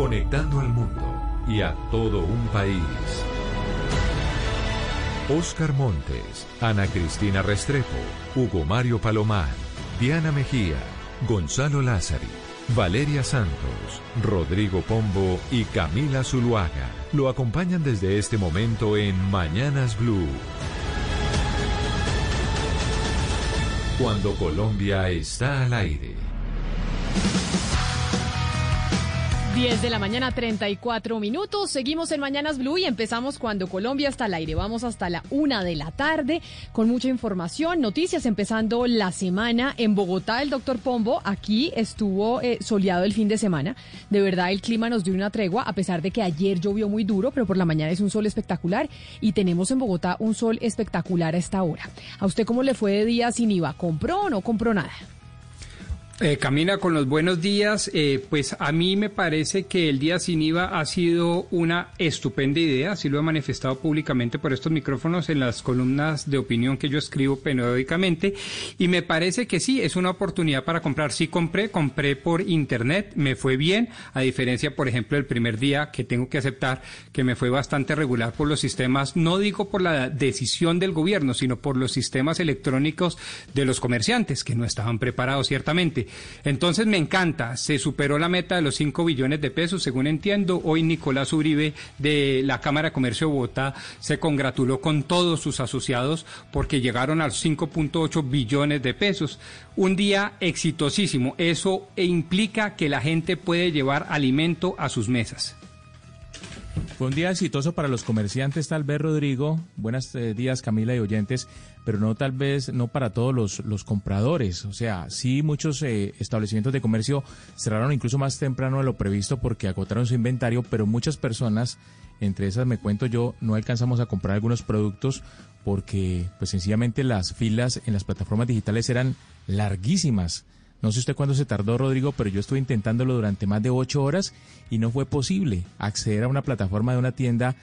conectando al mundo y a todo un país. Oscar Montes, Ana Cristina Restrepo, Hugo Mario Palomar, Diana Mejía, Gonzalo Lázari, Valeria Santos, Rodrigo Pombo y Camila Zuluaga lo acompañan desde este momento en Mañanas Blue. Cuando Colombia está al aire. 10 de la mañana, 34 minutos. Seguimos en Mañanas Blue y empezamos Cuando Colombia está al aire. Vamos hasta la 1 de la tarde con mucha información, noticias, empezando la semana en Bogotá. El doctor Pombo, aquí estuvo soleado el fin de semana. De verdad, el clima nos dio una tregua, a pesar de que ayer llovió muy duro, pero por la mañana es un sol espectacular y tenemos en Bogotá un sol espectacular a esta hora. ¿A usted cómo le fue de día sin IVA? ¿Compró o no compró nada? Camila, con los buenos días, pues a mí me parece que el día sin IVA ha sido una estupenda idea, así lo he manifestado públicamente por estos micrófonos en las columnas de opinión que yo escribo periódicamente, y me parece que sí, es una oportunidad para comprar. Sí compré por internet, me fue bien, a diferencia, por ejemplo, del primer día, que tengo que aceptar que me fue bastante regular por los sistemas, no digo por la decisión del gobierno, sino por los sistemas electrónicos de los comerciantes, que no estaban preparados, ciertamente. Entonces me encanta, se superó la meta de los 5 billones de pesos, según entiendo. Hoy Nicolás Uribe de la Cámara de Comercio de Bogotá se congratuló con todos sus asociados porque llegaron a los 5.8 billones de pesos. Un día exitosísimo, eso implica que la gente puede llevar alimento a sus mesas. Fue un día exitoso para los comerciantes, tal vez, Rodrigo. Buenos días, Camila y oyentes, pero no, tal vez no para todos los compradores. O sea, sí, muchos establecimientos de comercio cerraron incluso más temprano de lo previsto porque agotaron su inventario, pero muchas personas, entre esas me cuento yo, no alcanzamos a comprar algunos productos porque, pues, sencillamente las filas en las plataformas digitales eran larguísimas. No sé usted cuándo se tardó, Rodrigo, pero yo estuve intentándolo durante más de 8 horas y no fue posible acceder a una plataforma de una tienda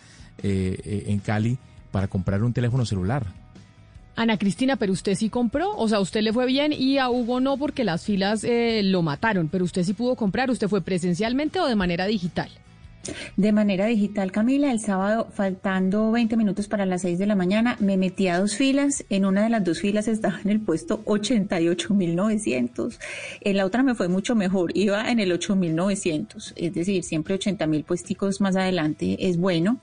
en Cali para comprar un teléfono celular. Ana Cristina, pero usted sí compró, o sea, usted le fue bien y a Hugo no porque las filas lo mataron, pero usted sí pudo comprar. ¿Usted fue presencialmente o de manera digital? De manera digital, Camila. El sábado, faltando 20 minutos para las 6 de la mañana, me metí a 2 filas. En una de las 2 filas estaba en el puesto 88.900. En la otra me fue mucho mejor, iba en el 8.900. Es decir, siempre 80.000 puesticos más adelante es bueno.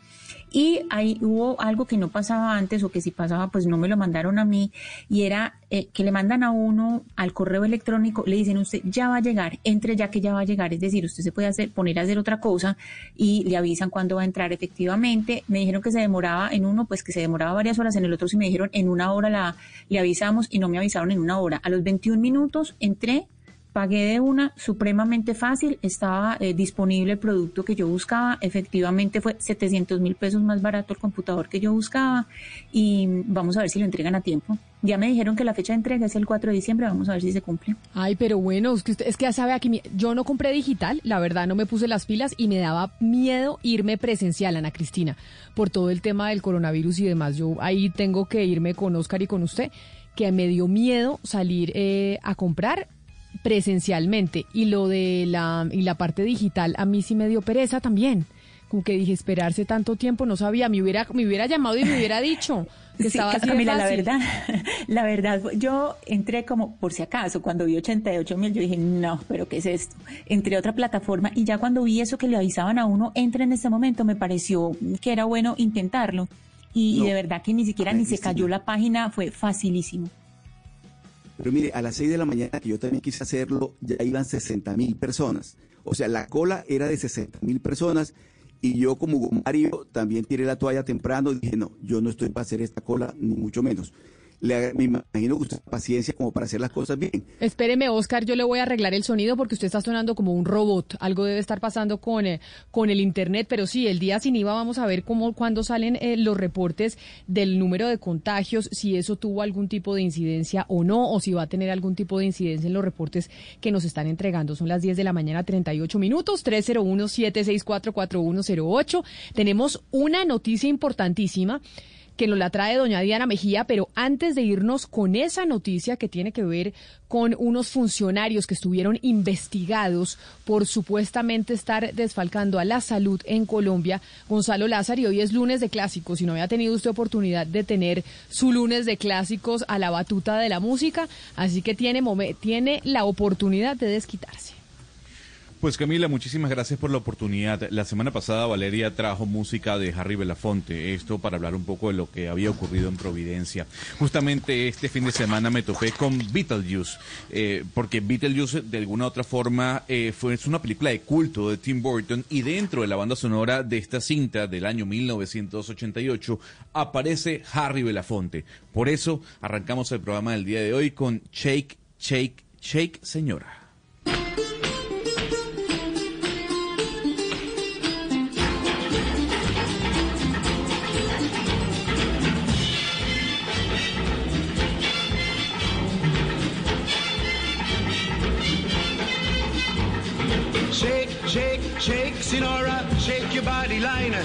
Y ahí hubo algo que no pasaba antes, o que si pasaba, pues no me lo mandaron a mí, y era que le mandan a uno al correo electrónico, le dicen: usted ya va a llegar, entre ya que ya va a llegar, es decir, usted se puede poner a hacer otra cosa, y le avisan cuándo va a entrar efectivamente. Me dijeron que se demoraba en uno, pues que se demoraba varias horas, en el otro sí me dijeron en 1 hora le avisamos, y no me avisaron en 1 hora. A los 21 minutos entré, pagué de una, supremamente fácil, estaba disponible el producto que yo buscaba. Efectivamente fue 700.000 pesos más barato el computador que yo buscaba, y vamos a ver si lo entregan a tiempo. Ya me dijeron que la fecha de entrega es el 4 de diciembre, vamos a ver si se cumple. Ay, pero bueno, es que ya sabe, aquí yo no compré digital, la verdad no me puse las pilas y me daba miedo irme presencial, Ana Cristina, por todo el tema del coronavirus y demás. Yo ahí tengo que irme con Oscar y con usted, que me dio miedo salir a comprar presencialmente, y lo de la parte digital a mí sí me dio pereza también, como que dije, esperarse tanto tiempo, no sabía, me hubiera llamado y me hubiera dicho que sí, estaba así. Camila, la verdad, yo entré como por si acaso. Cuando vi 88.000, yo dije, no, pero ¿qué es esto? Entré a otra plataforma, y ya cuando vi eso que le avisaban a uno, entra en este momento, me pareció que era bueno intentarlo, y de verdad que ni siquiera se cayó la página, fue facilísimo. Pero mire, a las 6 de la mañana, que yo también quise hacerlo, ya iban 60.000 personas. O sea, la cola era de 60.000 personas, y yo, como Hugo Mario, también tiré la toalla temprano y dije, no, yo no estoy para hacer esta cola, ni mucho menos. Me imagino que usted tiene paciencia como para hacer las cosas bien. Espéreme, Oscar, yo le voy a arreglar el sonido porque usted está sonando como un robot. Algo debe estar pasando con el internet, pero sí, el día sin IVA vamos a ver cuándo salen los reportes del número de contagios, si eso tuvo algún tipo de incidencia o no, o si va a tener algún tipo de incidencia en los reportes que nos están entregando. Son las 10 de la mañana, 38 minutos, 301-764-4108. Tenemos una noticia importantísima que nos la trae doña Diana Mejía, pero antes de irnos con esa noticia que tiene que ver con unos funcionarios que estuvieron investigados por supuestamente estar desfalcando a la salud en Colombia, Gonzalo Lázari, hoy es lunes de clásicos y no había tenido usted oportunidad de tener su lunes de clásicos a la batuta de la música, así que tiene la oportunidad de desquitarse. Pues Camila, muchísimas gracias por la oportunidad. La semana pasada Valeria trajo música de Harry Belafonte, esto para hablar un poco de lo que había ocurrido en Providencia. Justamente este fin de semana me topé con Beetlejuice, porque Beetlejuice de alguna u otra forma es una película de culto de Tim Burton, y dentro de la banda sonora de esta cinta del año 1988 aparece Harry Belafonte. Por eso arrancamos el programa del día de hoy con Shake, Shake, Shake, Señora. Shake, Sinora, shake your body liner.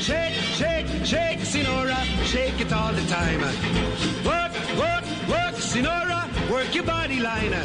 Shake, shake, shake, Sinora, shake it all the time. Work, work, work, Sinora, work your body liner.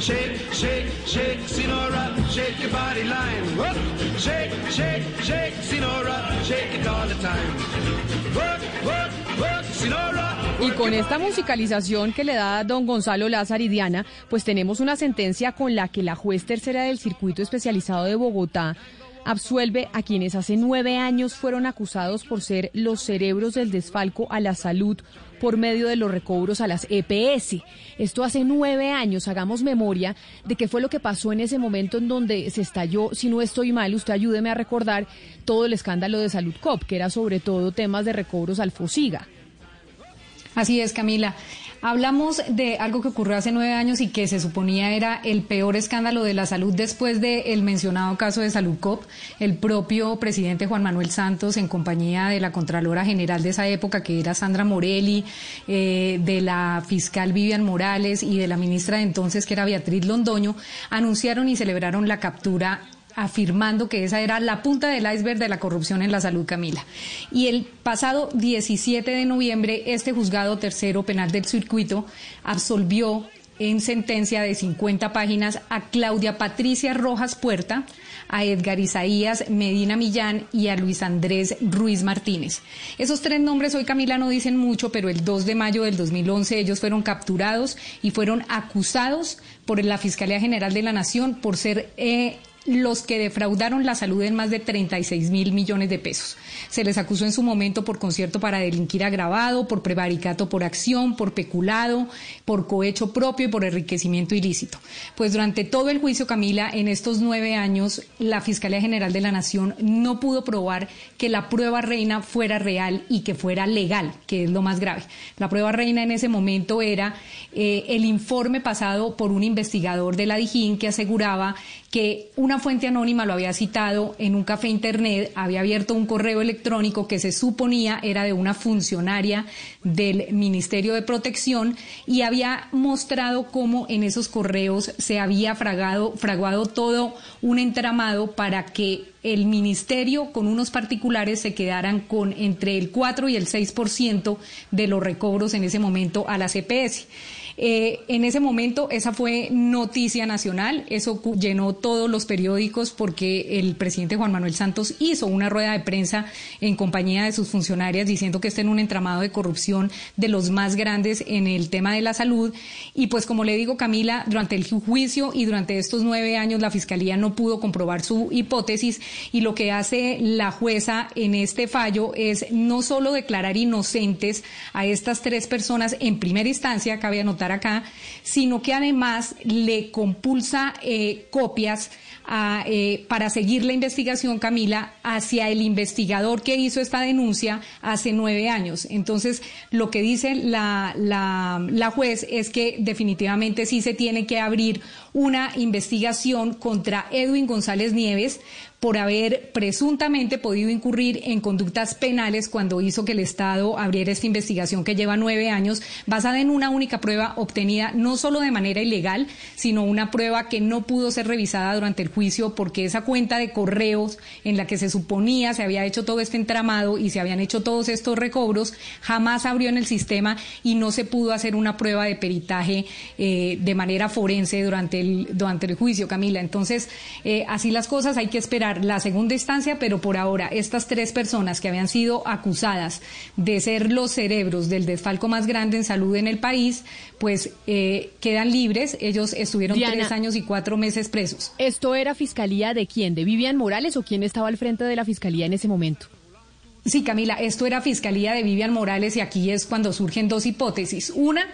Shake, shake, shake, Sinora, shake your body line. Whoop. Shake, shake, shake, Sinora, shake it all the time. Whoop. Y con esta musicalización que le da a don Gonzalo Lázari, Diana, pues tenemos una sentencia con la que la juez tercera del Circuito Especializado de Bogotá absuelve a quienes hace 9 años fueron acusados por ser los cerebros del desfalco a la salud por medio de los recobros a las EPS. Esto hace 9 años, hagamos memoria de qué fue lo que pasó en ese momento en donde se estalló, si no estoy mal, usted ayúdeme a recordar, todo el escándalo de Saludcoop, que era sobre todo temas de recobros al Fosyga. Así es, Camila. Hablamos de algo que ocurrió hace 9 años y que se suponía era el peor escándalo de la salud después del mencionado caso de Saludcoop. El propio presidente Juan Manuel Santos, en compañía de la Contralora General de esa época, que era Sandra Morelli, de la fiscal Vivian Morales y de la ministra de entonces, que era Beatriz Londoño, anunciaron y celebraron la captura, afirmando que esa era la punta del iceberg de la corrupción en la salud, Camila. Y el pasado 17 de noviembre, este juzgado tercero penal del circuito absolvió en sentencia de 50 páginas a Claudia Patricia Rojas Puerta, a Edgar Isaías Medina Millán y a Luis Andrés Ruiz Martínez. Esos 3 nombres hoy, Camila, no dicen mucho, pero el 2 de mayo del 2011 ellos fueron capturados y fueron acusados por la Fiscalía General de la Nación por ser los que defraudaron la salud en más de 36.000 millones de pesos. Se les acusó en su momento por concierto para delinquir agravado, por prevaricato por acción, por peculado, por cohecho propio y por enriquecimiento ilícito. Pues durante todo el juicio, Camila, en estos 9 años, la Fiscalía General de la Nación no pudo probar que la prueba reina fuera real y que fuera legal, que es lo más grave. La prueba reina en ese momento era el informe pasado por un investigador de la Dijín que aseguraba que una fuente anónima lo había citado en un café internet, había abierto un correo electrónico que se suponía era de una funcionaria del Ministerio de Protección y había mostrado cómo en esos correos se había fraguado todo un entramado para que el ministerio con unos particulares se quedaran con entre el 4 y el 6% de los recobros en ese momento a las EPS. En ese momento esa fue noticia nacional, eso llenó todos los periódicos porque el presidente Juan Manuel Santos hizo una rueda de prensa en compañía de sus funcionarias diciendo que está en un entramado de corrupción de los más grandes en el tema de la salud. Y pues como le digo, Camila, durante el juicio y durante estos 9 años la Fiscalía no pudo comprobar su hipótesis, y lo que hace la jueza en este fallo es no solo declarar inocentes a estas 3 personas en primera instancia, cabe anotar acá, sino que además le compulsa copias para seguir la investigación, Camila, hacia el investigador que hizo esta denuncia hace 9 años. Entonces, lo que dice la juez es que definitivamente sí se tiene que abrir una investigación contra Edwin González Nieves por haber presuntamente podido incurrir en conductas penales cuando hizo que el Estado abriera esta investigación que lleva 9 años, basada en una única prueba obtenida no solo de manera ilegal, sino una prueba que no pudo ser revisada durante el juicio porque esa cuenta de correos en la que se suponía se había hecho todo este entramado y se habían hecho todos estos recobros, jamás abrió en el sistema y no se pudo hacer una prueba de peritaje de manera forense durante el juicio, Camila. Entonces, así las cosas, hay que esperar la segunda instancia, pero por ahora estas 3 personas que habían sido acusadas de ser los cerebros del desfalco más grande en salud en el país, pues quedan libres. Ellos estuvieron, Diana, 3 años y 4 meses presos. ¿Esto era fiscalía de quién? ¿De Vivian Morales o quién estaba al frente de la fiscalía en ese momento? Sí, Camila, esto era fiscalía de Vivian Morales y aquí es cuando surgen 2 hipótesis. Una,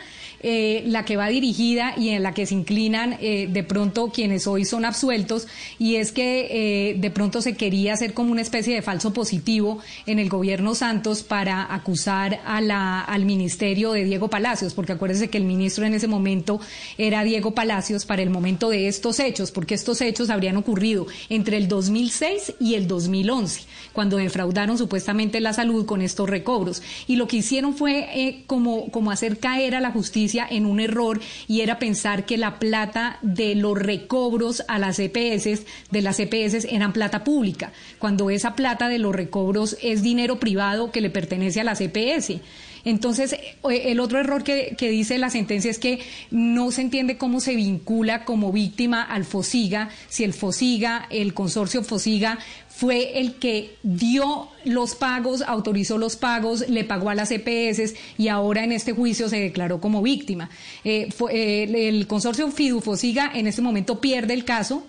la que va dirigida y en la que se inclinan de pronto quienes hoy son absueltos, y es que de pronto se quería hacer como una especie de falso positivo en el gobierno Santos para acusar al ministerio de Diego Palacios, porque acuérdense que el ministro en ese momento era Diego Palacios para el momento de estos hechos, porque estos hechos habrían ocurrido entre el 2006 y el 2011, cuando defraudaron supuestamente la salud con estos recobros, y lo que hicieron fue como hacer caer a la justicia en un error, y era pensar que la plata de los recobros a las EPS, de las EPS, eran plata pública, cuando esa plata de los recobros es dinero privado que le pertenece a las EPS. Entonces, el otro error que dice la sentencia es que no se entiende cómo se vincula como víctima al Fosyga, si el Fosyga, el consorcio Fosyga, fue el que dio los pagos, autorizó los pagos, le pagó a las EPS y ahora en este juicio se declaró como víctima. El consorcio Fidufosyga en este momento pierde el caso,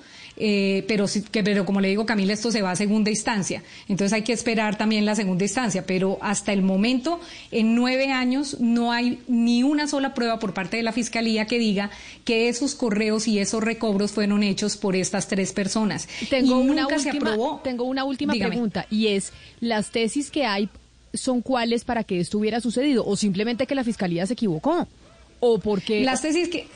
pero como le digo, Camila, esto se va a segunda instancia. Entonces hay que esperar también la segunda instancia, pero hasta el momento, en 9 años, no hay ni una sola prueba por parte de la fiscalía que diga que esos correos y esos recobros fueron hechos por estas 3 personas. Tengo una última pregunta, y es, ¿las tesis que hay son cuáles para que esto hubiera sucedido? ¿O simplemente que la fiscalía se equivocó? ¿O porque las tesis que...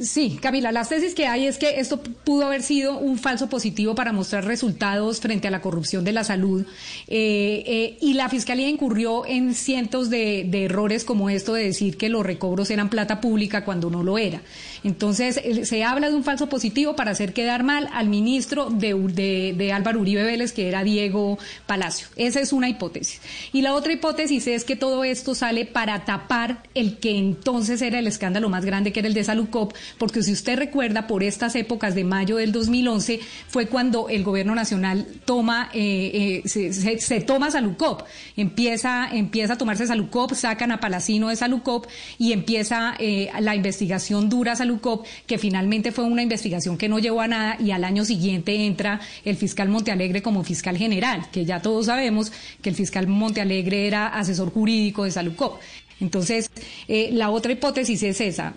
Sí, Camila, las tesis que hay es que esto pudo haber sido un falso positivo para mostrar resultados frente a la corrupción de la salud, y la fiscalía incurrió en cientos de errores como esto de decir que los recobros eran plata pública cuando no lo era. Entonces, se habla de un falso positivo para hacer quedar mal al ministro de Álvaro Uribe Vélez, que era Diego Palacio. Esa es una hipótesis. Y la otra hipótesis es que todo esto sale para tapar el que entonces era el escándalo más grande, que era el de Saludcoop, porque si usted recuerda, por estas épocas de mayo del 2011 fue cuando el gobierno nacional toma se toma Saludcoop, empieza a tomarse Saludcoop, sacan a Palacino de Saludcoop y empieza la investigación dura Saludcoop, que finalmente fue una investigación que no llevó a nada, y al año siguiente entra el fiscal Montealegre como fiscal general, que ya todos sabemos que el fiscal Montealegre era asesor jurídico de Saludcoop. Entonces, la otra hipótesis es esa,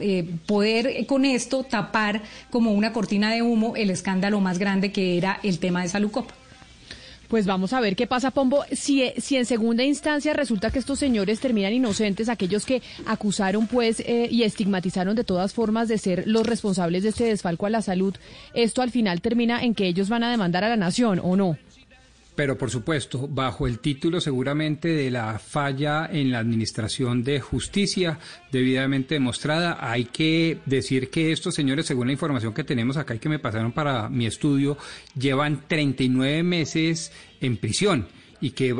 poder con esto tapar como una cortina de humo el escándalo más grande que era el tema de Saludcoop. Pues vamos a ver qué pasa, Pombo. Si en segunda instancia resulta que estos señores terminan inocentes, aquellos que acusaron pues y estigmatizaron de todas formas de ser los responsables de este desfalco a la salud, esto al final termina en que ellos van a demandar a la nación, ¿o no? Pero, por supuesto, bajo el título seguramente de la falla en la administración de justicia debidamente demostrada. Hay que decir que estos señores, según la información que tenemos acá y que me pasaron para mi estudio, llevan 39 meses en prisión, y que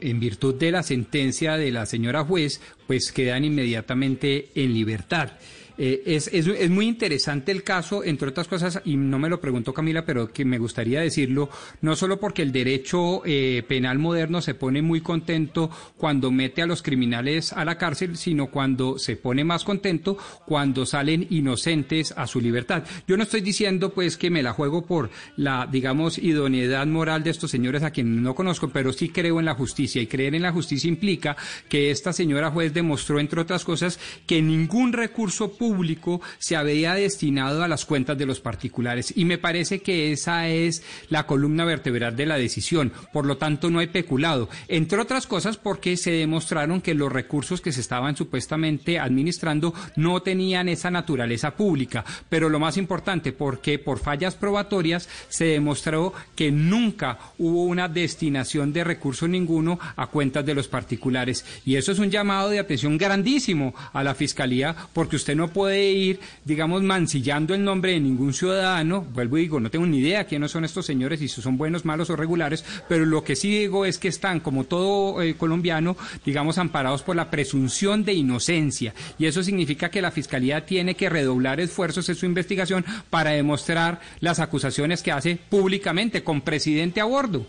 en virtud de la sentencia de la señora juez, pues quedan inmediatamente en libertad. Es muy interesante el caso, entre otras cosas, y no me lo preguntó Camila, pero que me gustaría decirlo, no solo porque el derecho penal moderno se pone muy contento cuando mete a los criminales a la cárcel, sino cuando se pone más contento cuando salen inocentes a su libertad. Yo no estoy diciendo pues que me la juego por la, digamos, idoneidad moral de estos señores a quienes no conozco, pero sí creo en la justicia, y creer en la justicia implica que esta señora juez demostró, entre otras cosas, que ningún recurso público público se había destinado a las cuentas de los particulares, y me parece que esa es la columna vertebral de la decisión. Por lo tanto, no hay peculado, entre otras cosas porque se demostraron que los recursos que se estaban supuestamente administrando no tenían esa naturaleza pública, pero lo más importante, porque por fallas probatorias se demostró que nunca hubo una destinación de recurso ninguno a cuentas de los particulares, y eso es un llamado de atención grandísimo a la Fiscalía, porque usted no puede ir, digamos, mancillando el nombre de ningún ciudadano. Vuelvo y digo, no tengo ni idea quiénes son estos señores, si son buenos, malos o regulares, pero lo que sí digo es que están, como todo colombiano, digamos, amparados por la presunción de inocencia, y eso significa que la Fiscalía tiene que redoblar esfuerzos en su investigación para demostrar las acusaciones que hace públicamente, con presidente a bordo.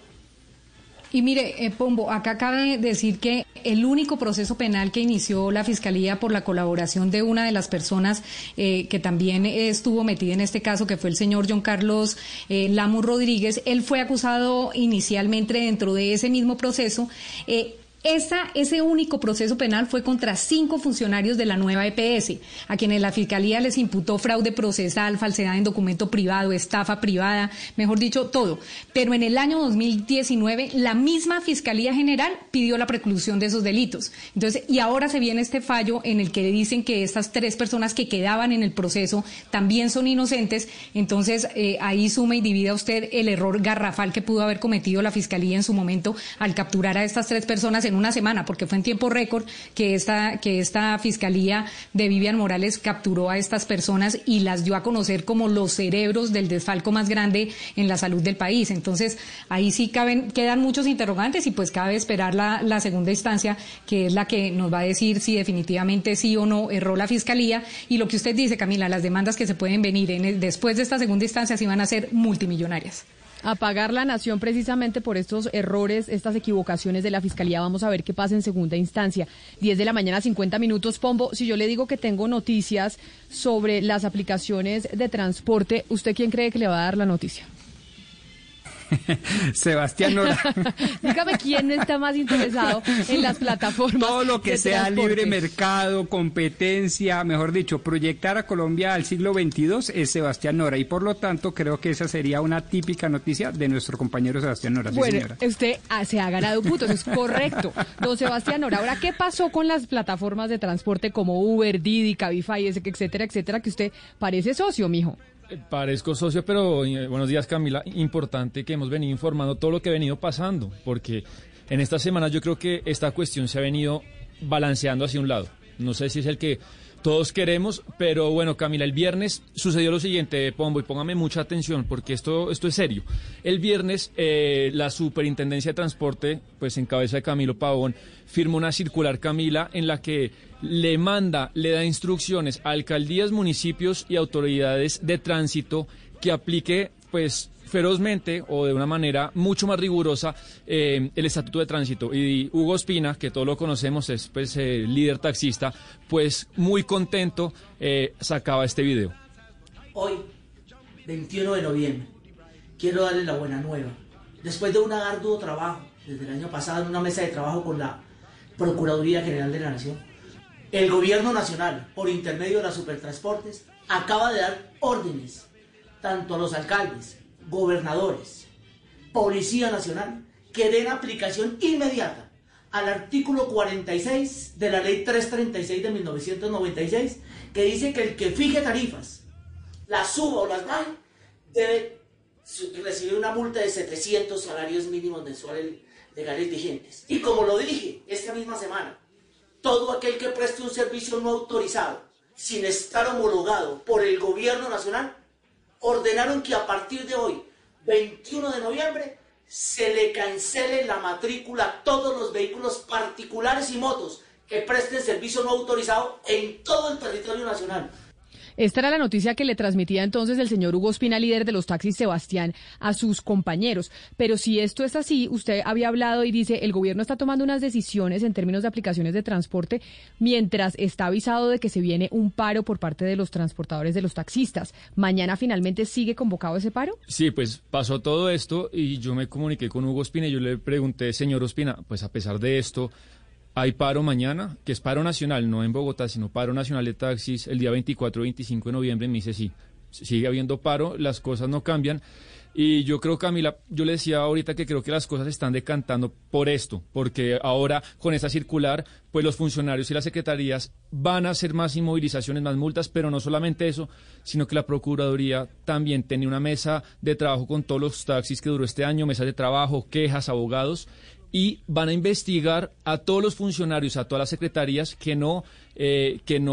Y mire, Pombo, acá cabe decir que el único proceso penal que inició la Fiscalía por la colaboración de una de las personas que también estuvo metida en este caso, que fue el señor John Carlos Lamu Rodríguez, él fue acusado inicialmente dentro de ese mismo proceso. Ese único proceso penal fue contra 5 funcionarios de la nueva EPS, a quienes la Fiscalía les imputó fraude procesal, falsedad en documento privado, estafa privada, mejor dicho, todo. Pero en el año 2019, la misma Fiscalía General pidió la preclusión de esos delitos. Entonces, y ahora se viene este fallo en el que dicen que estas 3 personas que quedaban en el proceso también son inocentes. Entonces, ahí suma y divida usted el error garrafal que pudo haber cometido la Fiscalía en su momento al capturar a estas 3 personas en una semana, porque fue en tiempo récord que esta Fiscalía de Vivian Morales capturó a estas personas y las dio a conocer como los cerebros del desfalco más grande en la salud del país. Entonces, ahí sí quedan muchos interrogantes, y pues cabe esperar la segunda instancia, que es la que nos va a decir si definitivamente sí o no erró la Fiscalía. Y lo que usted dice, Camila, las demandas que se pueden venir después de esta segunda instancia sí van a ser multimillonarias. A pagar la nación precisamente por estos errores, estas equivocaciones de la Fiscalía. Vamos a ver qué pasa en segunda instancia. 10:50 a.m, Pombo. Si yo le digo que tengo noticias sobre las aplicaciones de transporte, ¿usted quién cree que le va a dar la noticia? Sebastián Nora. Dígame quién está más interesado en las plataformas. Todo lo que sea libre mercado, competencia, mejor dicho, proyectar a Colombia al siglo XXII es Sebastián Nora, y por lo tanto creo que esa sería una típica noticia de nuestro compañero Sebastián Nora. Bueno, sí, señora. Usted se ha ganado puntos, es correcto, don Sebastián Nora. Ahora, ¿qué pasó con las plataformas de transporte como Uber, Didi, Cabify, etcétera, etcétera, que usted parece socio, mijo? Parezco socio, pero buenos días, Camila. Importante que hemos venido informando todo lo que ha venido pasando, porque en estas semanas yo creo que esta cuestión se ha venido balanceando hacia un lado. No sé si es el que todos queremos, pero bueno, Camila, el viernes sucedió lo siguiente, Pombo, y póngame mucha atención, porque esto es serio. El viernes la Superintendencia de Transporte, pues en cabeza de Camilo Pavón, firmó una circular, Camila, en la que le da instrucciones a alcaldías, municipios y autoridades de tránsito que aplique, pues, ferozmente o de una manera mucho más rigurosa el estatuto de tránsito. Y Hugo Ospina, que todos lo conocemos, es pues líder taxista, pues muy contento sacaba este video. Hoy, 21 de noviembre, quiero darle la buena nueva. Después de un arduo trabajo desde el año pasado en una mesa de trabajo con la Procuraduría General de la Nación, el Gobierno Nacional, por intermedio de la Supertransportes, acaba de dar órdenes tanto a los alcaldes, gobernadores, Policía Nacional, que den aplicación inmediata al artículo 46 de la Ley 336 de 1996, que dice que el que fije tarifas, las suba o las baje, debe recibir una multa de 700 salarios mínimos mensuales legales vigentes. Y como lo dije esta misma semana, todo aquel que preste un servicio no autorizado, sin estar homologado por el Gobierno Nacional, ordenaron que a partir de hoy, 21 de noviembre, se le cancele la matrícula a todos los vehículos particulares y motos que presten servicio no autorizado en todo el territorio nacional. Esta era la noticia que le transmitía entonces el señor Hugo Ospina, líder de los taxis, Sebastián, a sus compañeros. Pero si esto es así, usted había hablado y dice, el gobierno está tomando unas decisiones en términos de aplicaciones de transporte mientras está avisado de que se viene un paro por parte de los transportadores, de los taxistas. ¿Mañana finalmente sigue convocado ese paro? Sí, pues pasó todo esto y yo me comuniqué con Hugo Ospina y yo le pregunté, señor Ospina, pues a pesar de esto, Hay paro mañana, que es paro nacional, no en Bogotá, sino paro nacional de taxis el día 24 y 25 de noviembre. Me dice, sí, sigue habiendo paro, las cosas no cambian. Y yo creo, Camila, yo le decía ahorita que creo que las cosas están decantando por esto, porque ahora con esa circular, pues los funcionarios y las secretarías van a hacer más inmovilizaciones, más multas, pero no solamente eso, sino que la Procuraduría también tenía una mesa de trabajo con todos los taxis que duró este año, mesas de trabajo, quejas, abogados, y van a investigar a todos los funcionarios, a todas las secretarías que no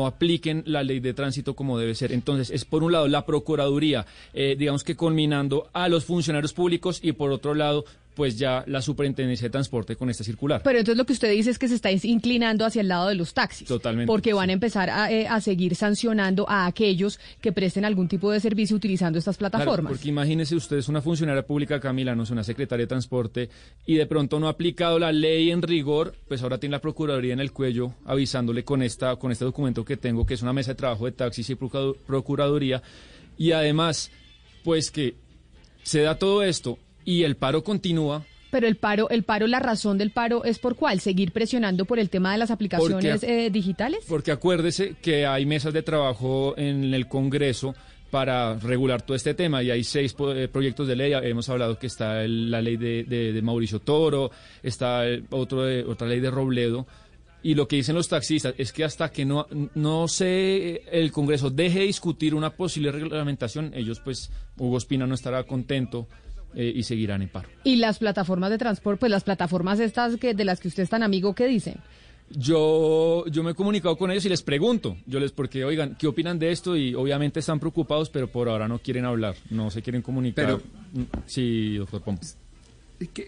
apliquen la ley de tránsito como debe ser. Entonces, es por un lado la Procuraduría, digamos que conminando a los funcionarios públicos, y por otro lado, pues ya la Superintendencia de Transporte con esta circular. Pero entonces lo que usted dice es que se está inclinando hacia el lado de los taxis. Totalmente. Porque van a empezar a seguir sancionando a aquellos que presten algún tipo de servicio utilizando estas plataformas. Claro, porque imagínese usted es una funcionaria pública, Camila, no es una secretaria de transporte, y de pronto no ha aplicado la ley en rigor, pues ahora tiene la Procuraduría en el cuello avisándole con este documento que tengo, que es una mesa de trabajo de taxis y Procuraduría, y además, pues que se da todo esto, y el paro continúa. Pero el paro, la razón del paro es ¿por cuál? ¿Seguir presionando por el tema de las aplicaciones digitales? Porque acuérdese que hay mesas de trabajo en el Congreso para regular todo este tema, y hay 6 proyectos de ley. Hemos hablado que está la ley de Mauricio Toro, está otra ley de Robledo, y lo que dicen los taxistas es que hasta que no el Congreso deje de discutir una posible reglamentación, ellos, pues, Hugo Ospina no estará contento, y seguirán en paro. ¿Y las plataformas de transporte, pues las plataformas estas de las que usted es tan amigo, qué dicen? Yo me he comunicado con ellos y les pregunto, porque oigan, ¿qué opinan de esto? Y obviamente están preocupados, pero por ahora no quieren hablar, no se quieren comunicar. Pero, sí, doctor Pombo.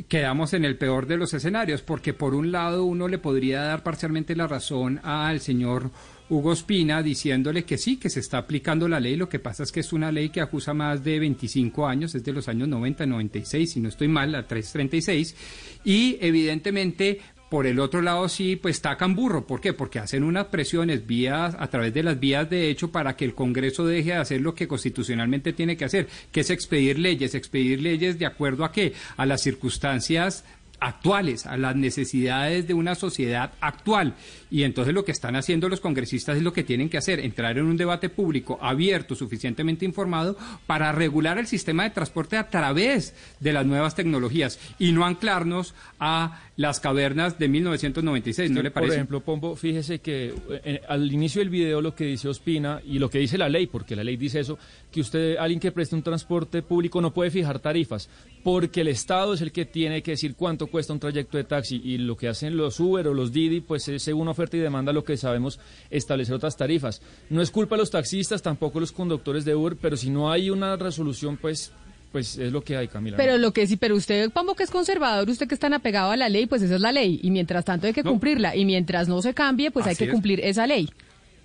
Quedamos en el peor de los escenarios, porque por un lado uno le podría dar parcialmente la razón al señor Hugo Ospina diciéndole que sí, que se está aplicando la ley. Lo que pasa es que es una ley que acusa más de 25 años, es de los años 90, 96, si no estoy mal, la 336, y evidentemente... Por el otro lado, sí, pues tacan burro. ¿Por qué? Porque hacen unas presiones a través de las vías de hecho para que el Congreso deje de hacer lo que constitucionalmente tiene que hacer, que es expedir leyes de acuerdo a qué, a las circunstancias actuales, a las necesidades de una sociedad actual. Y entonces lo que están haciendo los congresistas es lo que tienen que hacer, entrar en un debate público abierto, suficientemente informado, para regular el sistema de transporte a través de las nuevas tecnologías y no anclarnos a las cavernas de 1996, ¿no le parece? Por ejemplo, Pombo, fíjese que al inicio del video lo que dice Ospina y lo que dice la ley, porque la ley dice eso, que usted, alguien que preste un transporte público no puede fijar tarifas, porque el Estado es el que tiene que decir cuánto cuesta un trayecto de taxi, y lo que hacen los Uber o los Didi, pues es según oferta y demanda, lo que sabemos, establecer otras tarifas. No es culpa de los taxistas, tampoco los conductores de Uber, pero si no hay una resolución, pues es lo que hay, Camila. Pero lo que sí, pero usted, Pombo, que es conservador, usted que es tan apegado a la ley, pues esa es la ley, y mientras tanto hay que cumplirla, y mientras no se cambie, pues hay que cumplir esa ley.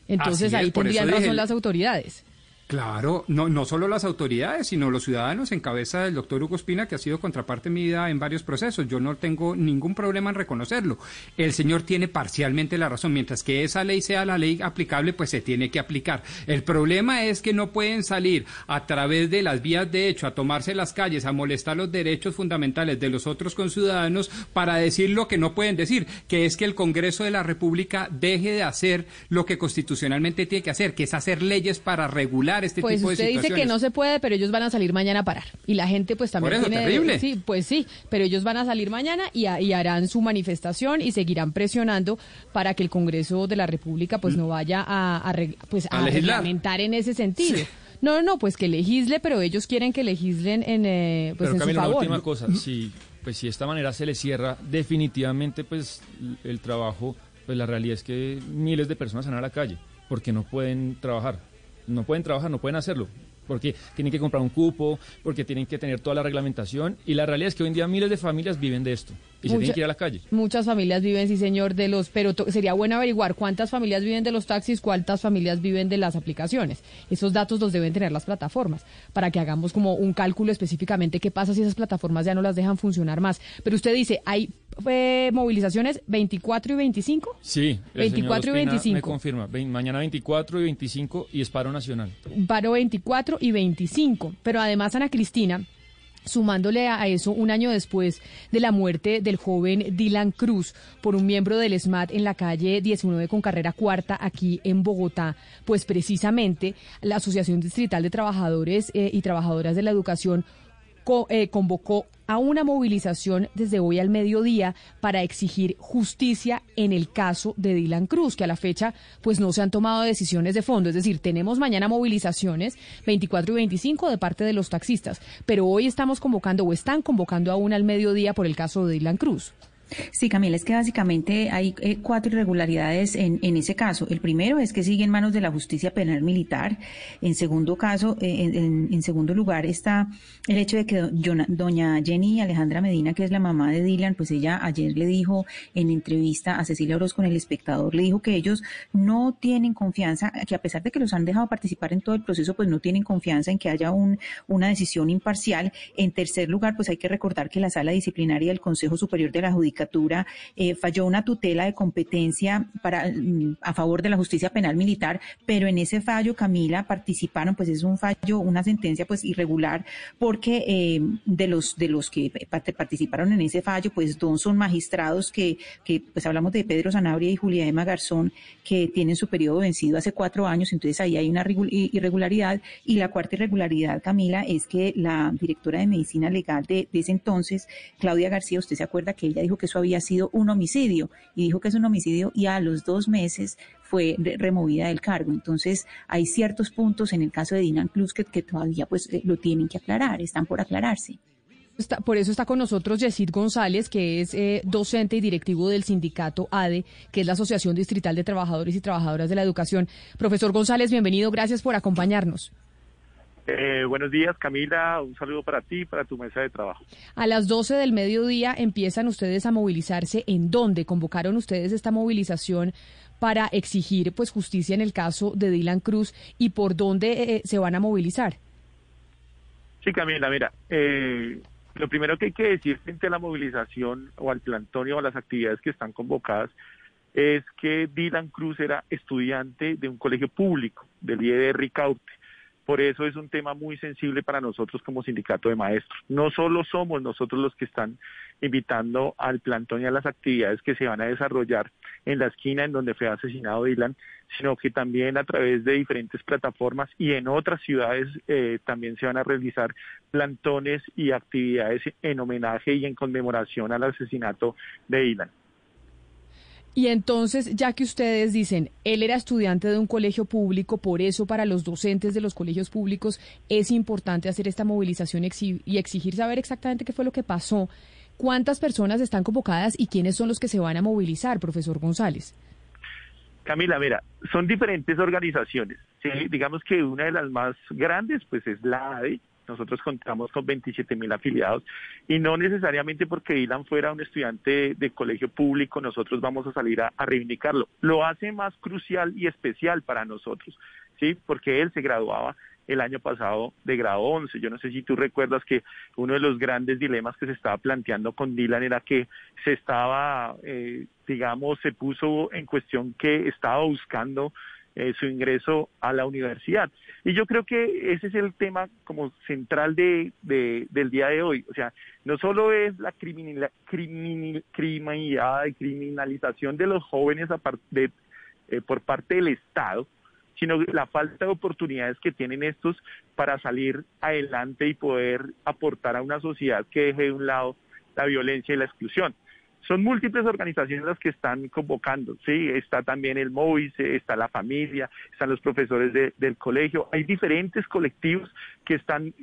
Entonces ahí tendrían razón las autoridades. Claro, no solo las autoridades, sino los ciudadanos en cabeza del doctor Hugo Ospina, que ha sido contraparte mía en varios procesos. Yo no tengo ningún problema en reconocerlo. El señor tiene parcialmente la razón. Mientras que esa ley sea la ley aplicable, pues se tiene que aplicar. El problema es que no pueden salir a través de las vías de hecho a tomarse las calles, a molestar los derechos fundamentales de los otros conciudadanos para decir lo que no pueden decir, que es que el Congreso de la República deje de hacer lo que constitucionalmente tiene que hacer, que es hacer leyes para regular este pues tipo de situaciones. Usted dice que no se puede, pero ellos van a salir mañana a parar. Y la gente pues también... Por eso, tiene, terrible. Sí, pues sí, pero ellos van a salir mañana y harán su manifestación y seguirán presionando para que el Congreso de la República pues no vaya a reglamentar en ese sentido. Sí. No, pues que legisle, pero ellos quieren que legislen pues en su favor. Pero Camila, última cosa, si de esta manera se le cierra definitivamente pues el trabajo, pues la realidad es que miles de personas van a la calle porque no pueden trabajar. No pueden trabajar, no pueden hacerlo, porque tienen que comprar un cupo, porque tienen que tener toda la reglamentación, y la realidad es que hoy en día miles de familias viven de esto, y se tienen que ir a la calle. Muchas familias viven, sí señor, pero sería bueno averiguar cuántas familias viven de los taxis, cuántas familias viven de las aplicaciones. Esos datos los deben tener las plataformas, para que hagamos como un cálculo específicamente qué pasa si esas plataformas ya no las dejan funcionar más. Pero usted dice, hay... ¿movilizaciones 24 y 25? Sí, el 24 señor Ospina y 25. Me confirma, mañana 24 y 25 y es paro nacional. Paro 24 y 25, pero además Ana Cristina, sumándole a eso un año después de la muerte del joven Dylan Cruz por un miembro del SMAT en la calle 19 con carrera cuarta aquí en Bogotá. Pues precisamente la Asociación Distrital de Trabajadores y Trabajadoras de la Educación convocó a una movilización desde hoy al mediodía para exigir justicia en el caso de Dylan Cruz, que a la fecha pues no se han tomado decisiones de fondo. Es decir, tenemos mañana movilizaciones 24 y 25 de parte de los taxistas, pero hoy estamos convocando o están convocando a una al mediodía por el caso de Dylan Cruz. Sí, Camila, es que básicamente hay cuatro irregularidades en ese caso. El primero es que sigue en manos de la justicia penal militar. En segundo caso, en segundo lugar está el hecho de que doña Jenny Alejandra Medina, que es la mamá de Dylan, pues ella ayer le dijo en entrevista a Cecilia Orozco en El Espectador, le dijo que ellos no tienen confianza, que a pesar de que los han dejado participar en todo el proceso, pues no tienen confianza en que haya una decisión imparcial. En tercer lugar, pues hay que recordar que la sala disciplinaria del Consejo Superior de la Judicatura falló una tutela de competencia a favor de la justicia penal militar, pero en ese fallo, Camila, participaron, pues es un fallo, una sentencia pues irregular, porque de los que participaron en ese fallo, pues dos son magistrados que pues hablamos de Pedro Sanabria y Julia Emma Garzón, que tienen su periodo vencido hace 4 años, entonces ahí hay una irregularidad. Y la cuarta irregularidad, Camila, es que la directora de Medicina Legal de ese entonces, Claudia García, usted se acuerda que ella dijo que eso había sido un homicidio, y dijo que es un homicidio, y a los 2 meses fue removida del cargo. Entonces hay ciertos puntos en el caso de Dylan Cruz que todavía pues lo tienen que aclarar, están por aclararse. Por eso está con nosotros Yesid González, que es docente y directivo del sindicato ADE, que es la Asociación Distrital de Trabajadores y Trabajadoras de la Educación. Profesor González, bienvenido, gracias por acompañarnos. Buenos días, Camila, un saludo para ti, para tu mesa de trabajo. A las 12 del mediodía empiezan ustedes a movilizarse. ¿En dónde convocaron ustedes esta movilización para exigir pues justicia en el caso de Dylan Cruz, y por dónde se van a movilizar? Sí, Camila, mira, lo primero que hay que decir frente a la movilización o al plantón o a las actividades que están convocadas es que Dylan Cruz era estudiante de un colegio público, del IED Ricaurte. Por eso es un tema muy sensible para nosotros como sindicato de maestros. No solo somos nosotros los que están invitando al plantón y a las actividades que se van a desarrollar en la esquina en donde fue asesinado Dylan, sino que también a través de diferentes plataformas y en otras ciudades también se van a realizar plantones y actividades en homenaje y en conmemoración al asesinato de Dylan. Y entonces, ya que ustedes dicen, él era estudiante de un colegio público, por eso para los docentes de los colegios públicos es importante hacer esta movilización y exigir saber exactamente qué fue lo que pasó. ¿Cuántas personas están convocadas y quiénes son los que se van a movilizar, profesor González? Camila, mira, son diferentes organizaciones, ¿sí? Digamos que una de las más grandes pues es la ADE. Nosotros contamos con 27.000 afiliados, y no necesariamente porque Dylan fuera un estudiante de colegio público nosotros vamos a salir a reivindicarlo. Lo hace más crucial y especial para nosotros, ¿sí? Porque él se graduaba el año pasado de grado 11. Yo no sé si tú recuerdas que uno de los grandes dilemas que se estaba planteando con Dylan era que se estaba, se puso en cuestión que estaba buscando su ingreso a la universidad. Y yo creo que ese es el tema como central del día de hoy. O sea, no solo es la criminalización de los jóvenes por parte del Estado, sino la falta de oportunidades que tienen estos para salir adelante y poder aportar a una sociedad que deje de un lado la violencia y la exclusión. Son múltiples organizaciones las que están convocando, ¿sí? Está también el MOVIS, está la familia, están los profesores del colegio. Hay diferentes colectivos que están,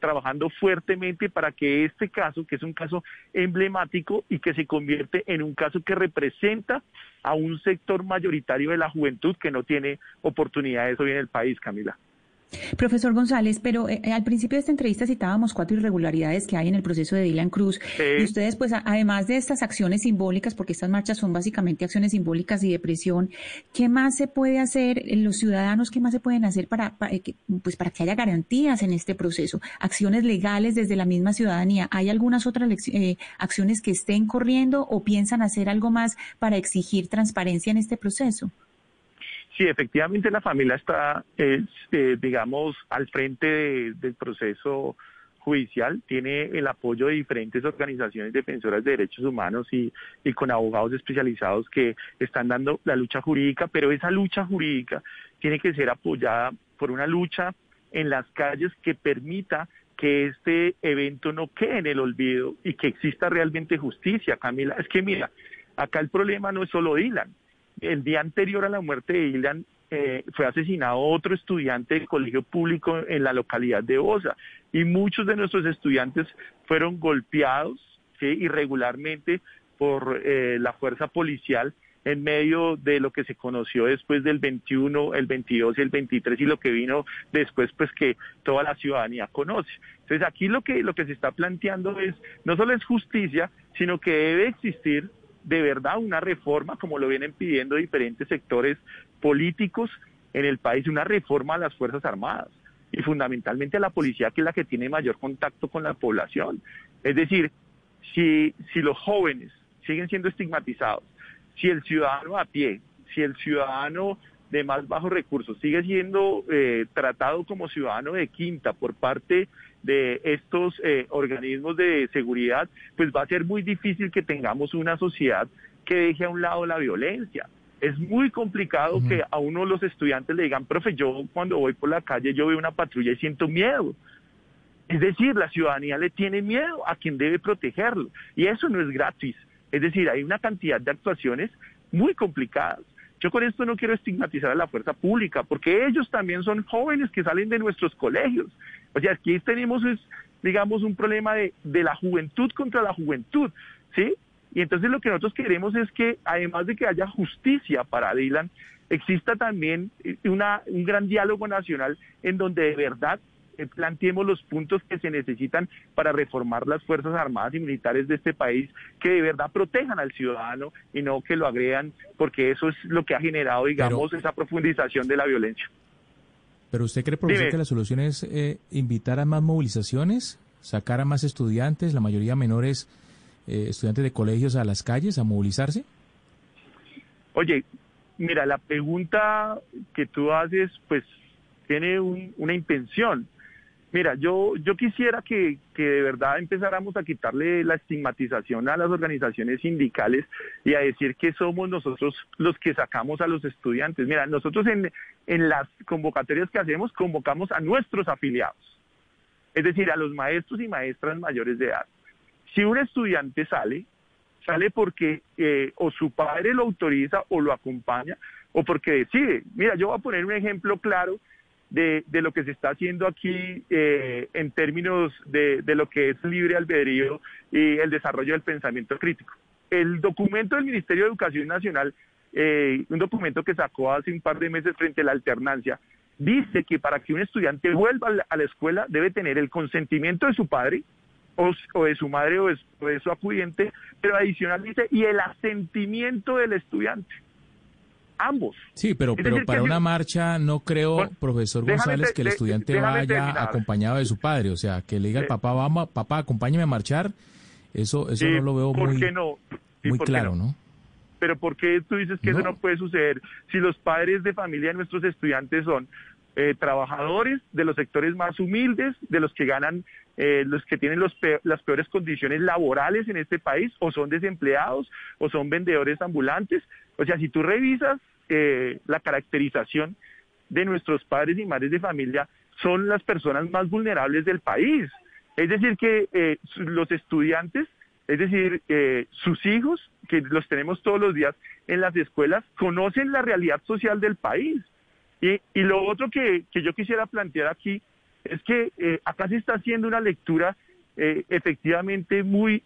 trabajando fuertemente para que este caso, que es un caso emblemático y que se convierte en un caso que representa a un sector mayoritario de la juventud que no tiene oportunidades hoy en el país, Camila. Profesor González, pero al principio de esta entrevista citábamos 4 irregularidades que hay en el proceso de Dylan Cruz, y ustedes pues además de estas acciones simbólicas, porque estas marchas son básicamente acciones simbólicas y de presión, ¿qué más se puede hacer los ciudadanos? ¿Qué más se pueden hacer para que haya garantías en este proceso? ¿Acciones legales desde la misma ciudadanía? ¿Hay algunas otras acciones que estén corriendo o piensan hacer algo más para exigir transparencia en este proceso? Sí, efectivamente la familia está, al frente del proceso judicial, tiene el apoyo de diferentes organizaciones defensoras de derechos humanos y con abogados especializados que están dando la lucha jurídica, pero esa lucha jurídica tiene que ser apoyada por una lucha en las calles que permita que este evento no quede en el olvido y que exista realmente justicia, Camila. Es que mira, acá el problema no es solo Dylan. El día anterior a la muerte de Dylan fue asesinado otro estudiante del colegio público en la localidad de Osa, y muchos de nuestros estudiantes fueron golpeados, ¿sí?, irregularmente por la fuerza policial en medio de lo que se conoció después del 21, el 22 y el 23 y lo que vino después, pues que toda la ciudadanía conoce. Entonces aquí lo que se está planteando es, no solo es justicia, sino que debe existir de verdad una reforma, como lo vienen pidiendo diferentes sectores políticos en el país, una reforma a las Fuerzas Armadas y fundamentalmente a la policía, que es la que tiene mayor contacto con la población. Es decir, si los jóvenes siguen siendo estigmatizados, si el ciudadano a pie, si el ciudadano de más bajos recursos sigue siendo tratado como ciudadano de quinta por parte de estos organismos de seguridad, pues va a ser muy difícil que tengamos una sociedad que deje a un lado la violencia. Es muy complicado que a uno de los estudiantes le digan, profe, yo cuando voy por la calle yo veo una patrulla y siento miedo. Es decir, la ciudadanía le tiene miedo a quien debe protegerlo, y eso no es gratis. Es decir, hay una cantidad de actuaciones muy complicadas. Yo con esto no quiero estigmatizar a la fuerza pública, porque ellos también son jóvenes que salen de nuestros colegios. O sea, aquí tenemos, digamos, un problema de la juventud contra la juventud, ¿sí? Y entonces lo que nosotros queremos es que, además de que haya justicia para Dylan, exista también un gran diálogo nacional en donde de verdad planteemos los puntos que se necesitan para reformar las Fuerzas Armadas y Militares de este país, que de verdad protejan al ciudadano y no que lo agredan, porque eso es lo que ha generado, digamos, esa profundización de la violencia. ¿Pero usted cree, profesor, que la solución es invitar a más movilizaciones, sacar a más estudiantes, la mayoría menores, estudiantes de colegios, a las calles, a movilizarse? Oye, mira, la pregunta que tú haces, pues, tiene una intención. Mira, yo quisiera que de verdad empezáramos a quitarle la estigmatización a las organizaciones sindicales y a decir que somos nosotros los que sacamos a los estudiantes. Mira, nosotros en las convocatorias que hacemos, convocamos a nuestros afiliados, es decir, a los maestros y maestras mayores de edad. Si un estudiante sale porque o su padre lo autoriza o lo acompaña, o porque decide. Mira, yo voy a poner un ejemplo claro de lo que se está haciendo aquí en términos de lo que es libre albedrío y el desarrollo del pensamiento crítico. El documento del Ministerio de Educación Nacional, un documento que sacó hace un par de meses frente a la alternancia, dice que para que un estudiante vuelva a la escuela debe tener el consentimiento de su padre o de su madre o de su acudiente, pero adicional dice, y el asentimiento del estudiante. Ambos. Sí, pero para una marcha no creo, bueno, profesor González, que el estudiante vaya acompañado de su padre. O sea, que le diga al papá, vamos, papá, acompáñame a marchar. Eso no lo veo muy claro, ¿no? Pero ¿por qué tú dices que eso no puede suceder? Si los padres de familia de nuestros estudiantes son trabajadores de los sectores más humildes, de los que ganan, los que tienen las peores condiciones laborales en este país, o son desempleados, o son vendedores ambulantes. O sea, si tú revisas la caracterización de nuestros padres y madres de familia, son las personas más vulnerables del país. Es decir, que los estudiantes, es decir, sus hijos, que los tenemos todos los días en las escuelas, conocen la realidad social del país. Y lo otro que yo quisiera plantear aquí es que acá se está haciendo una lectura efectivamente muy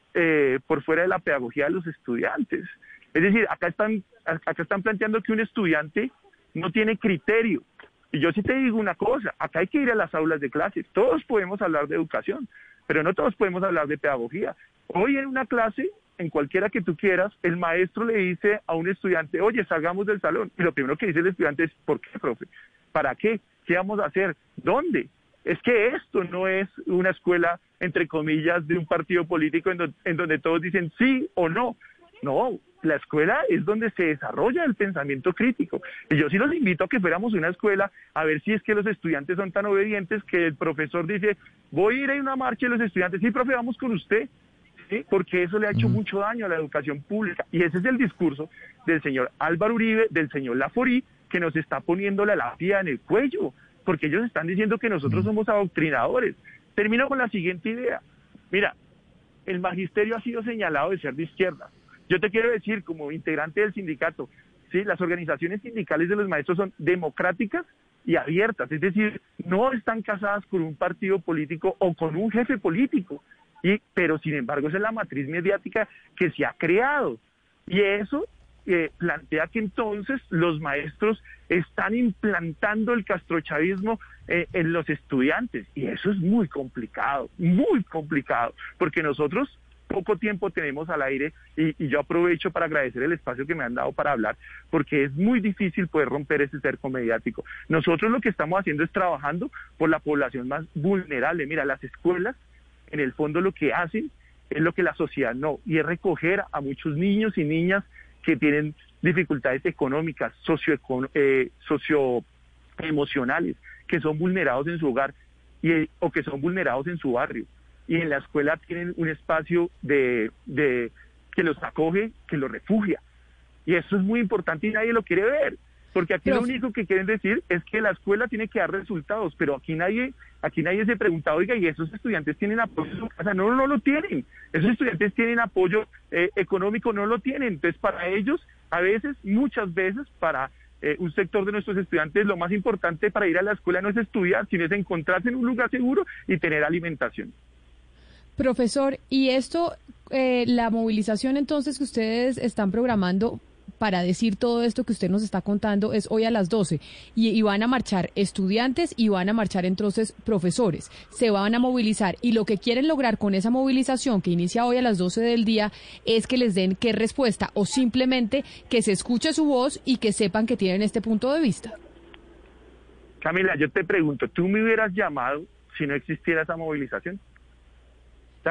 por fuera de la pedagogía de los estudiantes. Es decir, acá están planteando que un estudiante no tiene criterio. Y yo sí te digo una cosa, acá hay que ir a las aulas de clases. Todos podemos hablar de educación, pero no todos podemos hablar de pedagogía. Hoy en una clase, en cualquiera que tú quieras, el maestro le dice a un estudiante, oye, salgamos del salón. Y lo primero que dice el estudiante es, ¿por qué, profe? ¿Para qué? ¿Qué vamos a hacer? ¿Dónde? Es que esto no es una escuela, entre comillas, de un partido político en donde todos dicen sí o no. No, la escuela es donde se desarrolla el pensamiento crítico. Y yo sí los invito a que fuéramos una escuela a ver si es que los estudiantes son tan obedientes que el profesor dice, voy a ir a una marcha y los estudiantes, sí, profe, vamos con usted. ¿Sí? Porque eso le ha hecho mucho daño a la educación pública. Y ese es el discurso del señor Álvaro Uribe, del señor Laforí, que nos está poniendo la lápida en el cuello, porque ellos están diciendo que nosotros somos adoctrinadores. Termino con la siguiente idea. Mira, el magisterio ha sido señalado de ser de izquierda. Yo te quiero decir, como integrante del sindicato, ¿sí? Las organizaciones sindicales de los maestros son democráticas y abiertas, es decir, no están casadas con un partido político o con un jefe político, pero sin embargo esa es la matriz mediática que se ha creado, y eso plantea que entonces los maestros están implantando el castrochavismo en los estudiantes, y eso es muy complicado, porque nosotros poco tiempo tenemos al aire, y yo aprovecho para agradecer el espacio que me han dado para hablar, porque es muy difícil poder romper ese cerco mediático. Nosotros lo que estamos haciendo es trabajando por la población más vulnerable. Mira, las escuelas en el fondo lo que hacen es lo que la sociedad no, y es recoger a muchos niños y niñas que tienen dificultades económicas, socioemocionales, que son vulnerados en su hogar o que son vulnerados en su barrio. Y en la escuela tienen un espacio que los acoge, que los refugia. Y eso es muy importante y nadie lo quiere ver, porque aquí lo único que quieren decir es que la escuela tiene que dar resultados, pero aquí nadie se pregunta, oiga, ¿y esos estudiantes tienen apoyo en su casa? No, no lo tienen. Esos estudiantes tienen apoyo económico, no lo tienen. Entonces, para ellos, a veces, muchas veces, para un sector de nuestros estudiantes, lo más importante para ir a la escuela no es estudiar, sino es encontrarse en un lugar seguro y tener alimentación. Profesor, y esto, la movilización entonces que ustedes están programando para decir todo esto que usted nos está contando es hoy a las 12, y van a marchar estudiantes y van a marchar entonces profesores, se van a movilizar, y lo que quieren lograr con esa movilización que inicia hoy a las 12 del día es que les den qué respuesta, o simplemente que se escuche su voz y que sepan que tienen este punto de vista. Camila, yo te pregunto, ¿tú me hubieras llamado si no existiera esa movilización?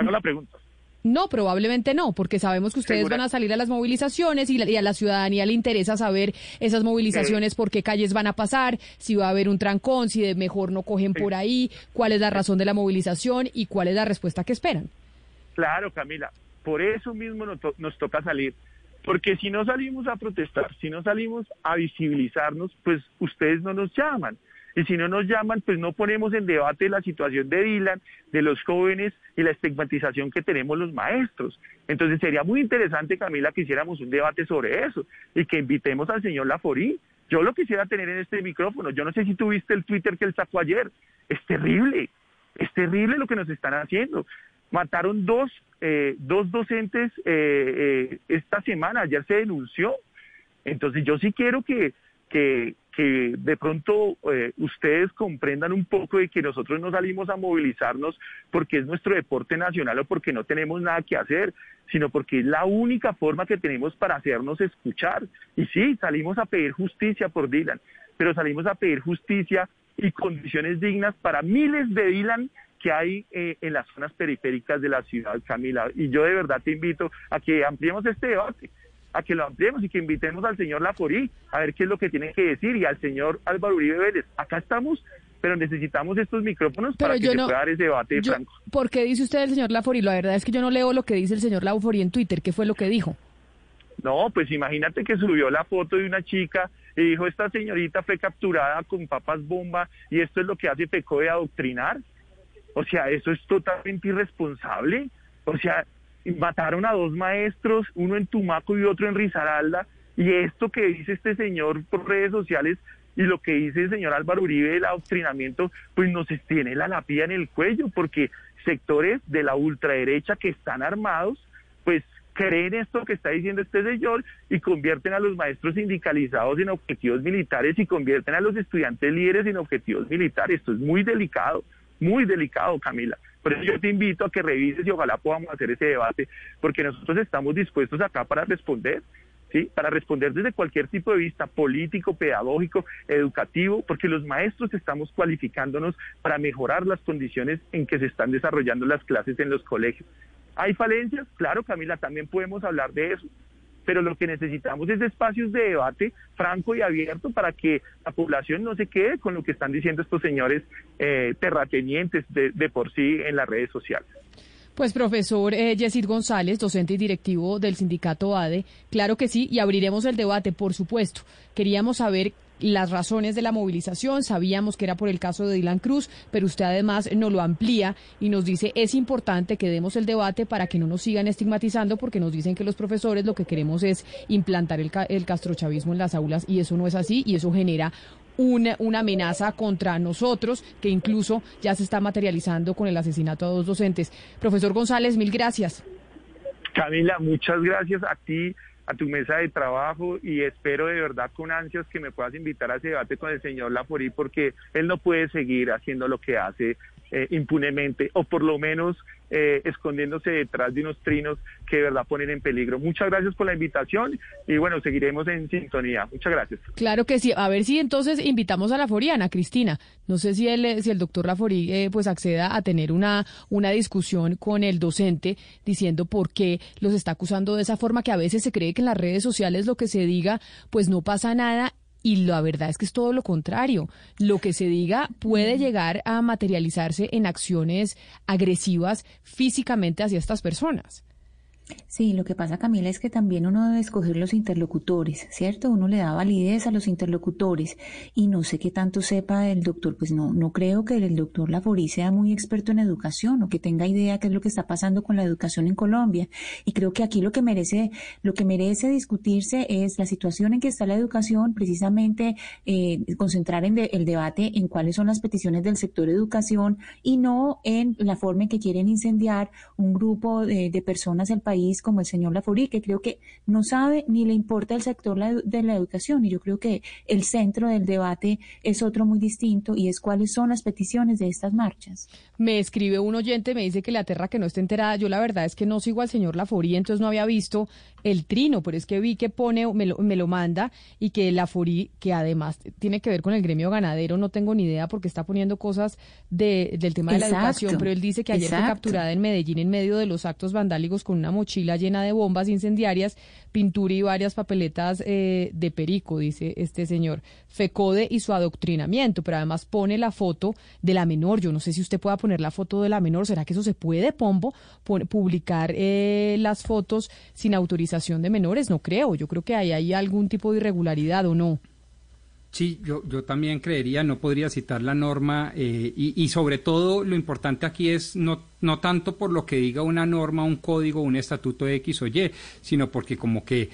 No, la pregunta. No, probablemente no, porque sabemos que ustedes van a salir a las movilizaciones y a la ciudadanía le interesa saber esas movilizaciones, por qué calles van a pasar, si va a haber un trancón, si de mejor no cogen por ahí, cuál es la razón de la movilización y cuál es la respuesta que esperan. Claro, Camila, por eso mismo nos toca salir, porque si no salimos a protestar, si no salimos a visibilizarnos, pues ustedes no nos llaman. Y si no nos llaman, pues no ponemos en debate la situación de Dylan, de los jóvenes y la estigmatización que tenemos los maestros. Entonces sería muy interesante, Camila, que hiciéramos un debate sobre eso y que invitemos al señor Laforí. Yo lo quisiera tener en este micrófono. Yo no sé si tuviste el Twitter que él sacó ayer. Es terrible lo que nos están haciendo. Mataron dos docentes esta semana, ayer se denunció. Entonces yo sí quiero que de pronto ustedes comprendan un poco de que nosotros no salimos a movilizarnos porque es nuestro deporte nacional o porque no tenemos nada que hacer, sino porque es la única forma que tenemos para hacernos escuchar. Y sí, salimos a pedir justicia por Dylan, pero salimos a pedir justicia y condiciones dignas para miles de Dylan que hay en las zonas periféricas de la ciudad, Camila. Y yo de verdad te invito a que ampliemos este debate, a que lo ampliemos y que invitemos al señor Laforí a ver qué es lo que tiene que decir, y al señor Álvaro Uribe Vélez. Acá estamos, pero necesitamos estos micrófonos para que se pueda dar ese debate franco. ¿Por qué dice usted el señor Laforí? La verdad es que yo no leo lo que dice el señor Laforí en Twitter. ¿Qué fue lo que dijo? No, pues imagínate que subió la foto de una chica y dijo, esta señorita fue capturada con papas bomba y esto es lo que hace, pecó de adoctrinar. O sea, eso es totalmente irresponsable. O sea, mataron a dos maestros, uno en Tumaco y otro en Risaralda, y esto que dice este señor por redes sociales y lo que dice el señor Álvaro Uribe del adoctrinamiento, pues nos tiene la lápida en el cuello, porque sectores de la ultraderecha que están armados, pues creen esto que está diciendo este señor y convierten a los maestros sindicalizados en objetivos militares y convierten a los estudiantes líderes en objetivos militares. Esto es muy delicado, Camila. Por eso yo te invito a que revises y ojalá podamos hacer ese debate, porque nosotros estamos dispuestos acá para responder, ¿sí? Para responder desde cualquier tipo de vista político, pedagógico, educativo, porque los maestros estamos cualificándonos para mejorar las condiciones en que se están desarrollando las clases en los colegios. ¿Hay falencias? Claro, Camila, también podemos hablar de eso, pero lo que necesitamos es espacios de debate franco y abierto para que la población no se quede con lo que están diciendo estos señores terratenientes de por sí en las redes sociales. Pues profesor Yesid González, docente y directivo del sindicato ADE, claro que sí, y abriremos el debate, por supuesto. Queríamos saber las razones de la movilización, sabíamos que era por el caso de Dylan Cruz, pero usted además nos lo amplía y nos dice es importante que demos el debate para que no nos sigan estigmatizando, porque nos dicen que los profesores lo que queremos es implantar el castrochavismo en las aulas, y eso no es así, y eso genera una amenaza contra nosotros que incluso ya se está materializando con el asesinato a 2 docentes. Profesor González, mil gracias. Camila, muchas gracias a ti, a tu mesa de trabajo, y espero de verdad con ansias que me puedas invitar a ese debate con el señor Laforí, porque él no puede seguir haciendo lo que hace impunemente, o por lo menos escondiéndose detrás de unos trinos que de verdad ponen en peligro. Muchas gracias por la invitación y bueno, seguiremos en sintonía. Muchas gracias. Claro que sí. A ver si entonces invitamos a Laforí, Ana Cristina. No sé si el doctor Laforí pues acceda a tener una discusión con el docente diciendo por qué los está acusando de esa forma, que a veces se cree que en las redes sociales lo que se diga pues no pasa nada. Y la verdad es que es todo lo contrario. Lo que se diga puede llegar a materializarse en acciones agresivas físicamente hacia estas personas. Sí, lo que pasa, Camila, es que también uno debe escoger los interlocutores, ¿cierto? Uno le da validez a los interlocutores, y no sé qué tanto sepa el doctor, pues no creo que el doctor Laforí sea muy experto en educación o que tenga idea qué es lo que está pasando con la educación en Colombia, y creo que aquí lo que merece discutirse es la situación en que está la educación, precisamente concentrar en el debate en cuáles son las peticiones del sector educación y no en la forma en que quieren incendiar un grupo de personas del país, como el señor Laforí, que creo que no sabe ni le importa el sector de la educación. Y yo creo que el centro del debate es otro muy distinto, y es cuáles son las peticiones de estas marchas. Me escribe un oyente, me dice que le aterra que no esté enterada. Yo la verdad es que no sigo al señor Laforí, entonces no había visto el trino, pero es que vi que pone, me lo manda, y que Laforí, que además tiene que ver con el gremio ganadero, no tengo ni idea porque está poniendo cosas del tema de la educación, pero él dice que ayer fue capturada en Medellín en medio de los actos vandálicos con una mochila llena de bombas incendiarias, pintura y varias papeletas de perico, dice este señor. FECODE y su adoctrinamiento, pero además pone la foto de la menor. Yo no sé si usted pueda poner la foto de la menor. ¿Será que eso se puede, Pombo, publicar las fotos sin autorización de menores? No creo. Yo creo que ahí hay algún tipo de irregularidad, ¿o no? Sí, yo también creería, no podría citar la norma, y sobre todo lo importante aquí es no tanto por lo que diga una norma, un código, un estatuto de X o Y, sino porque como que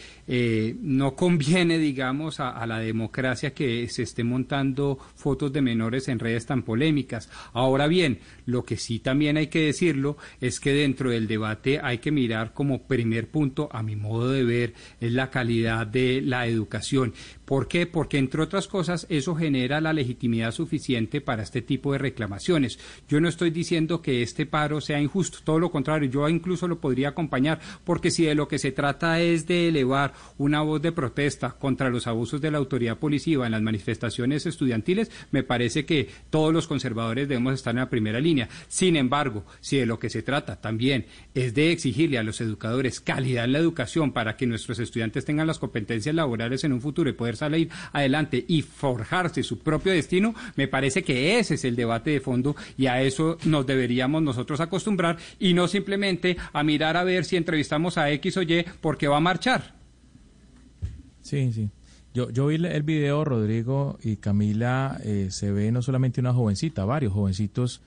no conviene, digamos, a la democracia que se esté montando fotos de menores en redes tan polémicas. Ahora bien, lo que sí también hay que decirlo es que dentro del debate hay que mirar como primer punto, a mi modo de ver, es la calidad de la educación. ¿Por qué? Porque entre otras cosas eso genera la legitimidad suficiente para este tipo de reclamaciones. Yo no estoy diciendo que este paro sea injusto, todo lo contrario, yo incluso lo podría acompañar, porque si de lo que se trata es de elevar una voz de protesta contra los abusos de la autoridad policiva en las manifestaciones estudiantiles, me parece que todos los conservadores debemos estar en la primera línea. Sin embargo, si de lo que se trata también es de exigirle a los educadores calidad en la educación para que nuestros estudiantes tengan las competencias laborales en un futuro y poder salir adelante y forjarse su propio destino, me parece que ese es el debate de fondo, y a eso nos deberíamos nosotros acostumbrar, y no simplemente a mirar a ver si entrevistamos a X o Y porque va a marchar. Sí. Yo vi el video, Rodrigo y Camila, se ve no solamente una jovencita, varios jovencitos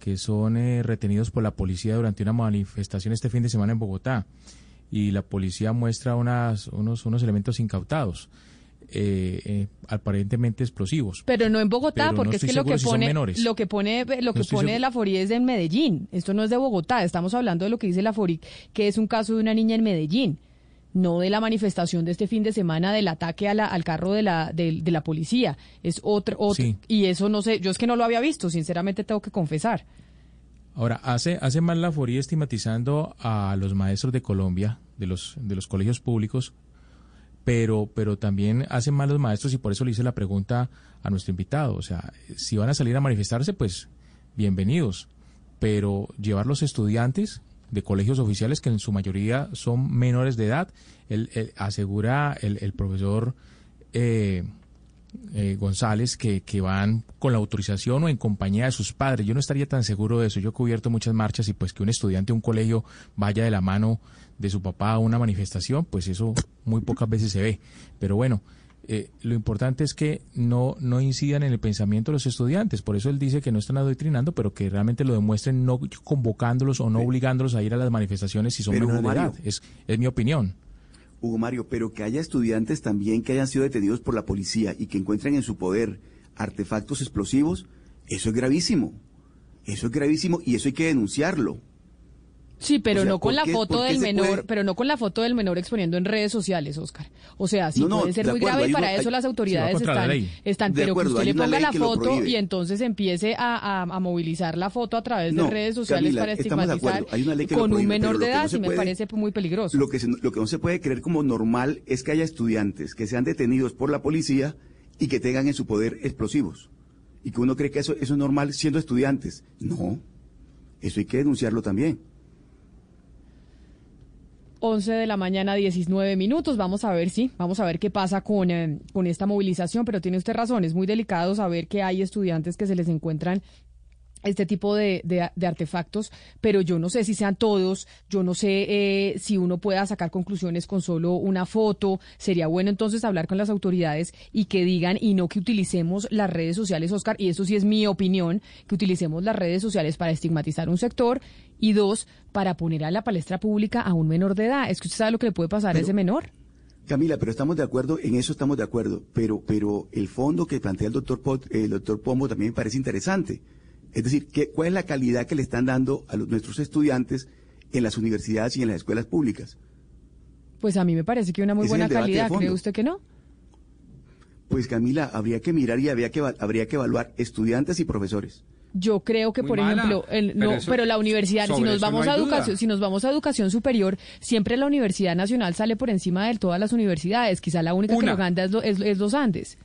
que son retenidos por la policía durante una manifestación este fin de semana en Bogotá, y la policía muestra unos elementos incautados. Aparentemente explosivos. Pero no en Bogotá, porque no es que lo que pone Laforí es en Medellín. Esto no es de Bogotá, estamos hablando de lo que dice Laforí, que es un caso de una niña en Medellín, no de la manifestación de este fin de semana, del ataque al carro de la policía. Es otro sí. Y eso no sé, yo es que no lo había visto, sinceramente tengo que confesar. Ahora, hace mal Laforí estigmatizando a los maestros de Colombia, de los colegios públicos, pero también hacen mal los maestros, y por eso le hice la pregunta a nuestro invitado. O sea, si van a salir a manifestarse, pues bienvenidos, pero llevar los estudiantes de colegios oficiales que en su mayoría son menores de edad. Asegura el profesor González que van con la autorización o en compañía de sus padres. Yo no estaría tan seguro de eso. Yo he cubierto muchas marchas y pues que un estudiante de un colegio vaya de la mano de su papá a una manifestación, pues eso muy pocas veces se ve. Pero bueno, lo importante es que no incidan en el pensamiento de los estudiantes. Por eso él dice que no están adoctrinando, pero que realmente lo demuestren no convocándolos o no obligándolos a ir a las manifestaciones si son menores de edad. Es mi opinión. Hugo Mario, pero que haya estudiantes también que hayan sido detenidos por la policía y que encuentren en su poder artefactos explosivos, eso es gravísimo. Eso es gravísimo y eso hay que denunciarlo. Sí, pero o sea, no con la foto del menor, puede... pero no con la foto del menor exponiendo en redes sociales, Óscar. O sea, sí puede ser muy grave y para eso las autoridades están pero acuerdo, que usted le ponga la foto y entonces empiece a movilizar la foto a través de redes sociales, Camila, para estigmatizar con un menor de edad, no, y me parece muy peligroso. Lo que no se puede creer como normal es que haya estudiantes que sean detenidos por la policía y que tengan en su poder explosivos. Y que uno cree que eso es normal siendo estudiantes. No, eso hay que denunciarlo también. 11:19 a.m. Vamos a ver qué pasa con esta movilización, pero tiene usted razón, es muy delicado saber que hay estudiantes que se les encuentran este tipo de artefactos, pero yo no sé si sean todos, yo no sé si uno pueda sacar conclusiones con solo una foto. Sería bueno entonces hablar con las autoridades y que digan, y no que utilicemos las redes sociales, Óscar, y eso sí es mi opinión, que utilicemos las redes sociales para estigmatizar un sector y dos, para poner a la palestra pública a un menor de edad. Es que usted sabe lo que le puede pasar a ese menor. Camila, pero estamos de acuerdo, en eso estamos de acuerdo, pero el fondo que plantea el doctor Pombo también me parece interesante. Es decir, ¿cuál es la calidad que le están dando a nuestros estudiantes en las universidades y en las escuelas públicas? Pues a mí me parece que una muy buena calidad, ¿cree usted que no? Pues Camila, habría que mirar y habría que evaluar estudiantes y profesores. Yo creo que, por ejemplo, pero la universidad, si nos vamos a educación superior, siempre la Universidad Nacional sale por encima de todas las universidades. Quizá la única que lo gana es los Andes.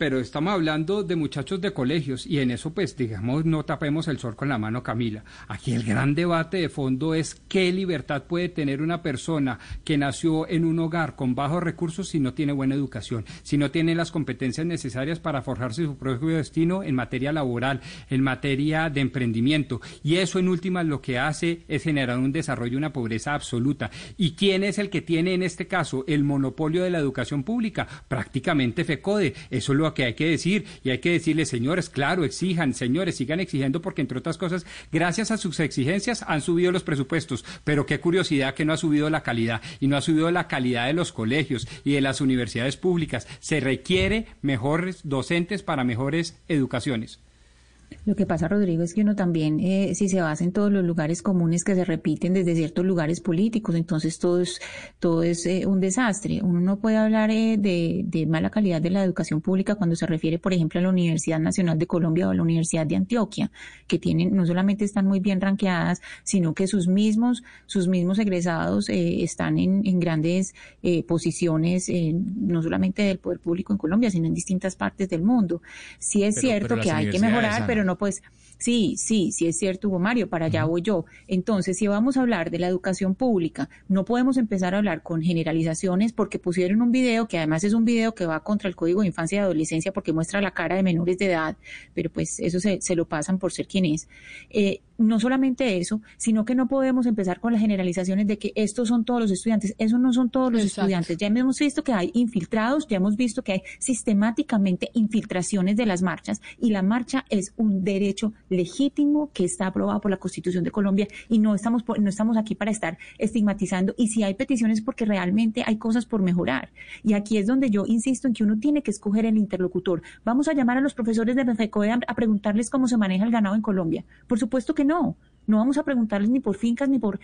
Pero estamos hablando de muchachos de colegios y en eso, pues, digamos, no tapemos el sol con la mano, Camila. Aquí el gran debate de fondo es qué libertad puede tener una persona que nació en un hogar con bajos recursos si no tiene buena educación, si no tiene las competencias necesarias para forjarse su propio destino en materia laboral, en materia de emprendimiento. Y eso, en últimas, lo que hace es generar un desarrollo y una pobreza absoluta. ¿Y quién es el que tiene, en este caso, el monopolio de la educación pública? Prácticamente FECO. Eso es lo que hay que decir, y hay que decirles, señores, claro, exijan, señores, sigan exigiendo, porque entre otras cosas, gracias a sus exigencias han subido los presupuestos, pero qué curiosidad que no ha subido la calidad, y no ha subido la calidad de los colegios y de las universidades públicas. Se requiere mejores docentes para mejores educaciones. Lo que pasa, Rodrigo, es que uno también, si se basa en todos los lugares comunes que se repiten desde ciertos lugares políticos, entonces todo es un desastre. Uno no puede hablar de mala calidad de la educación pública cuando se refiere, por ejemplo, a la Universidad Nacional de Colombia o a la Universidad de Antioquia, que tienen, no solamente están muy bien ranqueadas, sino que sus mismos egresados están en grandes posiciones, no solamente del poder público en Colombia, sino en distintas partes del mundo. Sí es cierto que hay que mejorar, pero no, pues, sí es cierto, Hugo Mario, para allá voy yo. Entonces, si vamos a hablar de la educación pública, no podemos empezar a hablar con generalizaciones porque pusieron un video, que además es un video que va contra el Código de Infancia y Adolescencia porque muestra la cara de menores de edad, pero pues eso se lo pasan por ser quien es. No solamente eso, sino que no podemos empezar con las generalizaciones de que estos son todos los estudiantes. Esos no son todos los estudiantes. Ya hemos visto que hay infiltrados, ya hemos visto que hay sistemáticamente infiltraciones de las marchas, y la marcha es un derecho legítimo que está aprobado por la Constitución de Colombia, y no estamos aquí para estar estigmatizando, y si hay peticiones porque realmente hay cosas por mejorar. Y aquí es donde yo insisto en que uno tiene que escoger el interlocutor. Vamos a llamar a los profesores de Befecoe a preguntarles cómo se maneja el ganado en Colombia. Por supuesto que no vamos a preguntarles ni por fincas ni por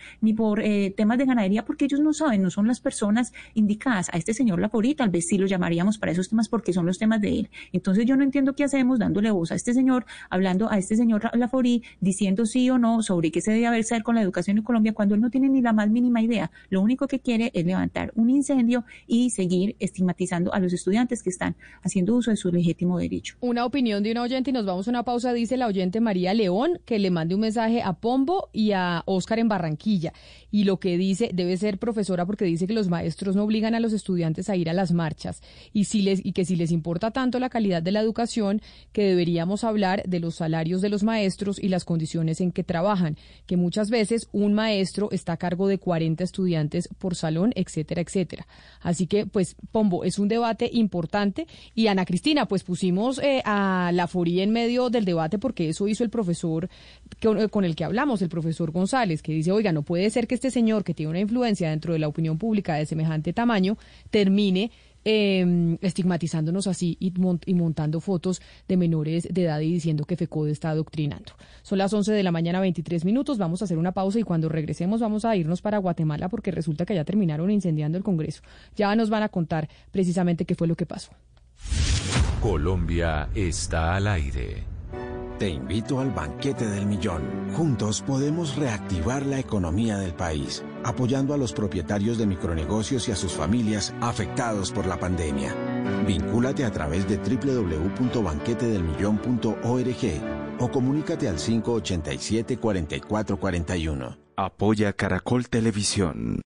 temas de ganadería, porque ellos no saben, no son las personas indicadas. A este señor Laforí tal vez sí lo llamaríamos para esos temas porque son los temas de él. Entonces yo no entiendo qué hacemos dándole voz a este señor, hablando a este señor Laforí, diciendo sí o no sobre qué se debe hacer con la educación en Colombia cuando él no tiene ni la más mínima idea. Lo único que quiere es levantar un incendio y seguir estigmatizando a los estudiantes que están haciendo uso de su legítimo derecho. Una opinión de una oyente y nos vamos a una pausa. Dice la oyente María León que le mande un mensaje a Pombo Pombo y a Oscar en Barranquilla. Y lo que dice, debe ser profesora porque dice que los maestros no obligan a los estudiantes a ir a las marchas y que si les importa tanto la calidad de la educación, que deberíamos hablar de los salarios de los maestros y las condiciones en que trabajan, que muchas veces un maestro está a cargo de 40 estudiantes por salón, etcétera, etcétera. Así que, pues, Pombo, es un debate importante. Y Ana Cristina, pues pusimos a la aforía en medio del debate porque eso hizo el profesor con el que hablamos, el profesor González, que dice, oiga, no puede ser que este señor que tiene una influencia dentro de la opinión pública de semejante tamaño termine estigmatizándonos así y montando fotos de menores de edad y diciendo que FECODE está adoctrinando. Son las 11:23 a.m. Vamos a hacer una pausa y cuando regresemos vamos a irnos para Guatemala porque resulta que ya terminaron incendiando el Congreso. Ya nos van a contar precisamente qué fue lo que pasó. Colombia está al aire. Te invito al banquete del millón. Juntos podemos reactivar la economía del país, apoyando a los propietarios de micronegocios y a sus familias afectados por la pandemia. Vincúlate a través de www.banquetedelmillón.org o comunícate al 587-4441. Apoya Caracol Televisión.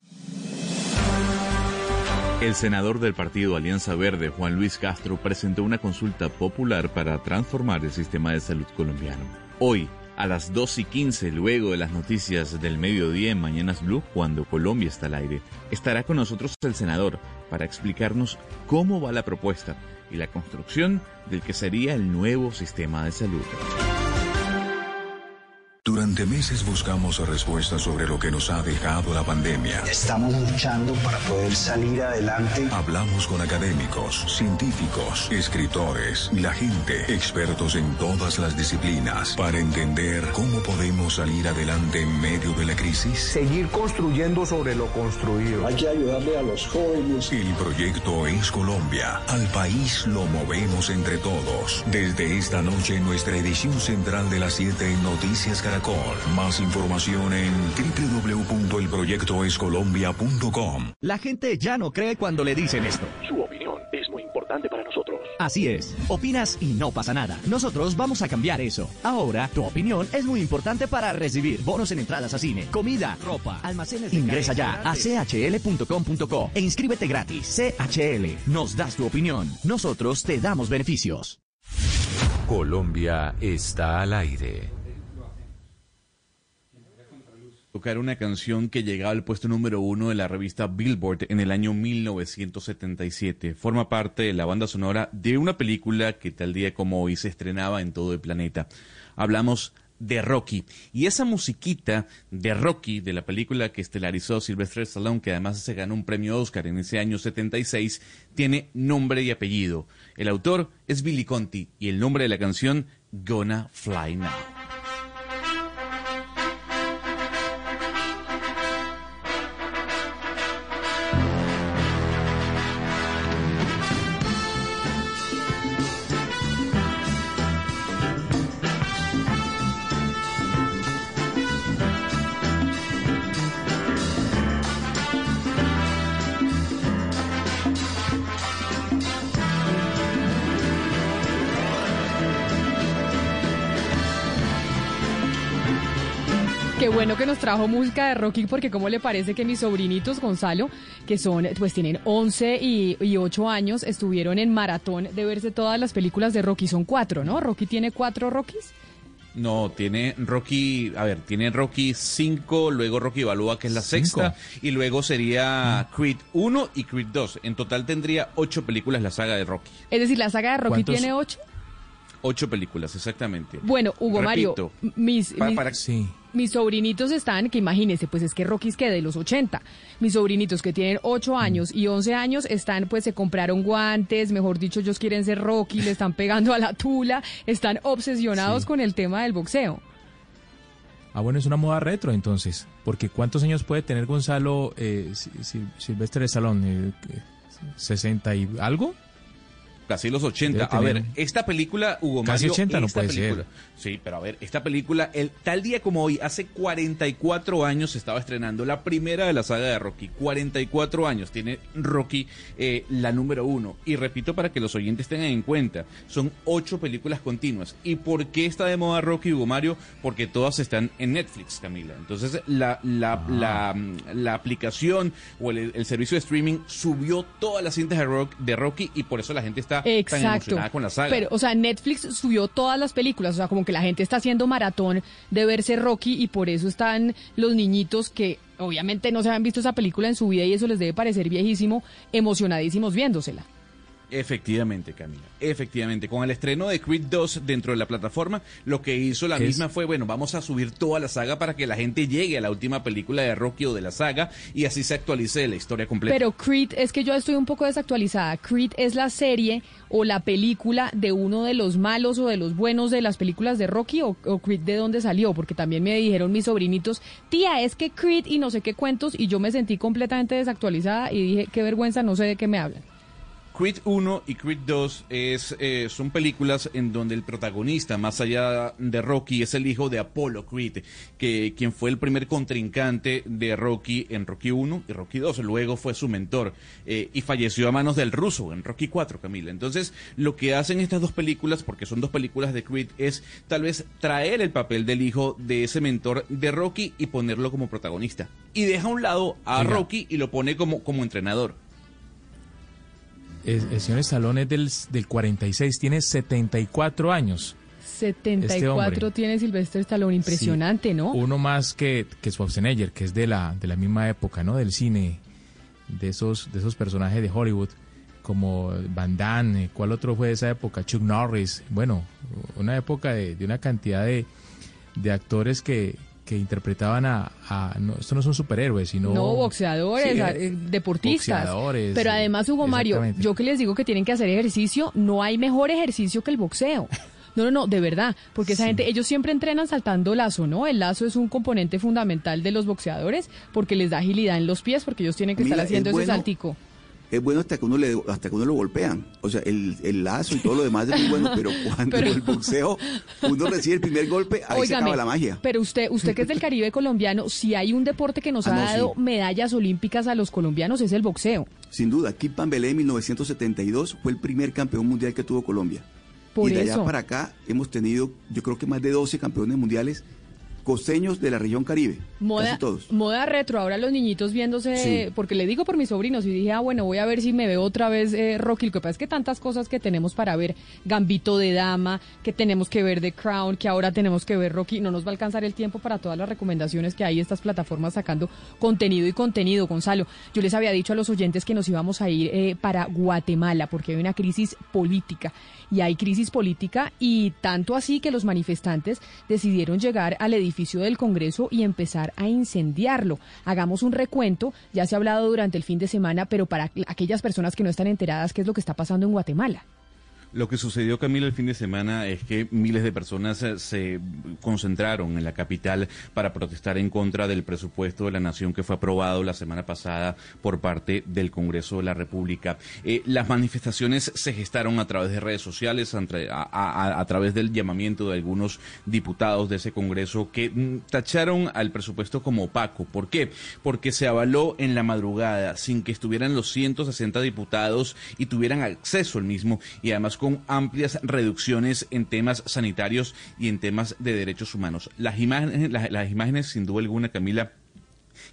El senador del partido Alianza Verde, Juan Luis Castro, presentó una consulta popular para transformar el sistema de salud colombiano. Hoy, a las 2:15, luego de las noticias del mediodía en Mañanas Blue, cuando Colombia está al aire, estará con nosotros el senador para explicarnos cómo va la propuesta y la construcción del que sería el nuevo sistema de salud. Durante meses buscamos respuestas sobre lo que nos ha dejado la pandemia. Estamos luchando para poder salir adelante. Hablamos con académicos, científicos, escritores, la gente, expertos en todas las disciplinas, para entender cómo podemos salir adelante en medio de la crisis. Seguir construyendo sobre lo construido. Hay que ayudarle a los jóvenes. El proyecto es Colombia. Al país lo movemos entre todos. Desde esta noche, nuestra edición central de las 7 en Noticias Caracol. Más información en www.elproyectoescolombia.com. La gente ya no cree cuando le dicen esto. Su opinión es muy importante para nosotros. Así es. Opinas y no pasa nada. Nosotros vamos a cambiar eso. Ahora, tu opinión es muy importante para recibir bonos en entradas a cine, comida, ropa, almacenes de Ingresa ya a chl.com.co e inscríbete gratis. CHL. Nos das tu opinión. Nosotros te damos beneficios. Colombia está al aire. Tocar una canción que llegaba al puesto número 1 de la revista Billboard en el año 1977. Forma parte de la banda sonora de una película que tal día como hoy se estrenaba en todo el planeta. Hablamos de Rocky. Y esa musiquita de Rocky, de la película que estelarizó Sylvester Stallone, que además se ganó un premio Oscar en ese año 76, tiene nombre y apellido. El autor es Billy Conti y el nombre de la canción, Gonna Fly Now. Bueno, que nos trajo música de Rocky porque cómo le parece que mis sobrinitos, Gonzalo, que son, pues tienen 11 y 8 años, estuvieron en maratón de verse todas las películas de Rocky. Son 4, ¿no? ¿Rocky tiene 4 Rockys? No, tiene Rocky, a ver, tiene Rocky 5, luego Rocky Balboa, que es la 6ª, y luego sería Creed 1 y Creed 2. En total tendría 8 películas la saga de Rocky. Es decir, la saga de Rocky tiene 8. 8 películas, exactamente. Bueno, Hugo Repito, Mario, mis sobrinitos están, que imagínense, pues es que Rocky es que de los 80. Mis sobrinitos que tienen 8 años y 11 años están, pues se compraron guantes, mejor dicho, ellos quieren ser Rocky, le están pegando a la tula, están obsesionados con el tema del boxeo. Ah, bueno, es una moda retro entonces, porque ¿cuántos años puede tener Gonzalo Sylvester Stallone? ¿60 y algo? Casi los 80. A ver, esta película, Hugo Mario... Casi 80 no puede ser. Sí, pero a ver, esta película, tal día como hoy, hace 44 años se estaba estrenando la primera de la saga de Rocky. 44 años tiene Rocky, la número 1. Y repito, para que los oyentes tengan en cuenta, son 8 películas continuas. ¿Y por qué está de moda Rocky, Hugo Mario? Porque todas están en Netflix, Camila. Entonces, la aplicación o el servicio de streaming subió todas las cintas de Rocky y por eso la gente está... Exacto. Tan emocionada con la saga. Pero, o sea, Netflix subió todas las películas, o sea, como que la gente está haciendo maratón de verse Rocky y por eso están los niñitos que obviamente no se habían visto esa película en su vida y eso les debe parecer viejísimo, emocionadísimos viéndosela. Efectivamente, Camila, efectivamente. Con el estreno de Creed 2 dentro de la plataforma, lo que hizo la misma fue, bueno, vamos a subir toda la saga para que la gente llegue a la última película de Rocky o de la saga y así se actualice la historia completa. Pero Creed, es que yo estoy un poco desactualizada. Creed es la serie o la película de uno de los malos o de los buenos de las películas de Rocky, o Creed de dónde salió, porque también me dijeron mis sobrinitos, tía, es que Creed y no sé qué cuentos, y yo me sentí completamente desactualizada y dije, qué vergüenza, no sé de qué me hablan. Creed 1 y Creed 2 son películas en donde el protagonista, más allá de Rocky, es el hijo de Apollo Creed, quien fue el primer contrincante de Rocky en Rocky 1 y Rocky 2, luego fue su mentor y falleció a manos del ruso en Rocky 4, Camila. Entonces, lo que hacen estas dos películas, porque son dos películas de Creed, es tal vez traer el papel del hijo de ese mentor de Rocky y ponerlo como protagonista. Y deja a un lado a Rocky y lo pone como entrenador. El señor Stallone es del 46, tiene 74 años. 74 tiene Sylvester Stallone, impresionante, sí, ¿no? Uno más que Schwarzenegger, que es de la misma época, ¿no? Del cine, de esos personajes de Hollywood, como Van Damme, ¿cuál otro fue de esa época? Chuck Norris, bueno, una época de una cantidad de actores que interpretaban no, esto no son superhéroes, sino... No, boxeadores, sí, deportistas. Boxeadores, pero además, Hugo Mario, yo que les digo que tienen que hacer ejercicio, no hay mejor ejercicio que el boxeo. No, de verdad, porque esa gente, ellos siempre entrenan saltando lazo, ¿no? El lazo es un componente fundamental de los boxeadores porque les da agilidad en los pies, porque ellos tienen que estar haciendo ese saltico. Es bueno hasta que uno lo golpean. O sea, el lazo y todo lo demás es muy bueno, pero cuando el boxeo uno recibe el primer golpe, ahí se acaba la magia. Pero usted que es del Caribe colombiano, si hay un deporte que nos ha dado medallas olímpicas a los colombianos es el boxeo. Sin duda, Kip Pambelé en 1972 fue el primer campeón mundial que tuvo Colombia. Por y de allá para acá hemos tenido, yo creo que más de 12 campeones mundiales costeños de la región Caribe, casi todos. Moda retro, ahora los niñitos viéndose, porque le digo por mis sobrinos, y dije, bueno, voy a ver si me veo otra vez Rocky, lo que pasa es que tantas cosas que tenemos para ver, Gambito de Dama, que tenemos que ver The Crown, que ahora tenemos que ver Rocky, no nos va a alcanzar el tiempo para todas las recomendaciones que hay estas plataformas sacando contenido y contenido, Gonzalo. Yo les había dicho a los oyentes que nos íbamos a ir para Guatemala, porque hay una crisis política, y tanto así que los manifestantes decidieron llegar al edificio del Congreso y empezar a incendiarlo. Hagamos un recuento, ya se ha hablado durante el fin de semana, pero para aquellas personas que no están enteradas, ¿qué es lo que está pasando en Guatemala? Lo que sucedió, Camila, el fin de semana es que miles de personas se concentraron en la capital para protestar en contra del presupuesto de la nación que fue aprobado la semana pasada por parte del Congreso de la República. Las manifestaciones se gestaron a través de redes sociales, a través del llamamiento de algunos diputados de ese Congreso que tacharon al presupuesto como opaco. ¿Por qué? Porque se avaló en la madrugada sin que estuvieran los 160 diputados y tuvieran acceso al mismo, y además con amplias reducciones en temas sanitarios y en temas de derechos humanos. Las imágenes, sin duda alguna, Camila,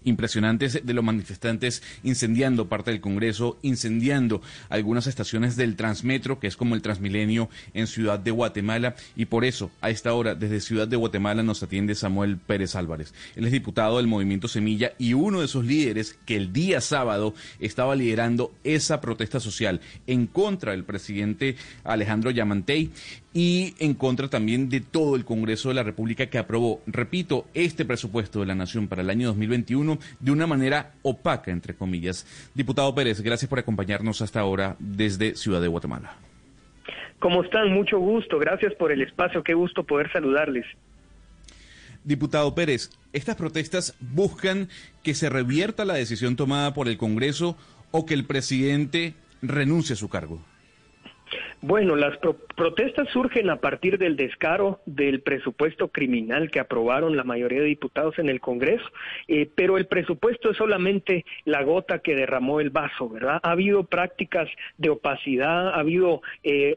impresionantes de los manifestantes incendiando parte del Congreso, incendiando algunas estaciones del Transmetro, que es como el Transmilenio en Ciudad de Guatemala, y por eso, a esta hora, desde Ciudad de Guatemala nos atiende Samuel Pérez Álvarez. Él es diputado del Movimiento Semilla y uno de sus líderes que el día sábado estaba liderando esa protesta social en contra del presidente Alejandro Yamantey y en contra también de todo el Congreso de la República que aprobó, repito, este presupuesto de la Nación para el año 2021 de una manera opaca, entre comillas. Diputado Pérez, gracias por acompañarnos hasta ahora desde Ciudad de Guatemala. ¿Cómo están? Mucho gusto, gracias por el espacio, qué gusto poder saludarles. Diputado Pérez, ¿estas protestas buscan que se revierta la decisión tomada por el Congreso o que el presidente renuncie a su cargo? Bueno, las protestas surgen a partir del descaro del presupuesto criminal que aprobaron la mayoría de diputados en el Congreso, pero el presupuesto es solamente la gota que derramó el vaso, ¿verdad? Ha habido prácticas de opacidad, ha habido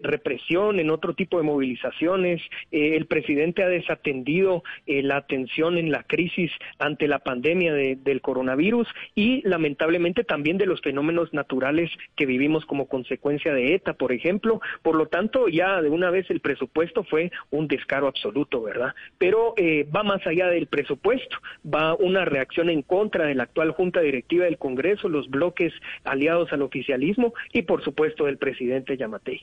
represión en otro tipo de movilizaciones, el presidente ha desatendido la atención en la crisis ante la pandemia del coronavirus y lamentablemente también de los fenómenos naturales que vivimos como consecuencia de ETA, por ejemplo. Por lo tanto, ya de una vez el presupuesto fue un descaro absoluto, ¿verdad? Pero va más allá del presupuesto, va una reacción en contra de la actual Junta Directiva del Congreso, los bloques aliados al oficialismo y, por supuesto, del presidente Yamatei.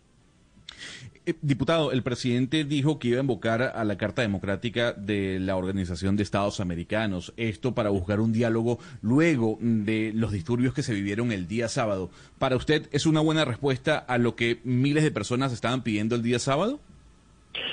Diputado, el presidente dijo que iba a invocar a la Carta Democrática de la Organización de Estados Americanos, esto para buscar un diálogo luego de los disturbios que se vivieron el día sábado. ¿Para usted es una buena respuesta a lo que miles de personas estaban pidiendo el día sábado?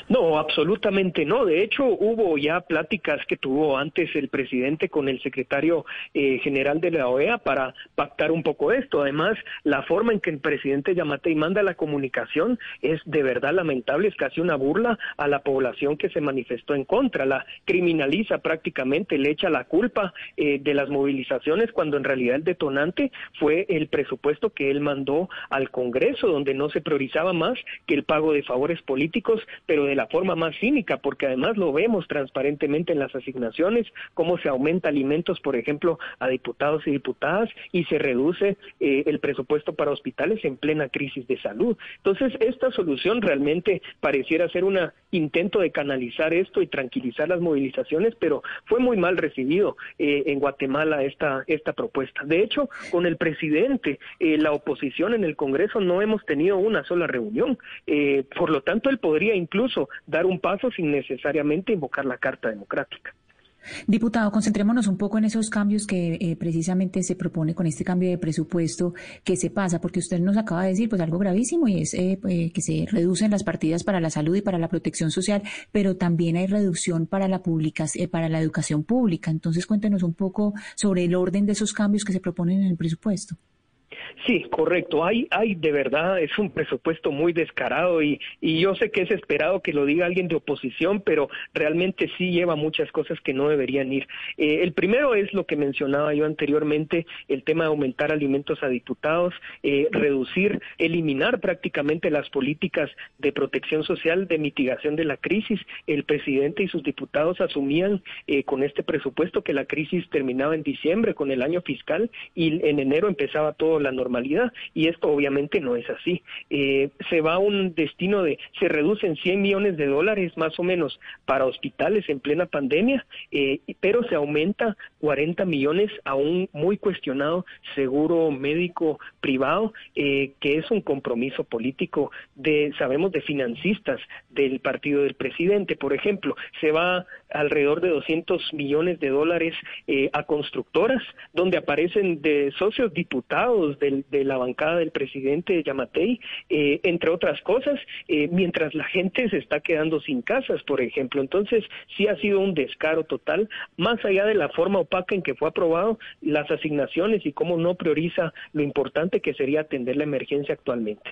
No, absolutamente no. De hecho, hubo ya pláticas que tuvo antes el presidente con el secretario general de la OEA para pactar un poco esto. Además, la forma en que el presidente Yamatei manda la comunicación es de verdad lamentable, es casi una burla a la población que se manifestó en contra. La criminaliza prácticamente, le echa la culpa de las movilizaciones, cuando en realidad el detonante fue el presupuesto que él mandó al Congreso, donde no se priorizaba más que el pago de favores políticos, pero de la forma más cínica, porque además lo vemos transparentemente en las asignaciones, cómo se aumenta alimentos, por ejemplo, a diputados y diputadas, y se reduce el presupuesto para hospitales en plena crisis de salud. Entonces, esta solución realmente pareciera ser un intento de canalizar esto y tranquilizar las movilizaciones, pero fue muy mal recibido en Guatemala esta propuesta. De hecho, con el presidente, la oposición en el Congreso no hemos tenido una sola reunión, por lo tanto, él podría incluso dar un paso sin necesariamente invocar la Carta Democrática. Diputado, concentrémonos un poco en esos cambios que precisamente se propone con este cambio de presupuesto que se pasa, porque usted nos acaba de decir pues algo gravísimo y es que se reducen las partidas para la salud y para la protección social, pero también hay reducción para para la educación pública. Entonces, cuéntenos un poco sobre el orden de esos cambios que se proponen en el presupuesto. Sí, correcto. Hay de verdad, es un presupuesto muy descarado y yo sé que es esperado que lo diga alguien de oposición, pero realmente sí lleva muchas cosas que no deberían ir. El primero es lo que mencionaba yo anteriormente, el tema de aumentar alimentos a diputados, eliminar prácticamente las políticas de protección social, de mitigación de la crisis. El presidente y sus diputados asumían con este presupuesto que la crisis terminaba en diciembre con el año fiscal y en enero empezaba todo la normalidad, y esto obviamente no es así. Se va a un destino se reducen $100 millones más o menos para hospitales en plena pandemia, pero se aumenta $40 millones a un muy cuestionado seguro médico privado, que es un compromiso político de financistas del partido del presidente, por ejemplo. Se va alrededor de $200 millones a constructoras, donde aparecen de socios diputados de la bancada del presidente Yamatei, entre otras cosas, mientras la gente se está quedando sin casas, por ejemplo. Entonces, sí ha sido un descaro total, más allá de la forma opaca en que fue aprobado las asignaciones y cómo no prioriza lo importante que sería atender la emergencia actualmente.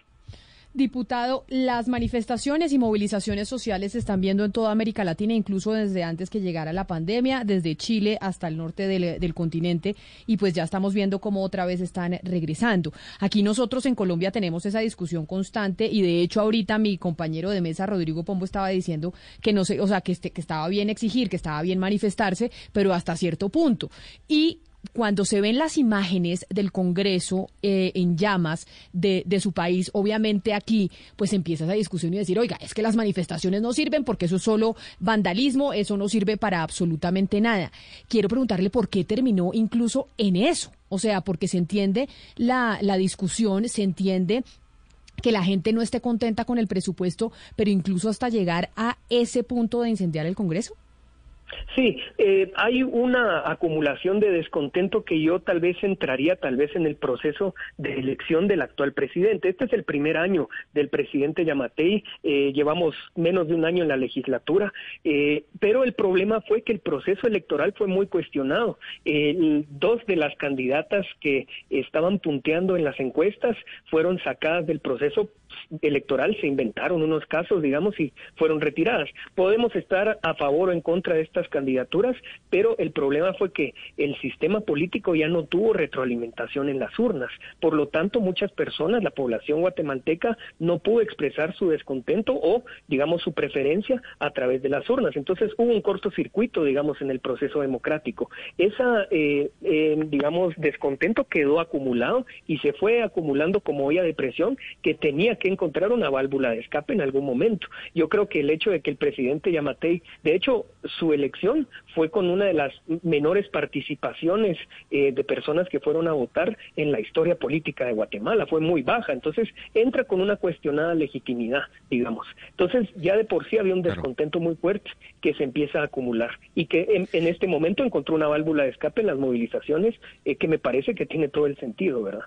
Diputado, las manifestaciones y movilizaciones sociales se están viendo en toda América Latina, incluso desde antes que llegara la pandemia, desde Chile hasta el norte del continente, y pues ya estamos viendo cómo otra vez están regresando. Aquí nosotros en Colombia tenemos esa discusión constante, y de hecho ahorita mi compañero de mesa, Rodrigo Pombo, estaba diciendo que no sé, o sea, que estaba bien exigir, que estaba bien manifestarse, pero hasta cierto punto. Y cuando se ven las imágenes del Congreso en llamas de su país, obviamente aquí pues empieza esa discusión y decir, oiga, es que las manifestaciones no sirven porque eso es solo vandalismo, eso no sirve para absolutamente nada. Quiero preguntarle por qué terminó incluso en eso, o sea, porque se entiende la discusión, se entiende que la gente no esté contenta con el presupuesto, pero incluso hasta llegar a ese punto de incendiar el Congreso. Sí, hay una acumulación de descontento que yo tal vez entraría en el proceso de elección del actual presidente. Este es el primer año del presidente Yamatei, llevamos menos de un año en la legislatura, pero el problema fue que el proceso electoral fue muy cuestionado. Dos de las candidatas que estaban punteando en las encuestas fueron sacadas del proceso electoral se inventaron unos casos, digamos, y fueron retiradas. Podemos estar a favor o en contra de estas candidaturas, pero el problema fue que el sistema político ya no tuvo retroalimentación en las urnas. Por lo tanto, muchas personas, la población guatemalteca, no pudo expresar su descontento o, digamos, su preferencia a través de las urnas. Entonces, hubo un cortocircuito, digamos, en el proceso democrático. Esa, digamos, descontento quedó acumulado y se fue acumulando como olla de presión que tenía que encontrar una válvula de escape en algún momento. Yo creo que el hecho de que el presidente Yamatei, de hecho, su elección fue con una de las menores participaciones de personas que fueron a votar en la historia política de Guatemala, fue muy baja, entonces entra con una cuestionada legitimidad, digamos. Entonces ya de por sí había un descontento muy fuerte que se empieza a acumular y que en este momento encontró una válvula de escape en las movilizaciones que me parece que tiene todo el sentido, ¿verdad?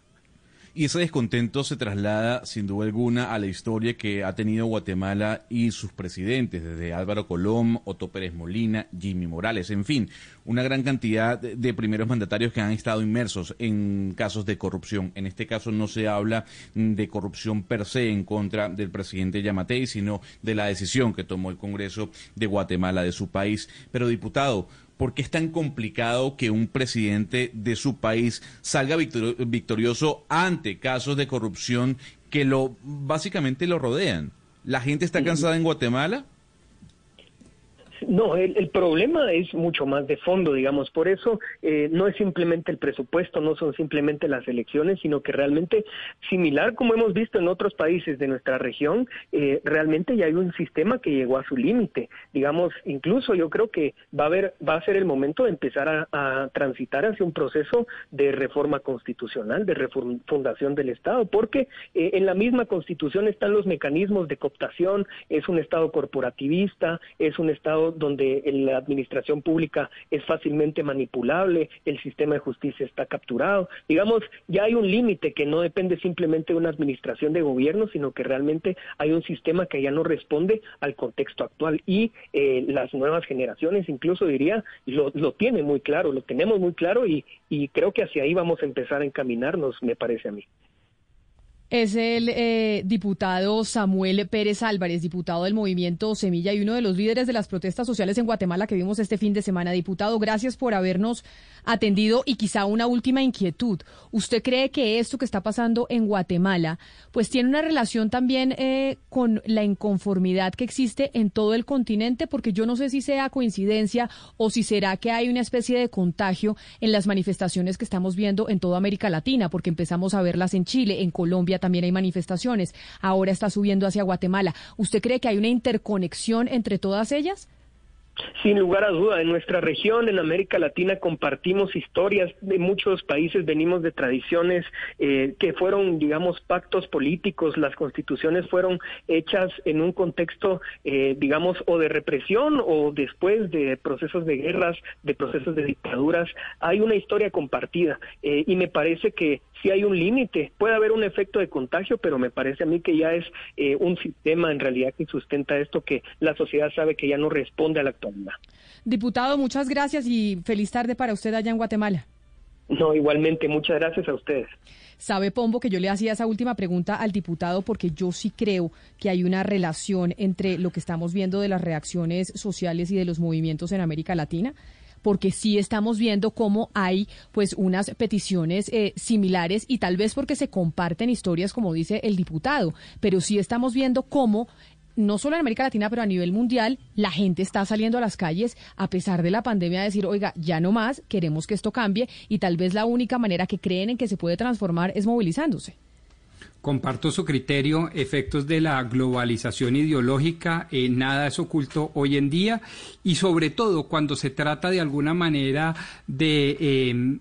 Y ese descontento se traslada, sin duda alguna, a la historia que ha tenido Guatemala y sus presidentes, desde Álvaro Colom, Otto Pérez Molina, Jimmy Morales, en fin, una gran cantidad de primeros mandatarios que han estado inmersos en casos de corrupción. En este caso no se habla de corrupción per se en contra del presidente Yamatei, sino de la decisión que tomó el Congreso de Guatemala, de su país. Pero, diputado, ¿por qué es tan complicado que un presidente de su país salga victorioso ante casos de corrupción que básicamente lo rodean? ¿La gente está cansada en Guatemala? No, el problema es mucho más de fondo, digamos, por eso no es simplemente el presupuesto, no son simplemente las elecciones, sino que realmente, similar como hemos visto en otros países de nuestra región, realmente ya hay un sistema que llegó a su límite, digamos, incluso yo creo que va a ser el momento de empezar a transitar hacia un proceso de reforma constitucional, de refundación del Estado, porque en la misma Constitución están los mecanismos de cooptación, es un Estado corporativista, es un Estado donde la administración pública es fácilmente manipulable, el sistema de justicia está capturado. Digamos, ya hay un límite que no depende simplemente de una administración de gobierno, sino que realmente hay un sistema que ya no responde al contexto actual y las nuevas generaciones, incluso diría, lo tienen muy claro, lo tenemos muy claro y creo que hacia ahí vamos a empezar a encaminarnos, me parece a mí. Es el diputado Samuel Pérez Álvarez, diputado del Movimiento Semilla y uno de los líderes de las protestas sociales en Guatemala que vimos este fin de semana. Diputado, gracias por habernos atendido y quizá una última inquietud. ¿Usted cree que esto que está pasando en Guatemala pues tiene una relación también con la inconformidad que existe en todo el continente? Porque yo no sé si sea coincidencia o si será que hay una especie de contagio en las manifestaciones que estamos viendo en toda América Latina, porque empezamos a verlas en Chile, en Colombia, también hay manifestaciones, ahora está subiendo hacia Guatemala. ¿Usted cree que hay una interconexión entre todas ellas? Sin lugar a duda, en nuestra región, en América Latina, compartimos historias de muchos países, venimos de tradiciones que fueron, digamos, pactos políticos, las constituciones fueron hechas en un contexto, digamos, o de represión o después de procesos de guerras, de procesos de dictaduras, hay una historia compartida y me parece que sí hay un límite, puede haber un efecto de contagio, pero me parece a mí que ya es un sistema en realidad que sustenta esto, que la sociedad sabe que ya no responde a la actualidad. Diputado, muchas gracias y feliz tarde para usted allá en Guatemala. No, igualmente, muchas gracias a ustedes. Sabe, Pombo, que yo le hacía esa última pregunta al diputado porque yo sí creo que hay una relación entre lo que estamos viendo de las reacciones sociales y de los movimientos en América Latina, porque sí estamos viendo cómo hay pues unas peticiones similares y tal vez porque se comparten historias, como dice el diputado, pero sí estamos viendo cómo no solo en América Latina, pero a nivel mundial, la gente está saliendo a las calles a pesar de la pandemia a decir, oiga, ya no más, queremos que esto cambie y tal vez la única manera que creen en que se puede transformar es movilizándose. Comparto su criterio, efectos de la globalización ideológica, nada es oculto hoy en día y sobre todo cuando se trata de alguna manera de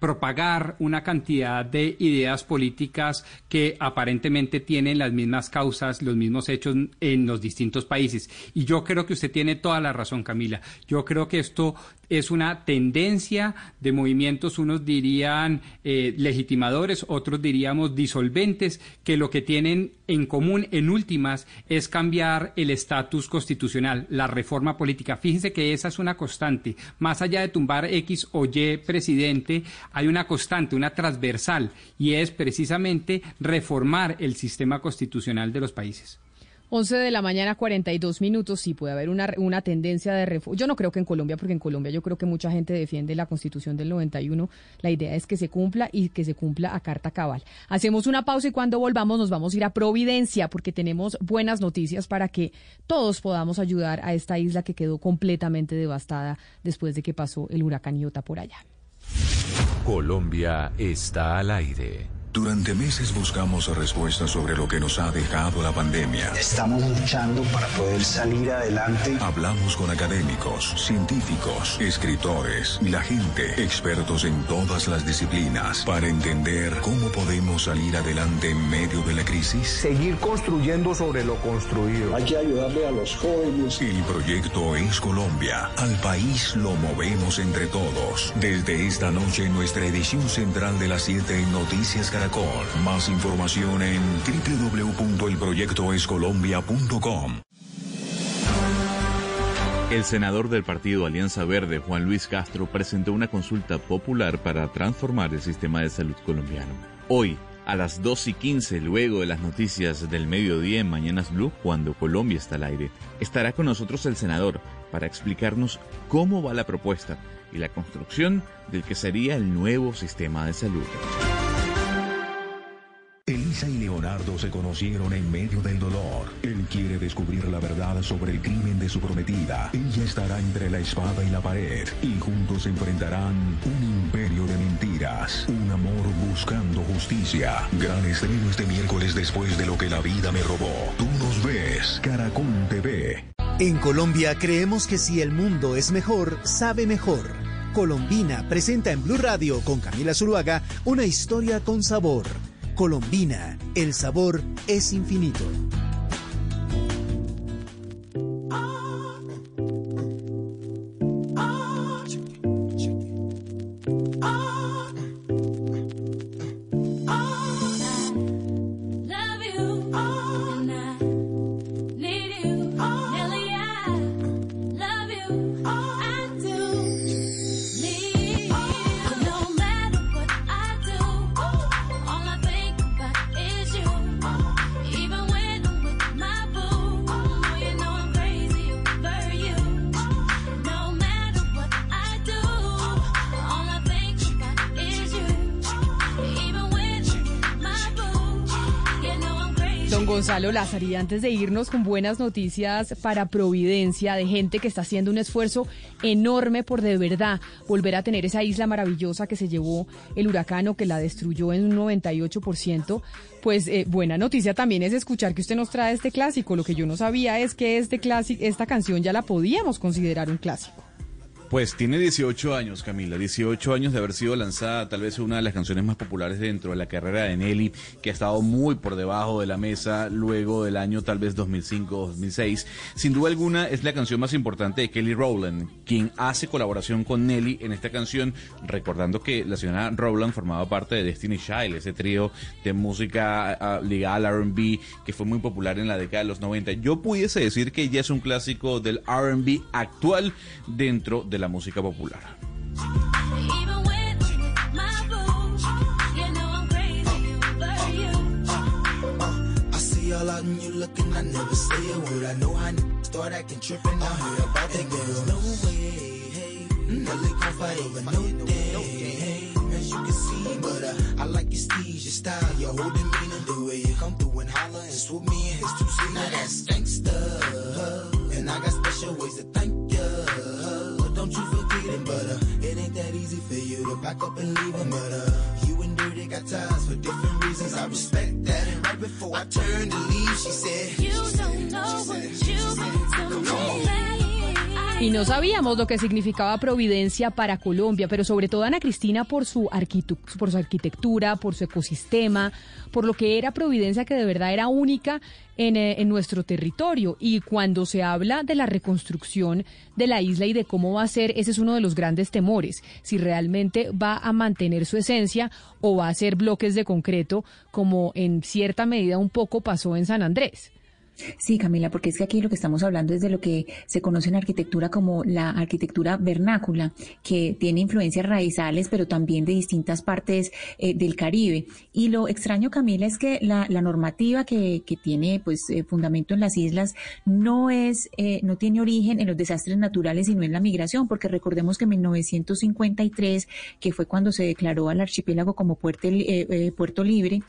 propagar una cantidad de ideas políticas que aparentemente tienen las mismas causas, los mismos hechos en los distintos países. Y yo creo que usted tiene toda la razón, Camila. Yo creo que esto es una tendencia de movimientos, unos dirían legitimadores, otros diríamos disolventes, que lo que tienen en común en últimas es cambiar el estatus constitucional, la reforma política. Fíjense que esa es una constante. Más allá de tumbar X o Y presidente, presidente, hay una constante, una transversal, y es precisamente reformar el sistema constitucional de los países. 11:42 a.m, sí puede haber una tendencia de reforma. Yo no creo que en Colombia, porque en Colombia yo creo que mucha gente defiende la Constitución del 91. La idea es que se cumpla y que se cumpla a carta cabal. Hacemos una pausa y cuando volvamos nos vamos a ir a Providencia, porque tenemos buenas noticias para que todos podamos ayudar a esta isla que quedó completamente devastada después de que pasó el huracán Iota por allá. Colombia está al aire. Durante meses buscamos respuestas sobre lo que nos ha dejado la pandemia. Estamos luchando para poder salir adelante. Hablamos con académicos, científicos, escritores, la gente, expertos en todas las disciplinas, para entender cómo podemos salir adelante en medio de la crisis. Seguir construyendo sobre lo construido. Hay que ayudarle a los jóvenes. El proyecto es Colombia. Al país lo movemos entre todos. Desde esta noche, nuestra edición central de las 7 en Noticias Caracol. Más información en www.elproyectoescolombia.com. El senador del partido Alianza Verde, Juan Luis Castro, presentó una consulta popular para transformar el sistema de salud colombiano. Hoy, a las 2:15, luego de las noticias del mediodía en Mañanas Blue, cuando Colombia está al aire, estará con nosotros el senador para explicarnos cómo va la propuesta y la construcción del que sería el nuevo sistema de salud. Elisa y Leonardo se conocieron en medio del dolor. Él quiere descubrir la verdad sobre el crimen de su prometida. Ella estará entre la espada y la pared, y juntos enfrentarán un imperio de mentiras, un amor buscando justicia. Gran estreno este miércoles, Después de lo que la vida me robó. Tú nos ves, Caracol TV. En Colombia creemos que si el mundo es mejor, sabe mejor. Colombina presenta en Blue Radio con Camila Zuluaga una historia con sabor. Colombina, el sabor es infinito. Gonzalo Lázari, antes de irnos con buenas noticias para Providencia, de gente que está haciendo un esfuerzo enorme por de verdad volver a tener esa isla maravillosa que se llevó el huracán o que la destruyó en un 98%, pues buena noticia también es escuchar que usted nos trae este clásico. Lo que yo no sabía es que esta canción ya la podíamos considerar un clásico. Pues tiene 18 años, Camila, 18 años de haber sido lanzada, tal vez una de las canciones más populares dentro de la carrera de Nelly, que ha estado muy por debajo de la mesa luego del año tal vez 2005-2006. Sin duda alguna es la canción más importante de Kelly Rowland, quien hace colaboración con Nelly en esta canción, recordando que la señora Rowland formaba parte de Destiny Child, ese trío de música ligada al R&B que fue muy popular en la década de los 90. Yo pudiese decir que ya es un clásico del R&B actual dentro de la música popular. Y no sabíamos lo que significaba Providencia para Colombia, pero sobre todo Ana Cristina por su arquitectura, por su ecosistema, por lo que era Providencia, que de verdad era única en nuestro territorio. Y cuando se habla de la reconstrucción de la isla y de cómo va a ser, ese es uno de los grandes temores, si realmente va a mantener su esencia o va a ser bloques de concreto, como en cierta medida un poco pasó en San Andrés. Sí, Camila, porque es que aquí lo que estamos hablando es de lo que se conoce en arquitectura como la arquitectura vernácula, que tiene influencias raizales, pero también de distintas partes del Caribe. Y lo extraño, Camila, es que la normativa que tiene pues fundamento en las islas no tiene origen en los desastres naturales, sino en la migración, porque recordemos que en 1953, que fue cuando se declaró al archipiélago como puerto libre,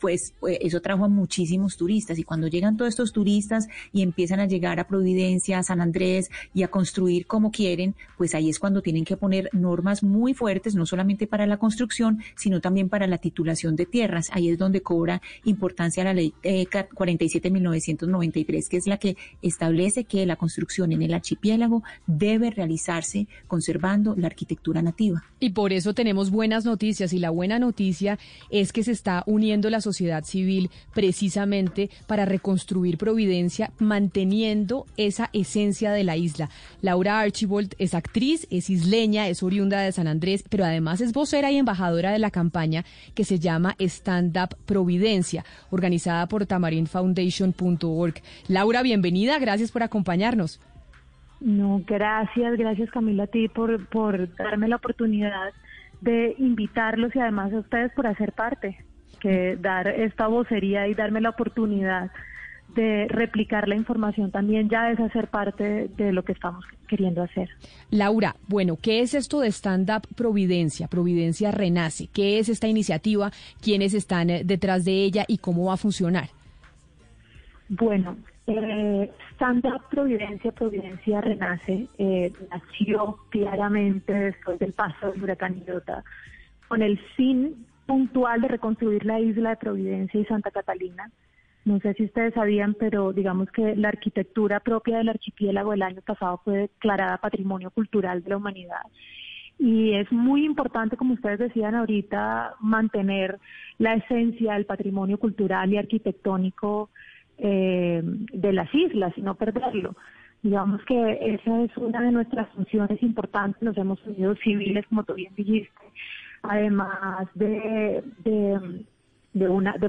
pues eso trajo a muchísimos turistas, y cuando llegan todos estos turistas y empiezan a llegar a Providencia, a San Andrés y a construir como quieren, pues ahí es cuando tienen que poner normas muy fuertes, no solamente para la construcción, sino también para la titulación de tierras. Ahí es donde cobra importancia la ley 47.993, que es la que establece que la construcción en el archipiélago debe realizarse conservando la arquitectura nativa. Y por eso tenemos buenas noticias, y la buena noticia es que se está uniendo la sociedad civil precisamente para reconstruir Providencia, manteniendo esa esencia de la isla. Laura Archibald es actriz, es isleña, es oriunda de San Andrés, pero además es vocera y embajadora de la campaña que se llama Stand Up Providencia, organizada por tamarindfoundation.org. Laura, bienvenida, gracias por acompañarnos. No, gracias Camila a ti por darme la oportunidad de invitarlos, y además a ustedes por hacer parte, que dar esta vocería y darme la oportunidad de replicar la información también ya es hacer parte de lo que estamos queriendo hacer. Laura, bueno, ¿qué es esto de Stand Up Providencia? Providencia Renace. ¿Qué es esta iniciativa? ¿Quiénes están detrás de ella y cómo va a funcionar? Bueno, Stand Up Providencia, Providencia Renace, nació claramente después del paso del huracán Iota, con el fin puntual de reconstruir la isla de Providencia y Santa Catalina. No sé si ustedes sabían, pero digamos que la arquitectura propia del archipiélago el año pasado fue declarada Patrimonio Cultural de la Humanidad. Y es muy importante, como ustedes decían ahorita, mantener la esencia del patrimonio cultural y arquitectónico de las islas y no perderlo. Digamos que esa es una de nuestras funciones importantes. Nos hemos unido civiles, como tú bien dijiste, además de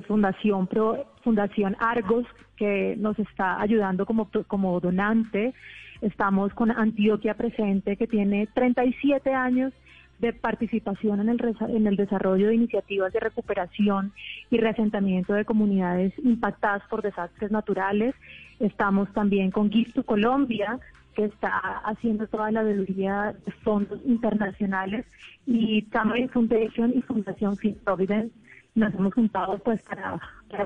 Fundación Argos, que nos está ayudando como donante. Estamos con Antioquia Presente, que tiene 37 años de participación en el desarrollo de iniciativas de recuperación y reasentamiento de comunidades impactadas por desastres naturales. Estamos también con Give to Colombia, que está haciendo toda la veeduría de fondos internacionales, y Tamarind Foundation y Fundación Fit Providence. Nos hemos juntado pues para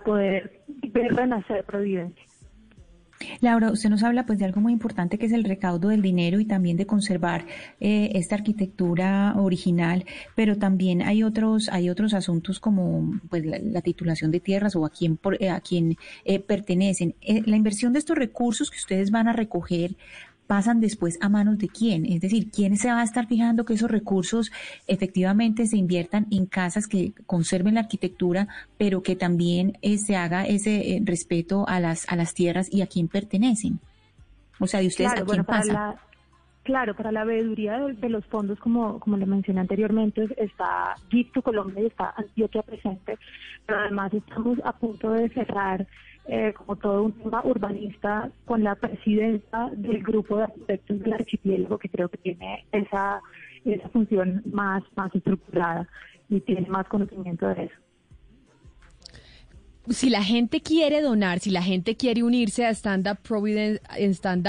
poder ver renacer Providencia. Laura, usted nos habla pues de algo muy importante, que es el recaudo del dinero y también de conservar esta arquitectura original, pero también hay otros asuntos como pues la titulación de tierras o a quién pertenecen. La inversión de estos recursos que ustedes van a recoger, ¿pasan después a manos de quién? Es decir, ¿quién se va a estar fijando que esos recursos efectivamente se inviertan en casas que conserven la arquitectura, pero que también se haga ese respeto a las tierras y a quién pertenecen? O sea, ¿de ustedes a quién pasa? Claro, para la veeduría de los fondos, como le mencioné anteriormente, está Give to Colombia y está Antioquia Presente, pero además estamos a punto de cerrar como todo un tema urbanista con la presidenta del grupo de arquitectos del archipiélago, que creo que tiene esa función más estructurada y tiene más conocimiento de eso. Si la gente quiere donar, si la gente quiere unirse a Stand Up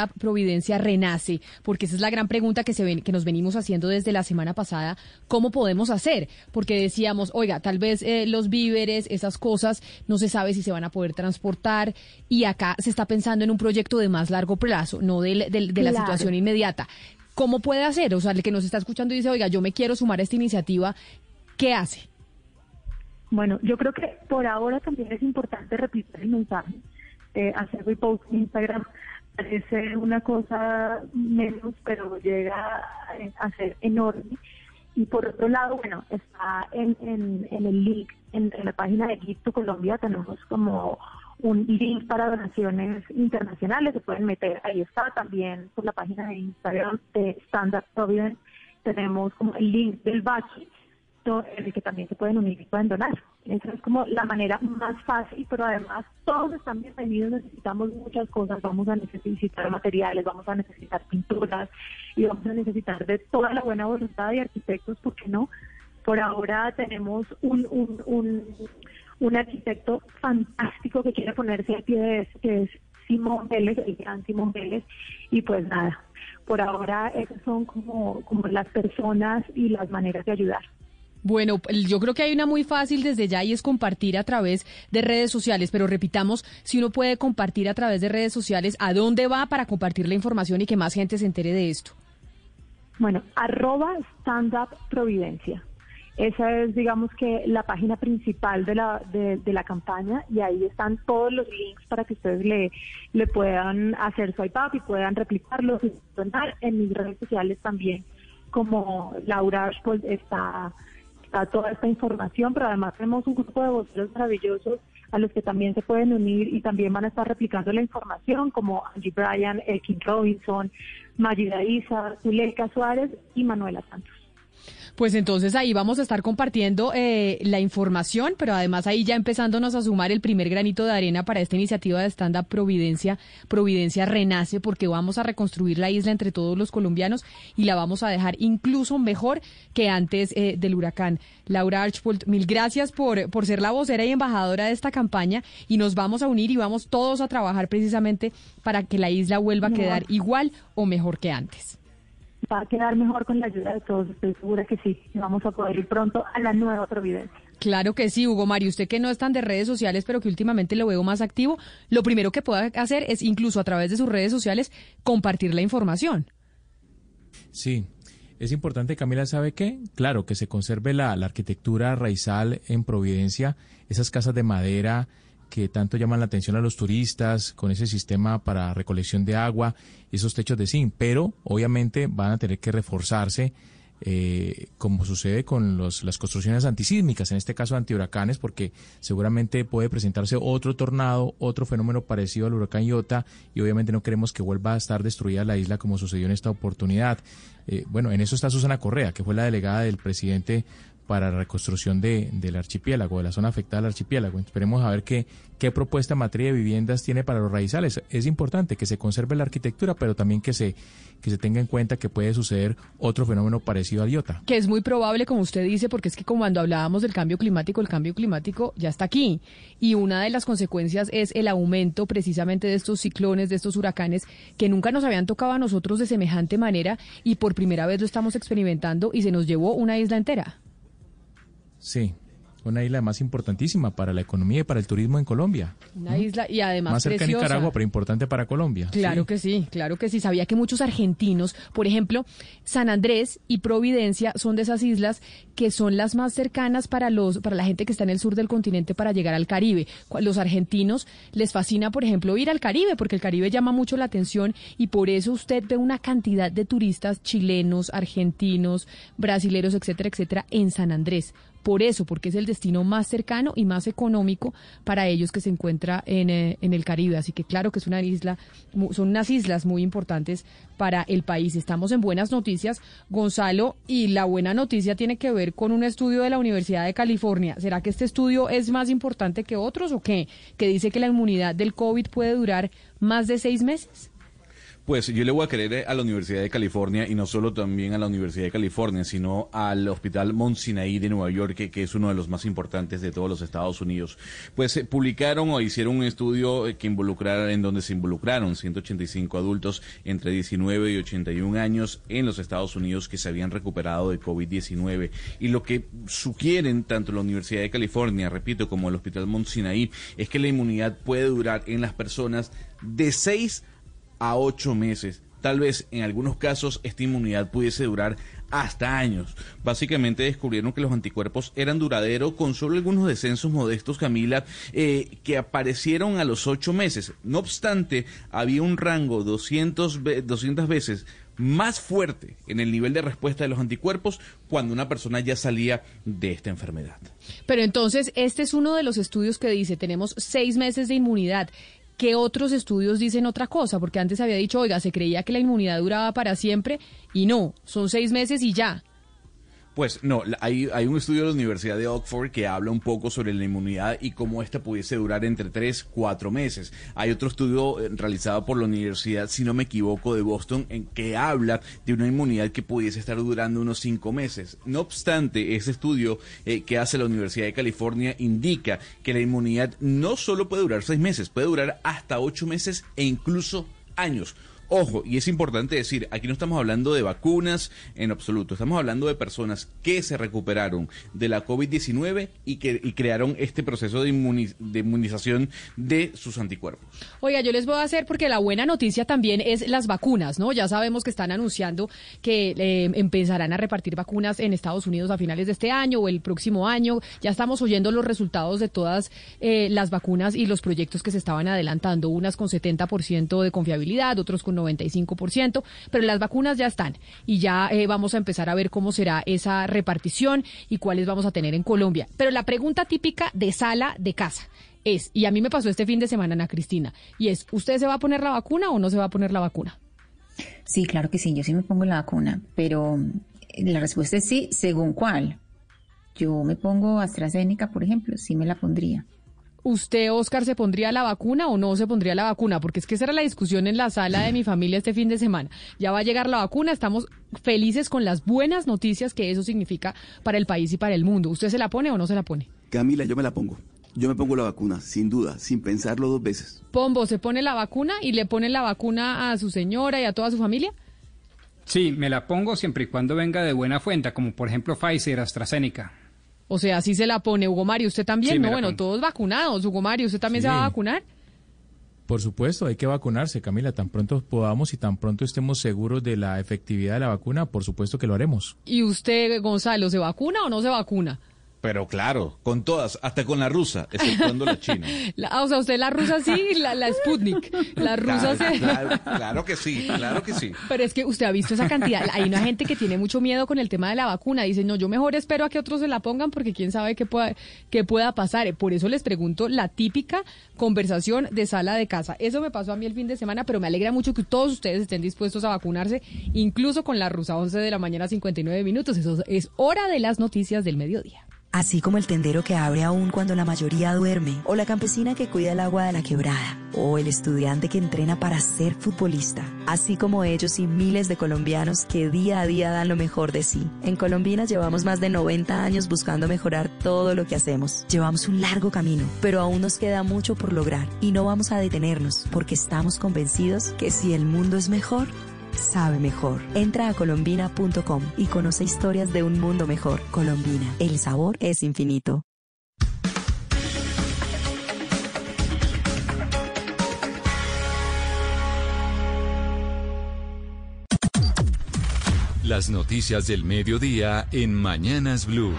Providencia Renace, porque esa es la gran pregunta que nos venimos haciendo desde la semana pasada, ¿cómo podemos hacer? Porque decíamos, oiga, tal vez los víveres, esas cosas, no se sabe si se van a poder transportar, y acá se está pensando en un proyecto de más largo plazo, no de la situación inmediata. ¿Cómo puede hacer? O sea, el que nos está escuchando dice, oiga, yo me quiero sumar a esta iniciativa, ¿qué hace? Bueno, yo creo que por ahora también es importante replicar el mensaje. Hacer repost en Instagram parece una cosa menos, pero llega a ser enorme. Y por otro lado, bueno, está en el link, en la página de Give to Colombia tenemos como un link para donaciones internacionales, se pueden meter. Ahí está también por la página de Instagram de Stand Up Providence, tenemos como el link del Bachi, en el que también se pueden unir y pueden donar. Esa es como la manera más fácil, pero además todos están bienvenidos, necesitamos muchas cosas, vamos a necesitar materiales, vamos a necesitar pinturas y vamos a necesitar de toda la buena voluntad de arquitectos, ¿por qué no? Por ahora tenemos un arquitecto fantástico que quiere ponerse a pie de eso, que es Simón Vélez, el gran Simón Vélez, y pues nada, por ahora esas son como las personas y las maneras de ayudar. Bueno, yo creo que hay una muy fácil desde ya y es compartir a través de redes sociales, pero repitamos, si uno puede compartir a través de redes sociales, ¿a dónde va para compartir la información y que más gente se entere de esto? Bueno, @StandUpProvidencia. Esa es, digamos, que la página principal de la campaña y ahí están todos los links para que ustedes le puedan hacer swipe up y puedan replicarlos. En mis redes sociales también, como Laura Ashpold, está toda esta información, pero además tenemos un grupo de voceros maravillosos a los que también se pueden unir y también van a estar replicando la información, como Angie Bryan, Elkin Robinson, Mayida Isa, Zuleika Suárez y Manuela Santos. Pues entonces ahí vamos a estar compartiendo la información, pero además ahí ya empezándonos a sumar el primer granito de arena para esta iniciativa de Stand Up Providencia. Providencia renace porque vamos a reconstruir la isla entre todos los colombianos y la vamos a dejar incluso mejor que antes del huracán. Laura Archbold, mil gracias por ser la vocera y embajadora de esta campaña y nos vamos a unir y vamos todos a trabajar precisamente para que la isla vuelva a quedar igual o mejor que antes. Va a quedar mejor con la ayuda de todos, estoy segura que sí. Vamos a poder ir pronto a la nueva Providencia. Claro que sí, Hugo Mario. Usted que no es tan de redes sociales, pero que últimamente lo veo más activo, lo primero que pueda hacer es, incluso a través de sus redes sociales, compartir la información. Sí, es importante, Camila, ¿sabe qué? Claro, que se conserve la arquitectura raizal en Providencia, esas casas de madera que tanto llaman la atención a los turistas, con ese sistema para recolección de agua, esos techos de zinc, pero obviamente van a tener que reforzarse, como sucede con las construcciones antisísmicas, en este caso antihuracanes, porque seguramente puede presentarse otro tornado, otro fenómeno parecido al huracán Iota, y obviamente no queremos que vuelva a estar destruida la isla como sucedió en esta oportunidad. Bueno, en eso está Susana Correa, que fue la delegada del presidente para la reconstrucción del archipiélago, de la zona afectada del archipiélago. Esperemos a ver qué propuesta en materia de viviendas tiene para los raizales. Es importante que se conserve la arquitectura, pero también que se tenga en cuenta que puede suceder otro fenómeno parecido al Iota. Que es muy probable, como usted dice, porque es que como cuando hablábamos del cambio climático, el cambio climático ya está aquí. Y una de las consecuencias es el aumento precisamente de estos ciclones, de estos huracanes, que nunca nos habían tocado a nosotros de semejante manera y por primera vez lo estamos experimentando y se nos llevó una isla entera. Sí, una isla más importantísima para la economía y para el turismo en Colombia. Una isla y además más cerca preciosa. De Nicaragua, pero importante para Colombia. Claro sí. Que sí, claro que sí. Sabía que muchos argentinos, por ejemplo, San Andrés y Providencia son de esas islas que son las más cercanas para la gente que está en el sur del continente para llegar al Caribe. Los argentinos les fascina, por ejemplo, ir al Caribe, porque el Caribe llama mucho la atención y por eso usted ve una cantidad de turistas chilenos, argentinos, brasileros, etcétera, etcétera, en San Andrés. Por eso, porque es el destino más cercano y más económico para ellos que se encuentra en el Caribe. Así que claro que es una isla, son unas islas muy importantes para el país. Estamos en buenas noticias, Gonzalo, y la buena noticia tiene que ver con un estudio de la Universidad de California. ¿Será que este estudio es más importante que otros o qué? Que dice que la inmunidad del COVID puede durar más de 6 meses. Pues yo le voy a creer a la Universidad de California y no solo también a la Universidad de California, sino al Hospital Mount Sinai de Nueva York, que es uno de los más importantes de todos los Estados Unidos. Pues publicaron o hicieron un estudio que involucraron 185 adultos entre 19 y 81 años en los Estados Unidos que se habían recuperado de COVID-19. Y lo que sugieren tanto la Universidad de California, repito, como el Hospital Mount Sinai, es que la inmunidad puede durar en las personas de 6 a 8 meses. Tal vez en algunos casos esta inmunidad pudiese durar hasta años. Básicamente descubrieron que los anticuerpos eran duraderos con solo algunos descensos modestos, Camila, que aparecieron a los 8 meses. No obstante, había un rango 200 veces más fuerte en el nivel de respuesta de los anticuerpos cuando una persona ya salía de esta enfermedad. Pero entonces este es uno de los estudios que dice tenemos 6 meses de inmunidad. ¿Qué otros estudios dicen otra cosa? Porque antes había dicho, oiga, se creía que la inmunidad duraba para siempre y no, son 6 meses y ya. Pues no, hay un estudio de la Universidad de Oxford que habla un poco sobre la inmunidad y cómo esta pudiese durar entre 3-4 meses. Hay otro estudio realizado por la Universidad, si no me equivoco, de Boston, en que habla de una inmunidad que pudiese estar durando unos 5 meses. No obstante, ese estudio que hace la Universidad de California indica que la inmunidad no solo puede durar 6 meses, puede durar hasta 8 meses e incluso años. Ojo, y es importante decir, aquí no estamos hablando de vacunas en absoluto, estamos hablando de personas que se recuperaron de la COVID-19 y crearon este proceso de inmunización de sus anticuerpos. Oiga, yo les voy a hacer, porque la buena noticia también es las vacunas, ¿no? Ya sabemos que están anunciando que empezarán a repartir vacunas en Estados Unidos a finales de este año o el próximo año. Ya estamos oyendo los resultados de todas las vacunas y los proyectos que se estaban adelantando, unas con 70% de confiabilidad, otros con 95%, pero las vacunas ya están y ya vamos a empezar a ver cómo será esa repartición y cuáles vamos a tener en Colombia. Pero la pregunta típica de sala de casa es, y a mí me pasó este fin de semana, Ana Cristina, y es, ¿usted se va a poner la vacuna o no se va a poner la vacuna? Sí, claro que sí, yo sí me pongo la vacuna, pero la respuesta es sí, según cuál. Yo me pongo AstraZeneca, por ejemplo, sí me la pondría. ¿Usted, Oscar, se pondría la vacuna o no se pondría la vacuna? Porque es que esa era la discusión en la sala de mi familia este fin de semana. Ya va a llegar la vacuna, estamos felices con las buenas noticias que eso significa para el país y para el mundo. ¿Usted se la pone o no se la pone? Camila, yo me la pongo. Yo me pongo la vacuna, sin duda, sin pensarlo 2 veces. Pombo, ¿se pone la vacuna y le pone la vacuna a su señora y a toda su familia? Sí, me la pongo siempre y cuando venga de buena fuente, como por ejemplo Pfizer, AstraZeneca. O sea, ¿sí se la pone, Hugo Mario? ¿Usted también? Sí, no, bueno, todos vacunados. Hugo Mario, ¿usted también se va a vacunar? Por supuesto, hay que vacunarse, Camila. Tan pronto podamos y tan pronto estemos seguros de la efectividad de la vacuna, por supuesto que lo haremos. ¿Y usted, Gonzalo, se vacuna o no se vacuna? Pero claro, con todas, hasta con la rusa, exceptuando la china. O sea, usted la rusa sí, la Sputnik. La rusa claro, sí. Claro que sí, claro que sí. Pero es que usted ha visto esa cantidad. Hay una gente que tiene mucho miedo con el tema de la vacuna. Dice, no, yo mejor espero a que otros se la pongan porque quién sabe qué pueda pasar. Por eso les pregunto la típica conversación de sala de casa. Eso me pasó a mí el fin de semana, pero me alegra mucho que todos ustedes estén dispuestos a vacunarse, incluso con la rusa. 11:59 a.m. Eso es hora de las noticias del mediodía. Así como el tendero que abre aún cuando la mayoría duerme, o la campesina que cuida el agua de la quebrada, o el estudiante que entrena para ser futbolista. Así como ellos y miles de colombianos que día a día dan lo mejor de sí. En Colombina llevamos más de 90 años buscando mejorar todo lo que hacemos. Llevamos un largo camino, pero aún nos queda mucho por lograr. Y no vamos a detenernos, porque estamos convencidos que si el mundo es mejor, sabe mejor. Entra a colombina.com y conoce historias de un mundo mejor. Colombina, el sabor es infinito. Las noticias del mediodía en Mañanas Blue.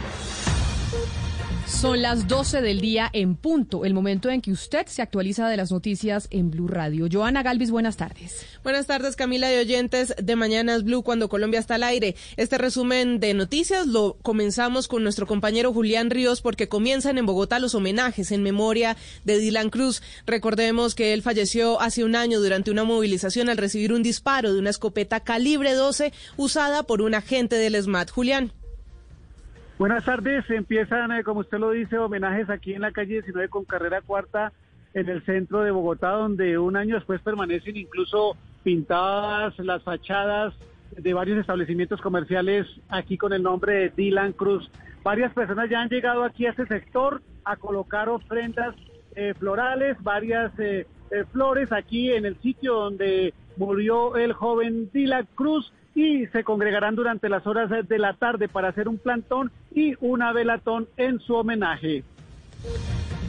Son las 12 del día en punto, el momento en que usted se actualiza de las noticias en Blue Radio. Joana Galvis, buenas tardes. Buenas tardes, Camila, y oyentes de Mañanas Blue, cuando Colombia está al aire. Este resumen de noticias lo comenzamos con nuestro compañero Julián Ríos, porque comienzan en Bogotá los homenajes en memoria de Dylan Cruz. Recordemos que él falleció hace un año durante una movilización al recibir un disparo de una escopeta calibre 12 usada por un agente del SMAT. Julián. Buenas tardes, empiezan, como usted lo dice, homenajes aquí en la calle 19 con carrera cuarta en el centro de Bogotá, donde un año después permanecen incluso pintadas las fachadas de varios establecimientos comerciales aquí con el nombre de Dylan Cruz. Varias personas ya han llegado aquí a este sector a colocar ofrendas florales, varias flores aquí en el sitio donde murió el joven Dylan Cruz, y se congregarán durante las horas de la tarde para hacer un plantón y una velatón en su homenaje.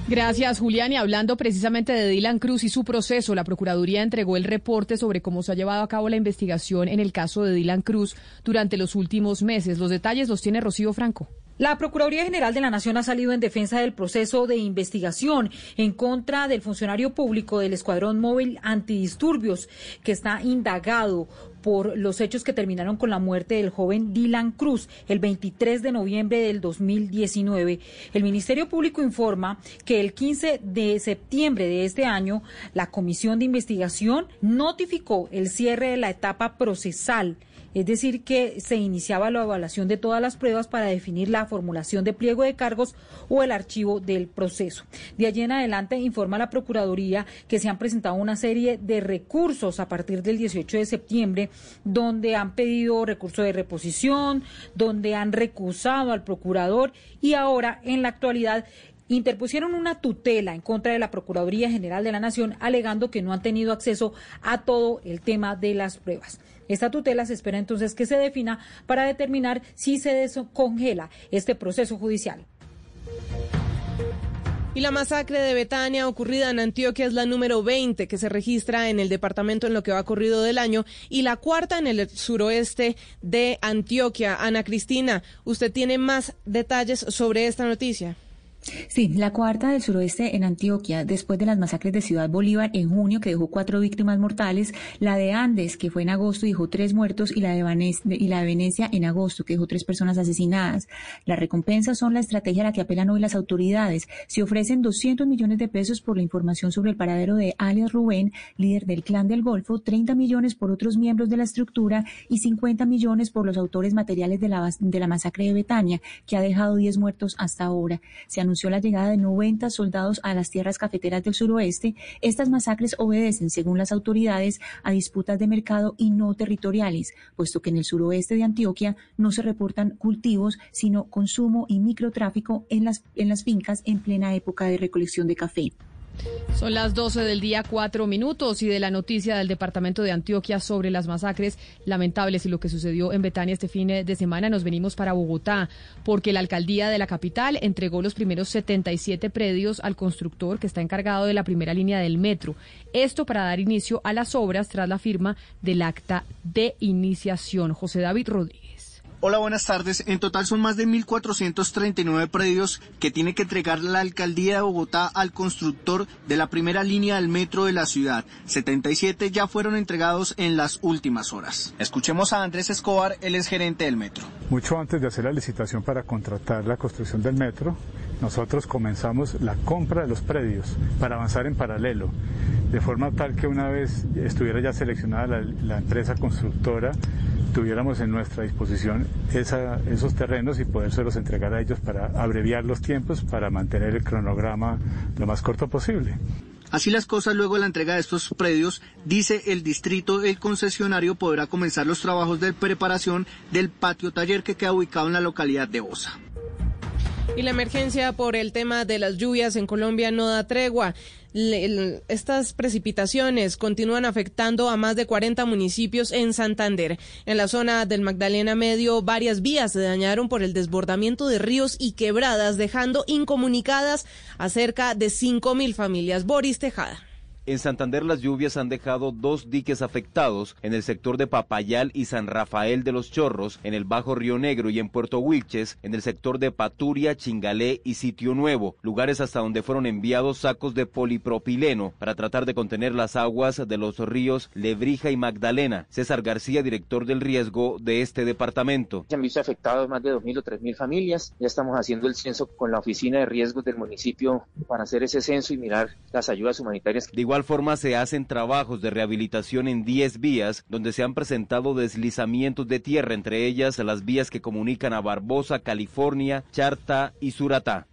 Gracias, Julián. Y hablando precisamente de Dylan Cruz y su proceso, la Procuraduría entregó el reporte sobre cómo se ha llevado a cabo la investigación en el caso de Dylan Cruz durante los últimos meses. Los detalles los tiene Rocío Franco. La Procuraduría General de la Nación ha salido en defensa del proceso de investigación en contra del funcionario público del Escuadrón Móvil Antidisturbios, que está indagado por los hechos que terminaron con la muerte del joven Dylan Cruz el 23 de noviembre del 2019. El Ministerio Público informa que el 15 de septiembre de este año, la Comisión de Investigación notificó el cierre de la etapa procesal Es decir, que se iniciaba la evaluación de todas las pruebas para definir la formulación de pliego de cargos o el archivo del proceso. De allí en adelante, informa la Procuraduría que se han presentado una serie de recursos a partir del 18 de septiembre, donde han pedido recurso de reposición, donde han recusado al procurador y ahora, en la actualidad, interpusieron una tutela en contra de la Procuraduría General de la Nación, alegando que no han tenido acceso a todo el tema de las pruebas. Esta tutela se espera entonces que se defina para determinar si se descongela este proceso judicial. Y la masacre de Betania ocurrida en Antioquia es la número 20 que se registra en el departamento en lo que va corrido del año y la cuarta en el suroeste de Antioquia. Ana Cristina, usted tiene más detalles sobre esta noticia. Sí, la cuarta del suroeste en Antioquia, después de las masacres de Ciudad Bolívar en junio, que dejó 4 víctimas mortales, la de Andes, que fue en agosto y dejó 3 muertos, y la de Venecia en agosto, que dejó 3 personas asesinadas. Las recompensas son la estrategia a la que apelan hoy las autoridades. Se ofrecen 200 millones de pesos por la información sobre el paradero de alias Rubén, líder del Clan del Golfo, 30 millones por otros miembros de la estructura y 50 millones por los autores materiales de la masacre de Betania, que ha dejado 10 muertos hasta ahora. Se anunció la llegada de 90 soldados a las tierras cafeteras del suroeste. Estas masacres obedecen, según las autoridades, a disputas de mercado y no territoriales, puesto que en el suroeste de Antioquia no se reportan cultivos, sino consumo y microtráfico en las fincas en plena época de recolección de café. Son las 12 del día, 4 minutos, y de la noticia del departamento de Antioquia sobre las masacres lamentables y lo que sucedió en Betania este fin de semana nos venimos para Bogotá, porque la alcaldía de la capital entregó los primeros 77 predios al constructor que está encargado de la primera línea del metro. Esto para dar inicio a las obras tras la firma del acta de iniciación. José David Rodríguez. Hola, buenas tardes. En total son más de 1.439 predios que tiene que entregar la alcaldía de Bogotá al constructor de la primera línea del metro de la ciudad. 77 ya fueron entregados en las últimas horas. Escuchemos a Andrés Escobar, él es gerente del metro. Mucho antes de hacer la licitación para contratar la construcción del metro, nosotros comenzamos la compra de los predios para avanzar en paralelo, de forma tal que una vez estuviera ya seleccionada la empresa constructora, tuviéramos en nuestra disposición esos terrenos y podérselos entregar a ellos para abreviar los tiempos, para mantener el cronograma lo más corto posible. Así las cosas, luego de la entrega de estos predios, dice el distrito, el concesionario podrá comenzar los trabajos de preparación del patio taller que queda ubicado en la localidad de Osa. Y la emergencia por el tema de las lluvias en Colombia no da tregua. Estas precipitaciones continúan afectando a más de 40 municipios en Santander. En la zona del Magdalena Medio, varias vías se dañaron por el desbordamiento de ríos y quebradas, dejando incomunicadas a cerca de 5.000 familias. Boris Tejada. En Santander las lluvias han dejado 2 diques afectados en el sector de Papayal y San Rafael de los Chorros, en el Bajo Río Negro y en Puerto Wilches, en el sector de Paturia, Chingalé y Sitio Nuevo, lugares hasta donde fueron enviados sacos de polipropileno para tratar de contener las aguas de los ríos Lebrija y Magdalena. César García, director del riesgo de este departamento. Se han visto afectados más de 2.000 o 3.000 familias. Ya estamos haciendo el censo con la oficina de riesgos del municipio para hacer ese censo y mirar las ayudas humanitarias. De igual forma se hacen trabajos de rehabilitación en 10 vías donde se han presentado deslizamientos de tierra, entre ellas las vías que comunican a Barbosa, California, Charta y Suratá.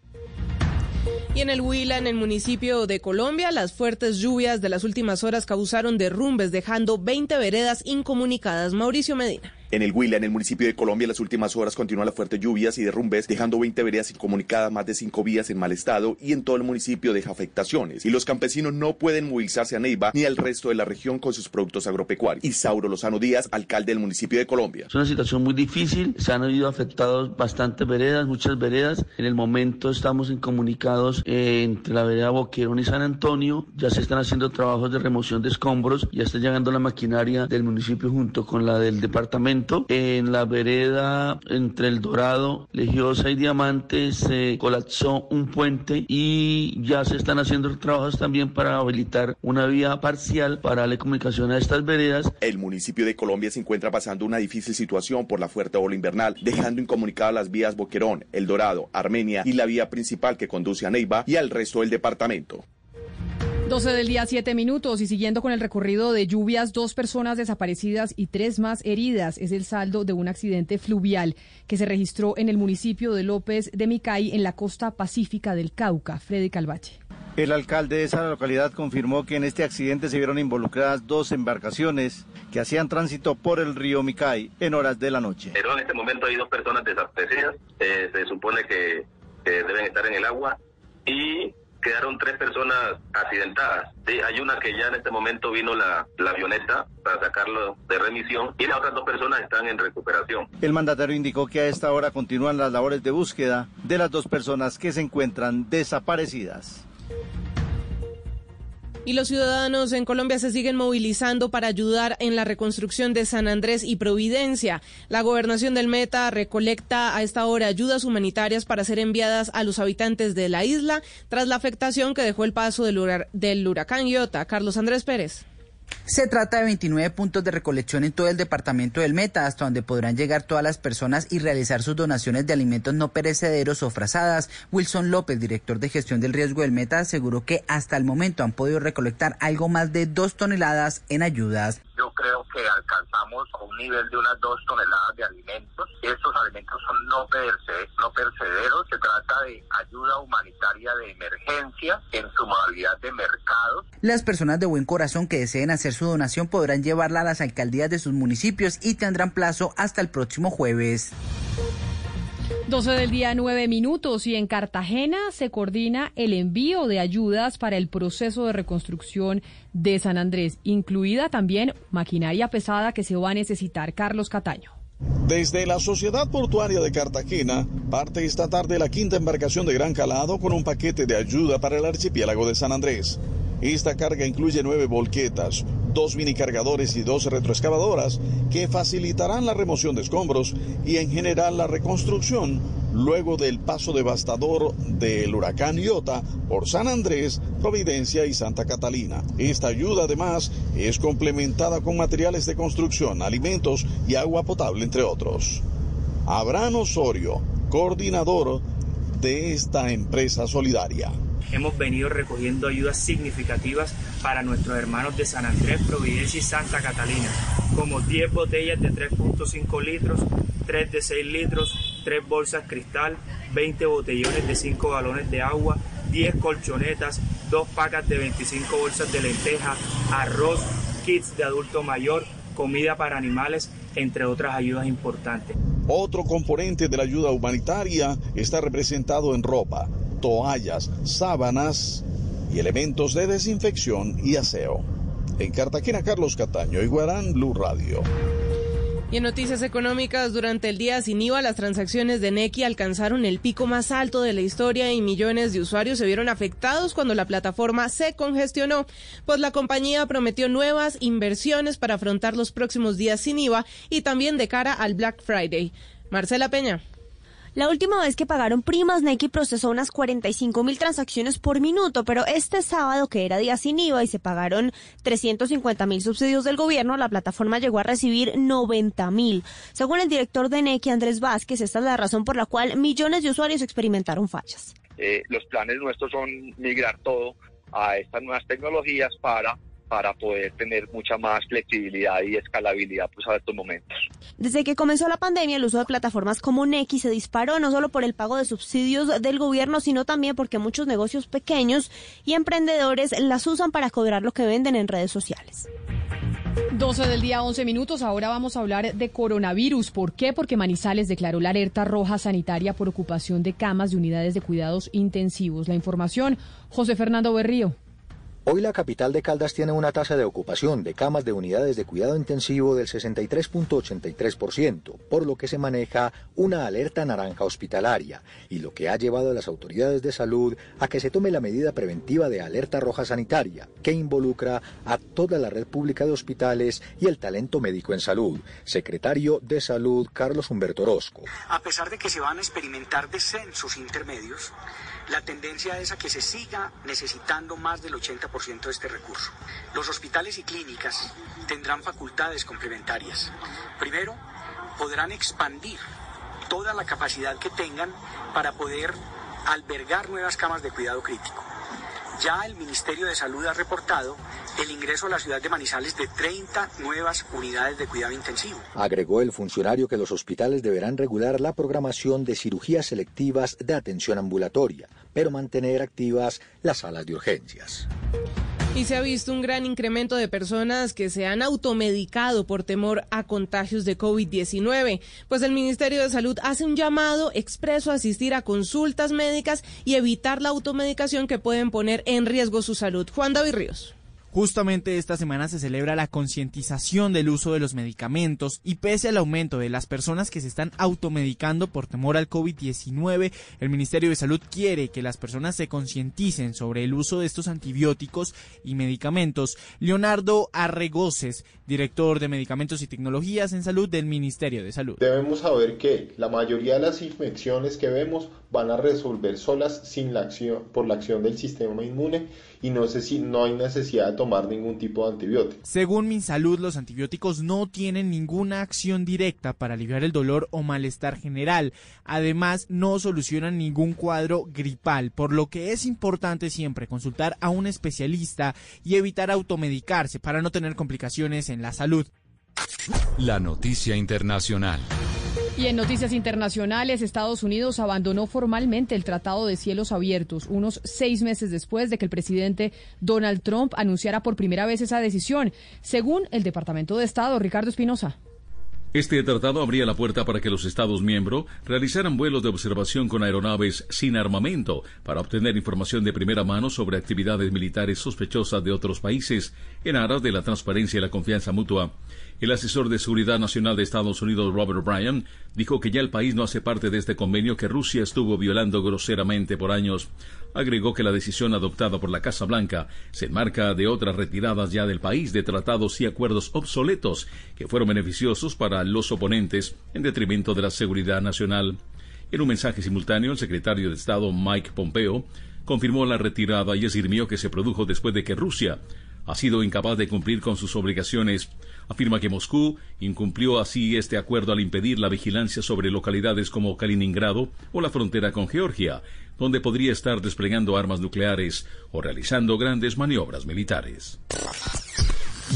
Y en el Huila, en el municipio de Colombia, las fuertes lluvias de las últimas horas causaron derrumbes, dejando 20 veredas incomunicadas. Mauricio Medina. En el Huila, en el municipio de Colombia, las últimas horas continúan las fuertes lluvias y derrumbes, dejando 20 veredas incomunicadas, más de 5 vías en mal estado y en todo el municipio deja afectaciones. Y los campesinos no pueden movilizarse a Neiva ni al resto de la región con sus productos agropecuarios. Isauro Lozano Díaz, alcalde del municipio de Colombia. Es una situación muy difícil, se han habido afectados bastantes veredas, muchas veredas. En el momento estamos incomunicados entre la vereda Boquerón y San Antonio. Ya se están haciendo trabajos de remoción de escombros, ya está llegando la maquinaria del municipio junto con la del departamento. En la vereda entre El Dorado, Legiosa y Diamante se colapsó un puente y ya se están haciendo trabajos también para habilitar una vía parcial para darle comunicación a estas veredas. El municipio de Colombia se encuentra pasando una difícil situación por la fuerte ola invernal, dejando incomunicadas las vías Boquerón, El Dorado, Armenia y la vía principal que conduce a Neiva y al resto del departamento. 12:07 p.m. y siguiendo con el recorrido de lluvias, 2 personas desaparecidas y 3 más heridas. Es el saldo de un accidente fluvial que se registró en el municipio de López de Micay, en la costa pacífica del Cauca. Freddy Calvache. El alcalde de esa localidad confirmó que en este accidente se vieron involucradas 2 embarcaciones que hacían tránsito por el río Micay en horas de la noche. Pero en este momento hay 2 personas desaparecidas, se supone que deben estar en el agua, y quedaron 3 personas accidentadas. Sí, hay una que ya en este momento vino la avioneta para sacarlo de remisión, y las otras 2 personas están en recuperación. El mandatario indicó que a esta hora continúan las labores de búsqueda de las 2 personas que se encuentran desaparecidas. Y los ciudadanos en Colombia se siguen movilizando para ayudar en la reconstrucción de San Andrés y Providencia. La gobernación del Meta recolecta a esta hora ayudas humanitarias para ser enviadas a los habitantes de la isla tras la afectación que dejó el paso del huracán Iota. Carlos Andrés Pérez. Se trata de 29 puntos de recolección en todo el departamento del Meta, hasta donde podrán llegar todas las personas y realizar sus donaciones de alimentos no perecederos o frazadas. Wilson López, director de gestión del riesgo del Meta, aseguró que hasta el momento han podido recolectar algo más de 2 toneladas en ayudas. Yo creo que alcanzamos a un nivel de unas 2 toneladas de alimentos. Estos alimentos son no perecederos. Se trata de ayuda humanitaria de emergencia en su modalidad de mercado. Las personas de buen corazón que deseen hacer su donación podrán llevarla a las alcaldías de sus municipios y tendrán plazo hasta el próximo jueves. 12:09 p.m. y en Cartagena se coordina el envío de ayudas para el proceso de reconstrucción de San Andrés, incluida también maquinaria pesada que se va a necesitar. Carlos Cataño. Desde la Sociedad Portuaria de Cartagena parte esta tarde la 5.ª embarcación de gran calado con un paquete de ayuda para el archipiélago de San Andrés. Esta carga incluye 9 volquetas, 2 minicargadores y 2 retroexcavadoras que facilitarán la remoción de escombros y en general la reconstrucción luego del paso devastador del huracán Iota por San Andrés, Providencia y Santa Catalina. Esta ayuda además es complementada con materiales de construcción, alimentos y agua potable, entre otros. Abraham Osorio, coordinador de esta empresa solidaria. Hemos venido recogiendo ayudas significativas para nuestros hermanos de San Andrés, Providencia y Santa Catalina, como 10 botellas de 3.5 litros, 3 de 6 litros, 3 bolsas cristal, 20 botellones de 5 galones de agua, 10 colchonetas, 2 pacas de 25 bolsas de lenteja, arroz, kits de adulto mayor, comida para animales, entre otras ayudas importantes. Otro componente de la ayuda humanitaria está representado en ropa, toallas, sábanas y elementos de desinfección y aseo. En Cartagena, Carlos Cataño, Iguarán, Blue Radio. Y en noticias económicas, durante el día sin IVA, las transacciones de Nequi alcanzaron el pico más alto de la historia y millones de usuarios se vieron afectados cuando la plataforma se congestionó. Pues la compañía prometió nuevas inversiones para afrontar los próximos días sin IVA y también de cara al Black Friday. Marcela Peña. La última vez que pagaron primas, Nequi procesó unas 45.000 transacciones por minuto, pero este sábado, que era día sin IVA y se pagaron 350.000 subsidios del gobierno, la plataforma llegó a recibir 90.000. Según el director de Nequi, Andrés Vázquez, esta es la razón por la cual millones de usuarios experimentaron fallas. Los planes nuestros son migrar todo a estas nuevas tecnologías para poder tener mucha más flexibilidad y escalabilidad pues a estos momentos. Desde que comenzó la pandemia, el uso de plataformas como Nequi se disparó, no solo por el pago de subsidios del gobierno, sino también porque muchos negocios pequeños y emprendedores las usan para cobrar lo que venden en redes sociales. 12:11 p.m. Ahora vamos a hablar de coronavirus. ¿Por qué? Porque Manizales declaró la alerta roja sanitaria por ocupación de camas de unidades de cuidados intensivos. La información, José Fernando Berrío. Hoy la capital de Caldas tiene una tasa de ocupación de camas de unidades de cuidado intensivo del 63.83%, por lo que se maneja una alerta naranja hospitalaria, y lo que ha llevado a las autoridades de salud a que se tome la medida preventiva de alerta roja sanitaria, que involucra a toda la red pública de hospitales y el talento médico en salud. Secretario de Salud, Carlos Humberto Orozco. A pesar de que se van a experimentar descensos intermedios, la tendencia es a que se siga necesitando más del 80% de este recurso. Los hospitales y clínicas tendrán facultades complementarias. Primero, podrán expandir toda la capacidad que tengan para poder albergar nuevas camas de cuidado crítico. Ya el Ministerio de Salud ha reportado el ingreso a la ciudad de Manizales de 30 nuevas unidades de cuidado intensivo. Agregó el funcionario que los hospitales deberán regular la programación de cirugías selectivas de atención ambulatoria, pero mantener activas las salas de urgencias. Y se ha visto un gran incremento de personas que se han automedicado por temor a contagios de COVID-19. Pues el Ministerio de Salud hace un llamado expreso a asistir a consultas médicas y evitar la automedicación que pueden poner en riesgo su salud. Juan David Ríos. Justamente esta semana se celebra la concientización del uso de los medicamentos y pese al aumento de las personas que se están automedicando por temor al COVID-19, el Ministerio de Salud quiere que las personas se concienticen sobre el uso de estos antibióticos y medicamentos. Leonardo Arregoces, director de Medicamentos y Tecnologías en Salud del Ministerio de Salud. Debemos saber que la mayoría de las infecciones que vemos van a resolver solas por la acción del sistema inmune y no hay necesidad de tomar ningún tipo de antibiótico. Según Minsalud, los antibióticos no tienen ninguna acción directa para aliviar el dolor o malestar general. Además, no solucionan ningún cuadro gripal, por lo que es importante siempre consultar a un especialista y evitar automedicarse para no tener complicaciones en la salud. La noticia internacional. Y en noticias internacionales, Estados Unidos abandonó formalmente el Tratado de Cielos Abiertos, unos 6 meses después de que el presidente Donald Trump anunciara por primera vez esa decisión, según el Departamento de Estado. Ricardo Espinosa. Este tratado abría la puerta para que los Estados miembros realizaran vuelos de observación con aeronaves sin armamento para obtener información de primera mano sobre actividades militares sospechosas de otros países en aras de la transparencia y la confianza mutua. El asesor de Seguridad Nacional de Estados Unidos, Robert O'Brien, dijo que ya el país no hace parte de este convenio que Rusia estuvo violando groseramente por años. Agregó que la decisión adoptada por la Casa Blanca se enmarca de otras retiradas ya del país de tratados y acuerdos obsoletos que fueron beneficiosos para los oponentes en detrimento de la seguridad nacional. En un mensaje simultáneo, el secretario de Estado Mike Pompeo confirmó la retirada y esgrimió que se produjo después de que Rusia ha sido incapaz de cumplir con sus obligaciones. Afirma que Moscú incumplió así este acuerdo al impedir la vigilancia sobre localidades como Kaliningrado o la frontera con Georgia, donde podría estar desplegando armas nucleares o realizando grandes maniobras militares.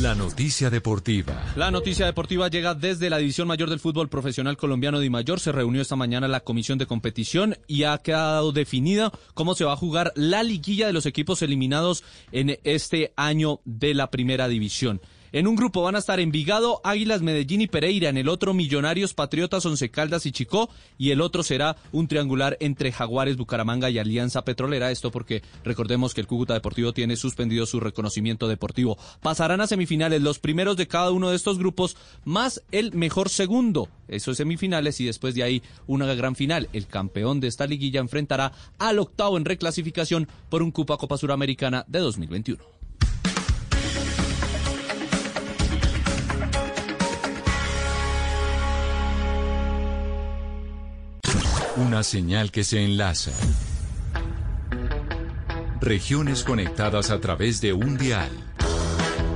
La noticia deportiva. La noticia deportiva llega desde la División Mayor del Fútbol Profesional Colombiano Dimayor. Se reunió esta mañana la comisión de competición y ha quedado definida cómo se va a jugar la liguilla de los equipos eliminados en este año de la Primera División. En un grupo van a estar Envigado, Águilas, Medellín y Pereira. En el otro, Millonarios, Patriotas, Once Caldas y Chicó. Y el otro será un triangular entre Jaguares, Bucaramanga y Alianza Petrolera. Esto porque recordemos que el Cúcuta Deportivo tiene suspendido su reconocimiento deportivo. Pasarán a semifinales los primeros de cada uno de estos grupos, más el mejor segundo. Eso es semifinales y después de ahí una gran final. El campeón de esta liguilla enfrentará al octavo en reclasificación por un cupo a Copa Suramericana de 2021. Una señal que se enlaza. Regiones conectadas a través de un dial.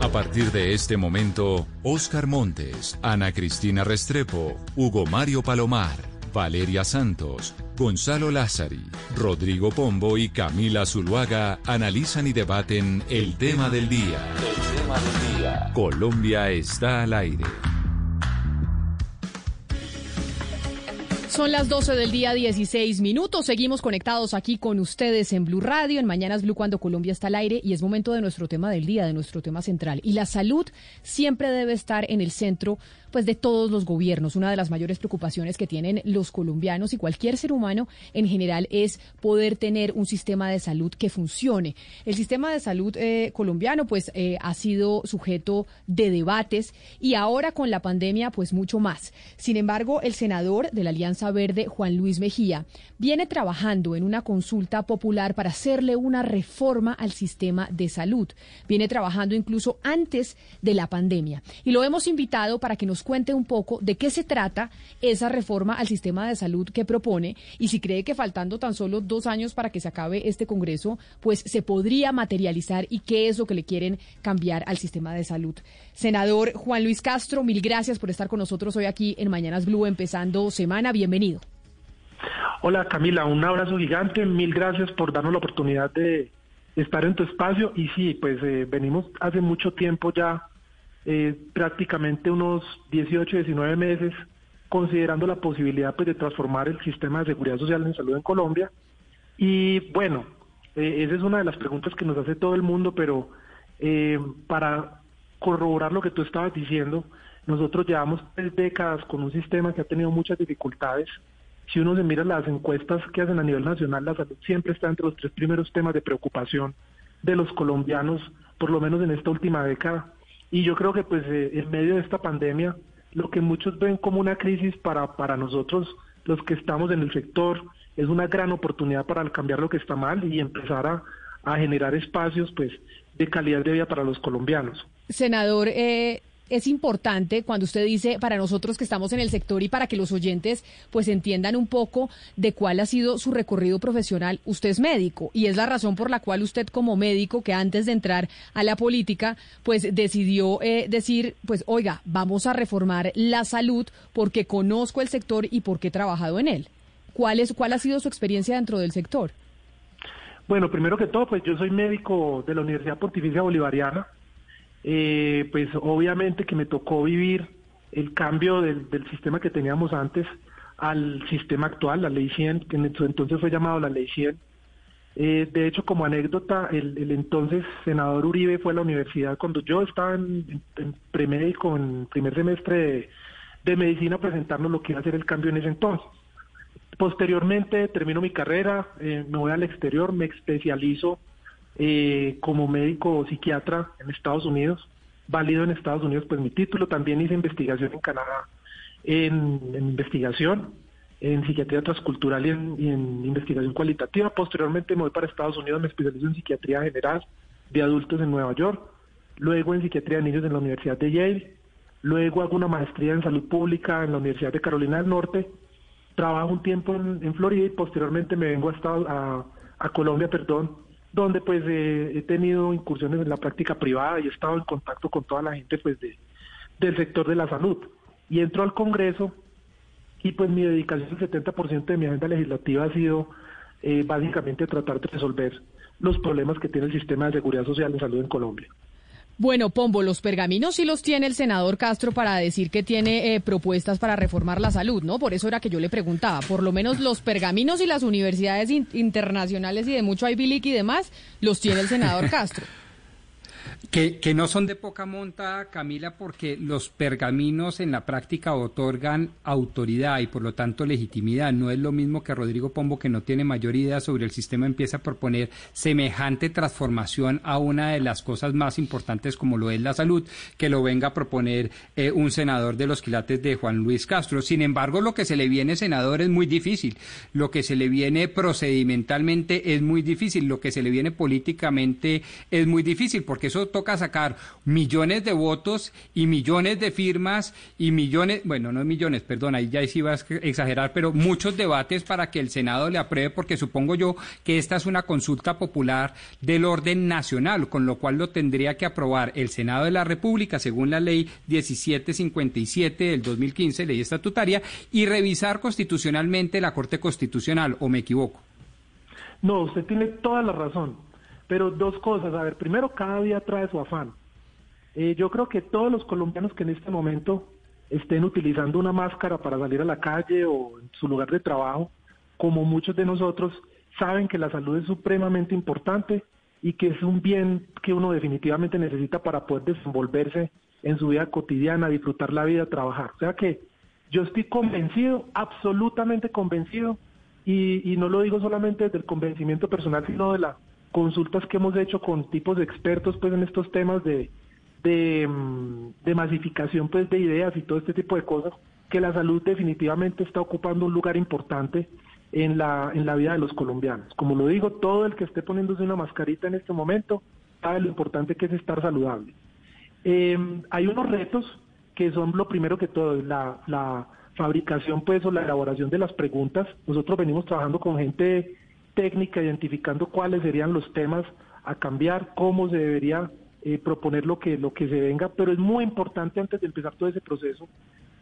A partir de este momento, Oscar Montes, Ana Cristina Restrepo, Hugo Mario Palomar, Valeria Santos, Gonzalo Lázari, Rodrigo Pombo y Camila Zuluaga analizan y debaten el tema del día. El tema del día. Colombia está al aire. Son las 12 del día, 16 minutos. Seguimos conectados aquí con ustedes en Blue Radio, en Mañanas Blue, cuando Colombia está al aire. Y es momento de nuestro tema del día, de nuestro tema central. Y la salud siempre debe estar en el centro, pues, de todos los gobiernos. Una de las mayores preocupaciones que tienen los colombianos y cualquier ser humano en general es poder tener un sistema de salud que funcione. El sistema de salud colombiano, pues, ha sido sujeto de debates y ahora con la pandemia, pues, mucho más. Sin embargo, el senador de la Alianza Verde, Juan Luis Mejía, viene trabajando en una consulta popular para hacerle una reforma al sistema de salud. Viene trabajando incluso antes de la pandemia. Y lo hemos invitado para que nos cuente un poco de qué se trata esa reforma al sistema de salud que propone y si cree que faltando tan solo 2 años para que se acabe este Congreso, pues se podría materializar y qué es lo que le quieren cambiar al sistema de salud. Senador Juan Luis Castro, mil gracias por estar con nosotros hoy aquí en Mañanas Blue, empezando semana. Bienvenido. Hola Camila, un abrazo gigante, mil gracias por darnos la oportunidad de estar en tu espacio. Y sí, pues venimos hace mucho tiempo ya, prácticamente unos 18, 19 meses, considerando la posibilidad pues de transformar el sistema de seguridad social en salud en Colombia. Y bueno, esa es una de las preguntas que nos hace todo el mundo, pero para corroborar lo que tú estabas diciendo, nosotros llevamos 3 décadas con un sistema que ha tenido muchas dificultades. Si uno se mira las encuestas que hacen a nivel nacional, la salud siempre está entre los 3 primeros temas de preocupación de los colombianos, por lo menos en esta última década. Y yo creo que pues en medio de esta pandemia, lo que muchos ven como una crisis, para nosotros, los que estamos en el sector, es una gran oportunidad para cambiar lo que está mal y empezar a generar espacios pues de calidad de vida para los colombianos. Senador, es importante cuando usted dice para nosotros que estamos en el sector, y para que los oyentes pues entiendan un poco de cuál ha sido su recorrido profesional. Usted es médico y es la razón por la cual usted, como médico que antes de entrar a la política pues decidió decir pues oiga, vamos a reformar la salud porque conozco el sector y porque he trabajado en él. ¿Cuál ha sido su experiencia dentro del sector? Bueno, primero que todo, pues yo soy médico de la Universidad Pontificia Bolivariana. Pues obviamente que me tocó vivir el cambio del sistema que teníamos antes al sistema actual, la Ley 100, que en su entonces fue llamado la Ley 100. De hecho, como anécdota, el entonces senador Uribe fue a la universidad cuando yo estaba en premédico, en primer semestre de medicina, a presentarnos lo que iba a ser el cambio en ese entonces. Posteriormente termino mi carrera, me voy al exterior, me especializo como médico psiquiatra en Estados Unidos, válido en Estados Unidos pues mi título. También hice investigación en Canadá, en investigación en psiquiatría transcultural y en investigación cualitativa. Posteriormente me voy para Estados Unidos, me especializo en psiquiatría general de adultos en Nueva York, luego en psiquiatría de niños en la Universidad de Yale, luego hago una maestría en salud pública en la Universidad de Carolina del Norte, trabajo un tiempo en Florida y posteriormente me vengo a Colombia, donde pues he tenido incursiones en la práctica privada y he estado en contacto con toda la gente pues del sector de la salud. Y entro al Congreso y pues mi dedicación, el 70% de mi agenda legislativa, ha sido básicamente tratar de resolver los problemas que tiene el sistema de seguridad social y salud en Colombia. Bueno, Pombo, los pergaminos sí los tiene el senador Castro para decir que tiene propuestas para reformar la salud, ¿no? Por eso era que yo le preguntaba, por lo menos los pergaminos y las universidades internacionales y de mucho Ivy League y demás, los tiene el senador Castro. Que no son de poca monta, Camila, porque los pergaminos en la práctica otorgan autoridad y por lo tanto legitimidad. No es lo mismo que Rodrigo Pombo, que no tiene mayor idea sobre el sistema, empieza a proponer semejante transformación a una de las cosas más importantes como lo es la salud, que lo venga a proponer un senador de los quilates de Juan Luis Castro. Sin embargo, lo que se le viene, senador, es muy difícil. Lo que se le viene procedimentalmente es muy difícil. Lo que se le viene políticamente es muy difícil, porque eso toca sacar millones de votos y millones de firmas y millones, bueno, no millones, perdón, ahí ya sí iba a exagerar, pero muchos debates para que el Senado le apruebe, porque supongo yo que esta es una consulta popular del orden nacional, con lo cual lo tendría que aprobar el Senado de la República, según la ley 1757 del 2015, ley estatutaria, y revisar constitucionalmente la Corte Constitucional, ¿o me equivoco? No, usted tiene toda la razón. Pero dos cosas, a ver, primero, cada día trae su afán. Yo creo que todos los colombianos que en este momento estén utilizando una máscara para salir a la calle o en su lugar de trabajo, como muchos de nosotros, saben que la salud es supremamente importante y que es un bien que uno definitivamente necesita para poder desenvolverse en su vida cotidiana, disfrutar la vida, trabajar. O sea que yo estoy convencido, absolutamente convencido, y no lo digo solamente desde el convencimiento personal, sino de la consultas que hemos hecho con tipos de expertos pues en estos temas de masificación pues de ideas y todo este tipo de cosas, que la salud definitivamente está ocupando un lugar importante en la vida de los colombianos. Como lo digo, todo el que esté poniéndose una mascarita en este momento sabe lo importante que es estar saludable. Hay unos retos que son, lo primero que todo, la fabricación pues o la elaboración de las preguntas. Nosotros venimos trabajando con gente técnica, identificando cuáles serían los temas a cambiar, cómo se debería proponer lo que se venga, pero es muy importante, antes de empezar todo ese proceso,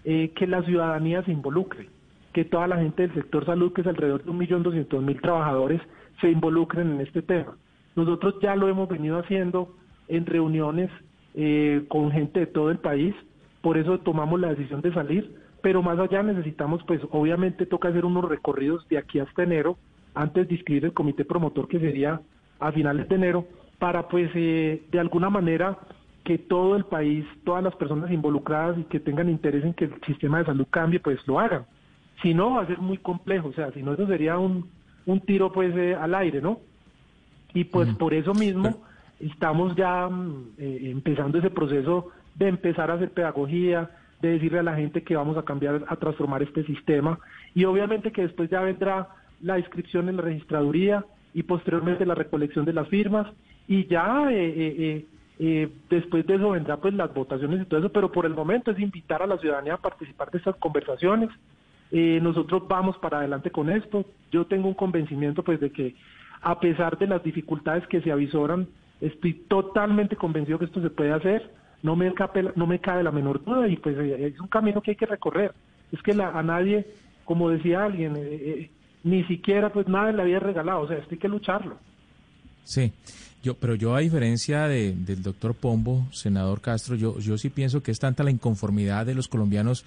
que la ciudadanía se involucre, que toda la gente del sector salud, que es alrededor de 1.200.000 trabajadores, se involucren en este tema. Nosotros ya lo hemos venido haciendo en reuniones con gente de todo el país, por eso tomamos la decisión de salir, pero más allá necesitamos, pues obviamente toca hacer unos recorridos de aquí hasta enero, antes de inscribir el comité promotor, que sería a finales de enero, para pues de alguna manera que todo el país, todas las personas involucradas y que tengan interés en que el sistema de salud cambie, pues lo hagan. Si no, va a ser muy complejo, o sea, si no, eso sería un tiro pues al aire, ¿no? Y pues por eso mismo estamos ya empezando ese proceso de empezar a hacer pedagogía, de decirle a la gente que vamos a cambiar, a transformar este sistema, y obviamente que después ya vendrá la inscripción en la registraduría y posteriormente la recolección de las firmas, y ya después de eso vendrá pues las votaciones y todo eso, pero por el momento es invitar a la ciudadanía a participar de estas conversaciones. Nosotros vamos para adelante con esto. Yo tengo un convencimiento pues de que, a pesar de las dificultades que se avisoran, estoy totalmente convencido que esto se puede hacer, no me cabe la menor duda, y pues es un camino que hay que recorrer. Es que a nadie, como decía alguien, ni siquiera pues nada en la vida es regalado, o sea, esto hay que lucharlo. Sí, pero yo a diferencia del doctor Pombo, senador Castro, yo sí pienso que es tanta la inconformidad de los colombianos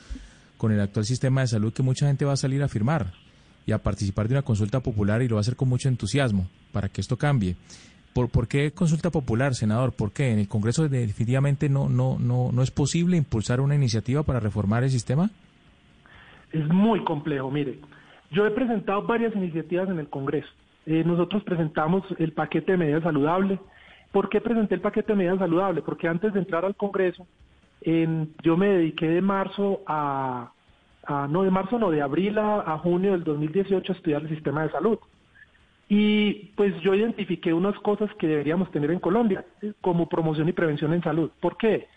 con el actual sistema de salud que mucha gente va a salir a firmar y a participar de una consulta popular, y lo va a hacer con mucho entusiasmo para que esto cambie. ¿Por qué consulta popular, senador? ¿Por qué? ¿En el Congreso definitivamente no es posible impulsar una iniciativa para reformar el sistema? Es muy complejo, mire. Yo he presentado varias iniciativas en el Congreso. Nosotros presentamos el paquete de medidas saludables. ¿Por qué presenté el paquete de medidas saludables? Porque antes de entrar al Congreso, yo me dediqué de abril a junio del 2018 a estudiar el sistema de salud. Y pues yo identifiqué unas cosas que deberíamos tener en Colombia, como promoción y prevención en salud. ¿Por qué?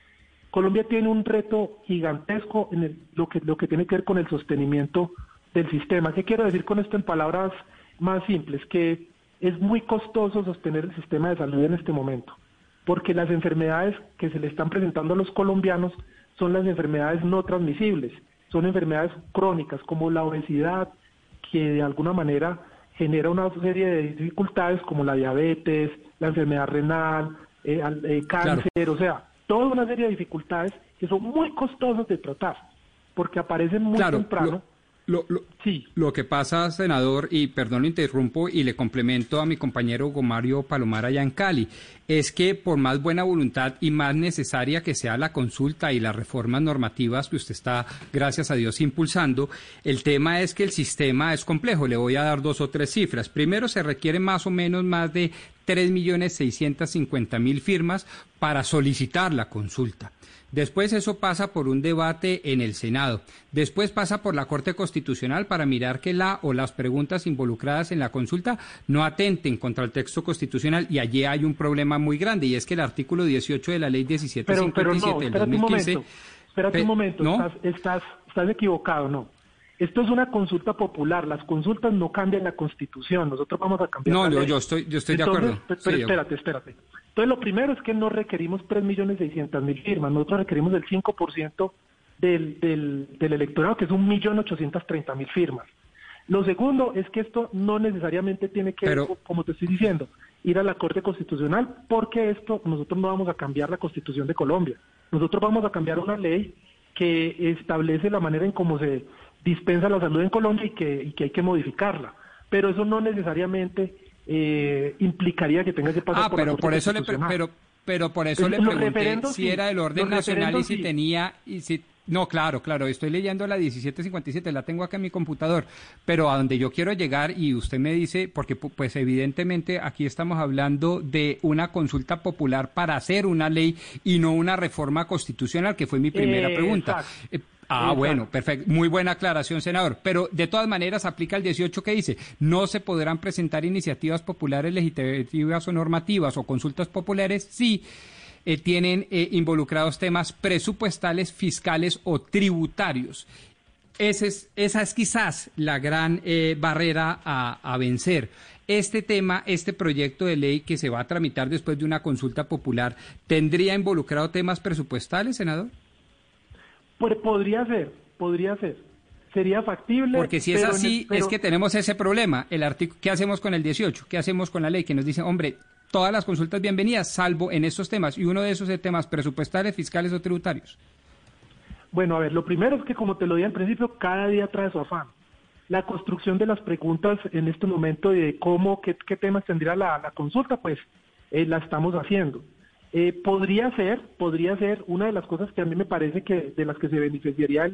Colombia tiene un reto gigantesco en lo que tiene que ver con el sostenimiento del sistema. ¿Qué quiero decir con esto en palabras más simples? Que es muy costoso sostener el sistema de salud en este momento, porque las enfermedades que se le están presentando a los colombianos son las enfermedades no transmisibles. Son enfermedades crónicas como la obesidad, que de alguna manera genera una serie de dificultades como la diabetes, la enfermedad renal, cáncer, claro. O sea, toda una serie de dificultades que son muy costosas de tratar, porque aparecen muy temprano. Lo que pasa, senador, y perdón, lo interrumpo y le complemento a mi compañero Hugo Mario Palomar allá en Cali, es que por más buena voluntad y más necesaria que sea la consulta y las reformas normativas que usted está, gracias a Dios, impulsando, el tema es que el sistema es complejo. Le voy a dar 2 o 3 cifras. Primero, se requiere más de 3.650.000 firmas para solicitar la consulta. Después eso pasa por un debate en el Senado. Después pasa por la Corte Constitucional para mirar que la o las preguntas involucradas en la consulta no atenten contra el texto constitucional, y allí hay un problema muy grande, y es que el artículo 18 de la Ley 1757 del 2015... Espérate un momento, ¿no? estás equivocado, ¿no? Esto es una consulta popular, las consultas no cambian la Constitución, nosotros vamos a cambiar la ley. Yo estoy entonces, de acuerdo. Pero espérate. Entonces, lo primero es que no requerimos 3.600.000 firmas, nosotros requerimos el 5% del electorado, que es 1.830.000 firmas. Lo segundo es que esto no necesariamente tiene que, como te estoy diciendo, ir a la Corte Constitucional, porque esto nosotros no vamos a cambiar la Constitución de Colombia. Nosotros vamos a cambiar una ley que establece la manera en cómo se dispensa la salud en Colombia y que hay que modificarla. Pero eso no necesariamente implicaría que tenga que pasar por la Corte Constitucional. Pero por eso le pregunté si era del orden nacional y si tenía... No, claro, estoy leyendo la 1757, la tengo acá en mi computador, pero a donde yo quiero llegar, y usted me dice, porque pues evidentemente aquí estamos hablando de una consulta popular para hacer una ley y no una reforma constitucional, que fue mi primera pregunta. Exacto. Bueno, perfecto. Muy buena aclaración, senador. Pero de todas maneras aplica el 18 que dice, no se podrán presentar iniciativas populares, legislativas o normativas o consultas populares si tienen involucrados temas presupuestales, fiscales o tributarios. Esa es quizás la gran barrera a vencer. Este tema, este proyecto de ley que se va a tramitar después de una consulta popular, ¿tendría involucrado temas presupuestales, senador? Pues podría ser. Sería factible. Porque si es así, es que tenemos ese problema. ¿Qué hacemos con el 18? ¿Qué hacemos con la ley? Que nos dice, hombre, todas las consultas bienvenidas, salvo en estos temas, y uno de esos es temas presupuestales, fiscales o tributarios. Bueno, a ver, lo primero es que, como te lo dije al principio, cada día trae su afán. La construcción de las preguntas en este momento de cómo, qué temas tendría la consulta, pues la estamos haciendo. Podría ser una de las cosas que a mí me parece que de las que se beneficiaría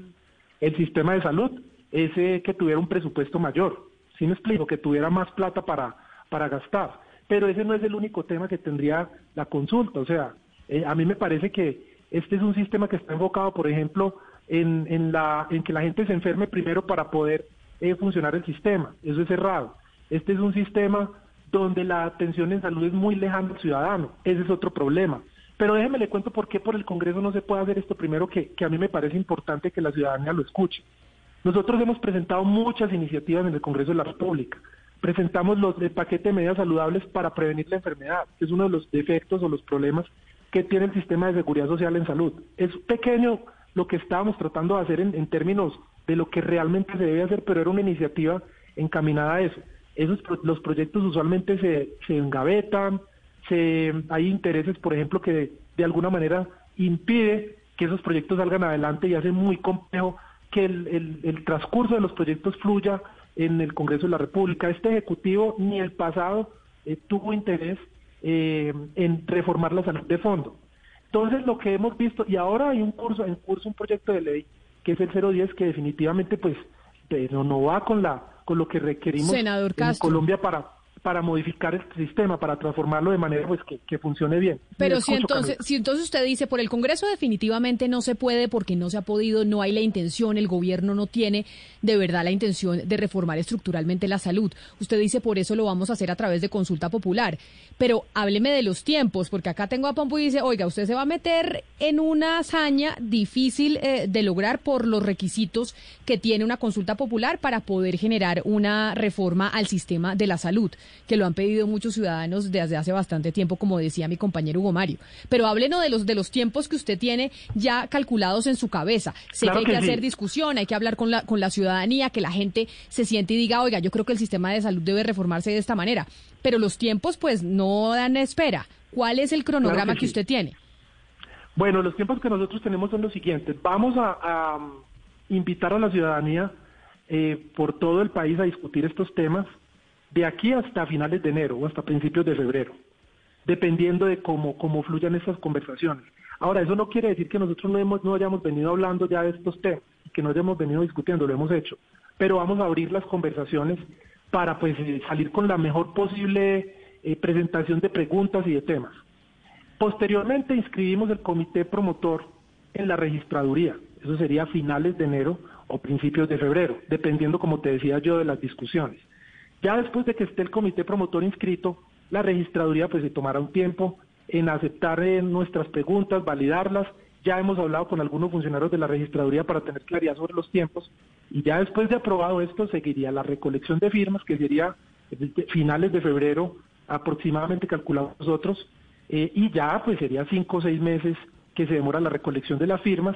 el sistema de salud, es que tuviera un presupuesto mayor, ¿sí me explico? Que tuviera más plata para gastar. Pero ese no es el único tema que tendría la consulta. O sea, a mí me parece que este es un sistema que está enfocado, por ejemplo, en que la gente se enferme primero para poder funcionar el sistema. Eso es errado. Este es un sistema donde la atención en salud es muy lejana al ciudadano. Ese es otro problema. Pero déjeme le cuento por qué por el Congreso no se puede hacer esto primero, que a mí me parece importante que la ciudadanía lo escuche. Nosotros hemos presentado muchas iniciativas en el Congreso de la República. Presentamos el paquete de medidas saludables para prevenir la enfermedad, que es uno de los defectos o los problemas que tiene el sistema de seguridad social en salud. Es pequeño lo que estábamos tratando de hacer en términos de lo que realmente se debe hacer, pero era una iniciativa encaminada a eso. Los proyectos usualmente se engavetan, hay intereses, por ejemplo, que de alguna manera impide que esos proyectos salgan adelante y hace muy complejo que el transcurso de los proyectos fluya en el Congreso de la República. Este Ejecutivo ni el pasado tuvo interés en reformar la salud de fondo. Entonces, lo que hemos visto, y ahora hay un proyecto de ley, que es el 010, que definitivamente pues no va con lo que requerimos en Colombia para modificar el sistema, para transformarlo de manera pues que funcione bien. Pero si entonces usted dice, por el Congreso definitivamente no se puede porque no se ha podido, no hay la intención, el gobierno no tiene de verdad la intención de reformar estructuralmente la salud. Usted dice, por eso lo vamos a hacer a través de consulta popular. Pero hábleme de los tiempos, porque acá tengo a Pombo y dice, oiga, usted se va a meter en una hazaña difícil de lograr por los requisitos que tiene una consulta popular para poder generar una reforma al sistema de la salud, que lo han pedido muchos ciudadanos desde hace bastante tiempo, como decía mi compañero Hugo Mario. Pero háblenos de los tiempos que usted tiene ya calculados en su cabeza. Sé claro que hay que hacer discusión, hay que hablar con la ciudadanía, que la gente se siente y diga, oiga, yo creo que el sistema de salud debe reformarse de esta manera. Pero los tiempos, pues, no dan espera. ¿Cuál es el cronograma claro que usted tiene? Bueno, los tiempos que nosotros tenemos son los siguientes. Vamos a invitar a la ciudadanía por todo el país a discutir estos temas de aquí hasta finales de enero o hasta principios de febrero, dependiendo de cómo fluyan estas conversaciones. Ahora, eso no quiere decir que nosotros no hayamos venido hablando ya de estos temas, que no hayamos venido discutiendo, lo hemos hecho, pero vamos a abrir las conversaciones para pues salir con la mejor posible presentación de preguntas y de temas. Posteriormente inscribimos el comité promotor en la registraduría, eso sería finales de enero o principios de febrero, dependiendo, como te decía yo, de las discusiones. Ya después de que esté el comité promotor inscrito, la registraduría pues se tomará un tiempo en aceptar nuestras preguntas, validarlas. Ya hemos hablado con algunos funcionarios de la registraduría para tener claridad sobre los tiempos. Y ya después de aprobado esto, seguiría la recolección de firmas, que sería finales de febrero aproximadamente, calculamos nosotros. Y ya pues sería 5 o 6 meses que se demora la recolección de las firmas.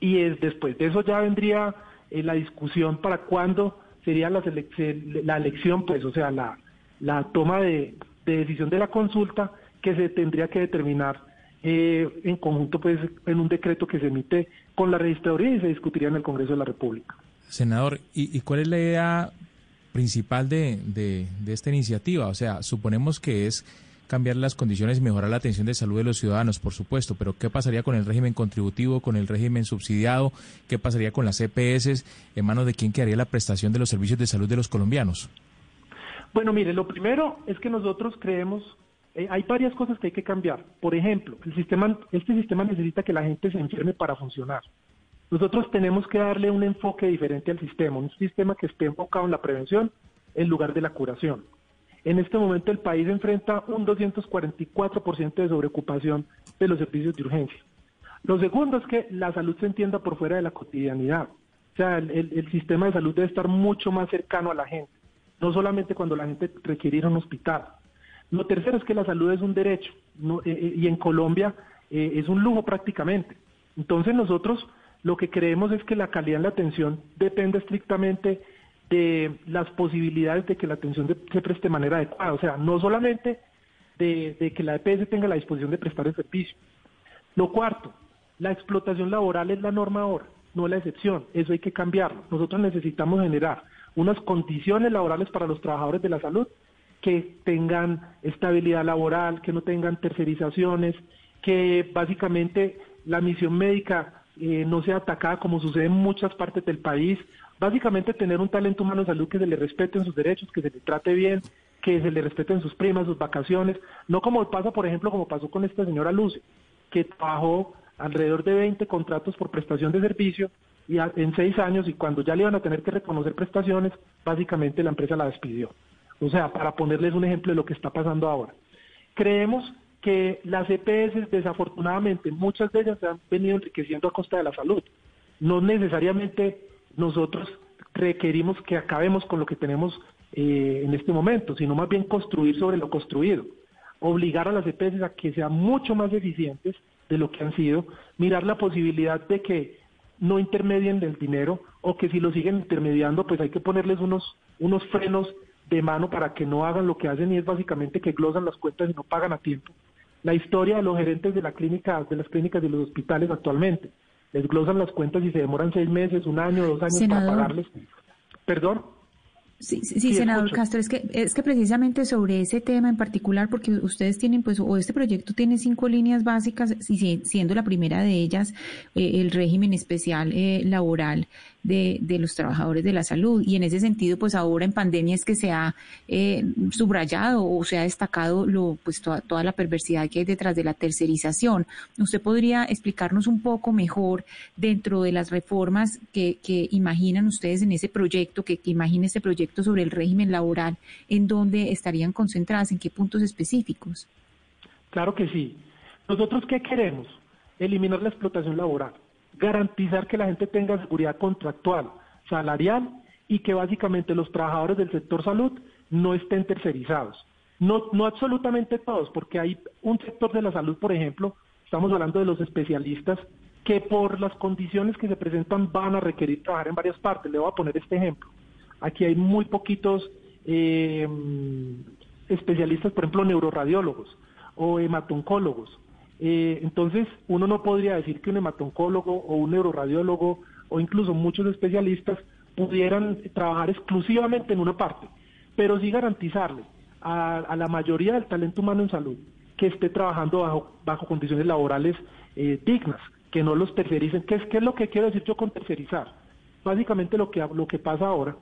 Y después de eso ya vendría la discusión para cuándo sería la elección, pues, o sea, la toma de decisión de la consulta, que se tendría que determinar en conjunto, pues, en un decreto que se emite con la registraduría y se discutiría en el Congreso de la República. Senador, ¿y cuál es la idea principal de esta iniciativa? O sea, suponemos que es cambiar las condiciones y mejorar la atención de salud de los ciudadanos, por supuesto, pero ¿qué pasaría con el régimen contributivo, con el régimen subsidiado? ¿Qué pasaría con las EPS? ¿En manos de quién quedaría la prestación de los servicios de salud de los colombianos? Bueno, mire, lo primero es que nosotros creemos, hay varias cosas que hay que cambiar. Por ejemplo, este sistema necesita que la gente se enferme para funcionar. Nosotros tenemos que darle un enfoque diferente al sistema, un sistema que esté enfocado en la prevención en lugar de la curación. En este momento el país enfrenta un 244% de sobreocupación de los servicios de urgencia. Lo segundo es que la salud se entienda por fuera de la cotidianidad. O sea, el sistema de salud debe estar mucho más cercano a la gente, no solamente cuando la gente requiere ir a un hospital. Lo tercero es que la salud es un derecho, ¿no? Y en Colombia es un lujo prácticamente. Entonces nosotros lo que creemos es que la calidad de la atención depende estrictamente de las posibilidades de que la atención se preste de manera adecuada, o sea, no solamente de que la EPS tenga la disposición de prestar el servicio. Lo cuarto, la explotación laboral es la norma ahora, no la excepción. Eso hay que cambiarlo. Nosotros necesitamos generar unas condiciones laborales para los trabajadores de la salud que tengan estabilidad laboral, que no tengan tercerizaciones, que básicamente la misión médica no sea atacada como sucede en muchas partes del país. Básicamente tener un talento humano de salud que se le respeten sus derechos, que se le trate bien, que se le respeten sus primas, sus vacaciones, no como pasa, por ejemplo, como pasó con esta señora Luce, que trabajó alrededor de 20 contratos por prestación de servicio y en 6 años, y cuando ya le iban a tener que reconocer prestaciones, básicamente la empresa la despidió. O sea, para ponerles un ejemplo de lo que está pasando ahora. Creemos que las EPS, desafortunadamente, muchas de ellas se han venido enriqueciendo a costa de la salud. No necesariamente nosotros requerimos que acabemos con lo que tenemos en este momento, sino más bien construir sobre lo construido. Obligar a las EPS a que sean mucho más eficientes de lo que han sido, mirar la posibilidad de que no intermedien el dinero, o que si lo siguen intermediando, pues hay que ponerles unos frenos de mano para que no hagan lo que hacen, y es básicamente que glosan las cuentas y no pagan a tiempo. La historia de los gerentes de las clínicas y los hospitales actualmente, les glosan las cuentas y se demoran 6 meses, 1 año, 2 años, senador, para pagarles. ¿Perdón? Sí, senador escucho. Castro, es que precisamente sobre ese tema en particular, porque ustedes tienen, pues, o este proyecto tiene 5 líneas básicas, y siendo la primera de ellas el régimen especial laboral de los trabajadores de la salud, y en ese sentido, pues ahora en pandemia es que se ha subrayado o se ha destacado toda la perversidad que hay detrás de la tercerización. ¿Usted podría explicarnos un poco mejor dentro de las reformas que imaginan ustedes en ese proyecto, que imagina ese proyecto sobre el régimen laboral, en dónde estarían concentradas, en qué puntos específicos? Claro que sí. ¿Nosotros qué queremos? Eliminar la explotación laboral, garantizar que la gente tenga seguridad contractual, salarial, y que básicamente los trabajadores del sector salud no estén tercerizados. No absolutamente todos, porque hay un sector de la salud, por ejemplo, estamos hablando de los especialistas, que por las condiciones que se presentan van a requerir trabajar en varias partes. Le voy a poner este ejemplo. Aquí hay muy poquitos especialistas, por ejemplo, neuroradiólogos o hematoncólogos. Entonces, uno no podría decir que un hematoncólogo o un neuroradiólogo o incluso muchos especialistas pudieran trabajar exclusivamente en una parte, pero sí garantizarle a la mayoría del talento humano en salud que esté trabajando bajo condiciones laborales dignas, que no los tercericen. ¿Qué es lo que quiero decir yo con tercerizar? Básicamente lo que pasa ahora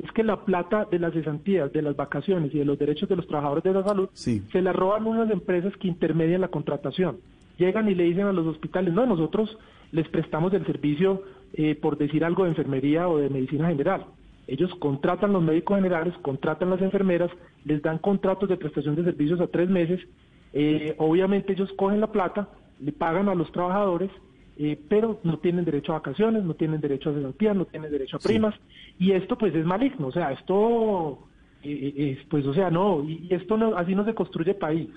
es que la plata de las cesantías, de las vacaciones y de los derechos de los trabajadores de la salud, sí, se la roban unas empresas que intermedian la contratación. Llegan y le dicen a los hospitales, no, nosotros les prestamos el servicio, por decir algo, de enfermería o de medicina general. Ellos contratan los médicos generales, contratan las enfermeras, les dan contratos de prestación de servicios a 3 meses. Obviamente ellos cogen la plata, le pagan a los trabajadores, pero no tienen derecho a vacaciones, no tienen derecho a cesantías, no tienen derecho a primas, sí, y esto pues es maligno, o sea, esto pues, o sea, no, y esto no, así no se construye país.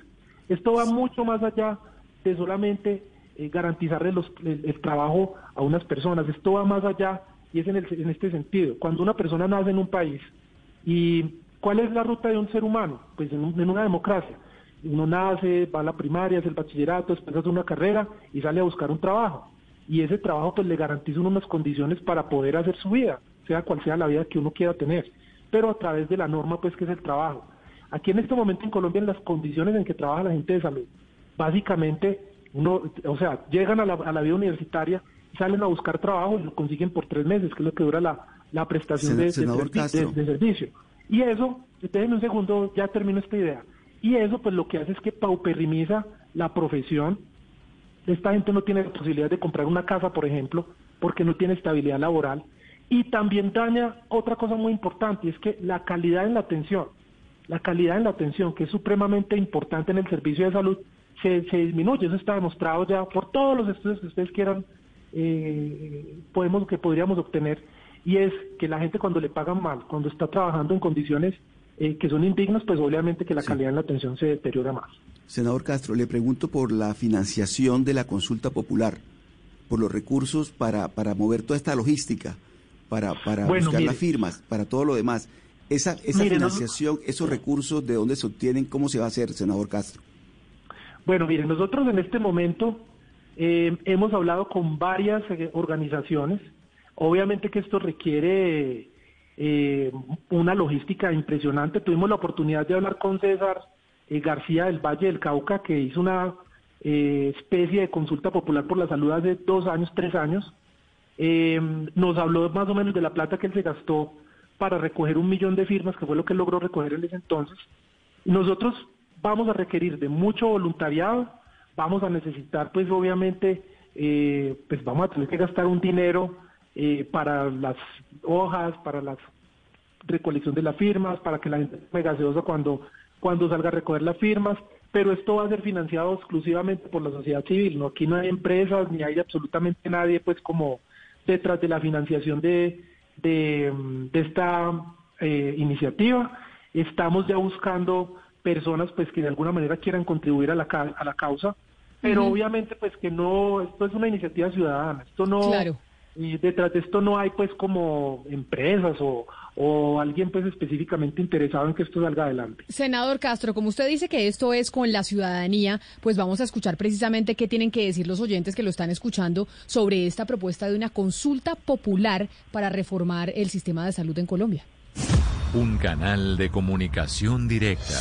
Esto va mucho más allá de solamente garantizarle el trabajo a unas personas. Esto va más allá, y es en este sentido. Cuando una persona nace en un país, ¿y cuál es la ruta de un ser humano? Pues en una democracia. Uno nace, va a la primaria, hace el bachillerato, después hace una carrera y sale a buscar un trabajo. Y ese trabajo pues le garantiza uno unas condiciones para poder hacer su vida, sea cual sea la vida que uno quiera tener, pero a través de la norma, pues, que es el trabajo. Aquí en este momento en Colombia, en las condiciones en que trabaja la gente de salud, básicamente uno, o sea, llegan a la vida universitaria, salen a buscar trabajo y lo consiguen por 3 meses, que es lo que dura la prestación de servicio. Y eso, déjenme un segundo, ya termino esta idea. Y eso pues lo que hace es que pauperrimiza la profesión. Esta gente no tiene la posibilidad de comprar una casa, por ejemplo, porque no tiene estabilidad laboral. Y también daña otra cosa muy importante, y es que la calidad en la atención, que es supremamente importante en el servicio de salud, se disminuye. Eso está demostrado ya por todos los estudios que ustedes quieran, que podríamos obtener, y es que la gente, cuando le pagan mal, cuando está trabajando en condiciones que son indignos, pues obviamente que la calidad en la atención se deteriora más. Senador Castro, le pregunto por la financiación de la consulta popular, por los recursos para mover toda esta logística, para buscar las firmas, para todo lo demás. Esa mire, financiación, esos recursos, ¿de dónde se obtienen? ¿Cómo se va a hacer, senador Castro? Bueno, mire, nosotros en este momento hemos hablado con varias organizaciones. Obviamente que esto requiere una logística impresionante. Tuvimos la oportunidad de hablar con César García del Valle del Cauca, que hizo una especie de consulta popular por la salud hace 2 años, 3 años. Nos habló más o menos de la plata que él se gastó para recoger 1 millón de firmas, que fue lo que logró recoger en ese entonces. Nosotros vamos a requerir de mucho voluntariado, vamos a necesitar, pues obviamente, pues vamos a tener que gastar un dinero para las hojas, para la recolección de las firmas, para que la gente se gaseosa cuando salga a recoger las firmas, pero esto va a ser financiado exclusivamente por la sociedad civil, ¿no? Aquí no hay empresas, ni hay absolutamente nadie, pues como detrás de la financiación de esta iniciativa. Estamos ya buscando personas pues que de alguna manera quieran contribuir a la causa, pero obviamente pues que no, esto es una iniciativa ciudadana, esto no, claro. Y detrás de esto no hay pues como empresas o alguien pues específicamente interesado en que esto salga adelante. Senador Castro, como usted dice que esto es con la ciudadanía, pues vamos a escuchar precisamente qué tienen que decir los oyentes que lo están escuchando sobre esta propuesta de una consulta popular para reformar el sistema de salud en Colombia. Un canal de comunicación directa.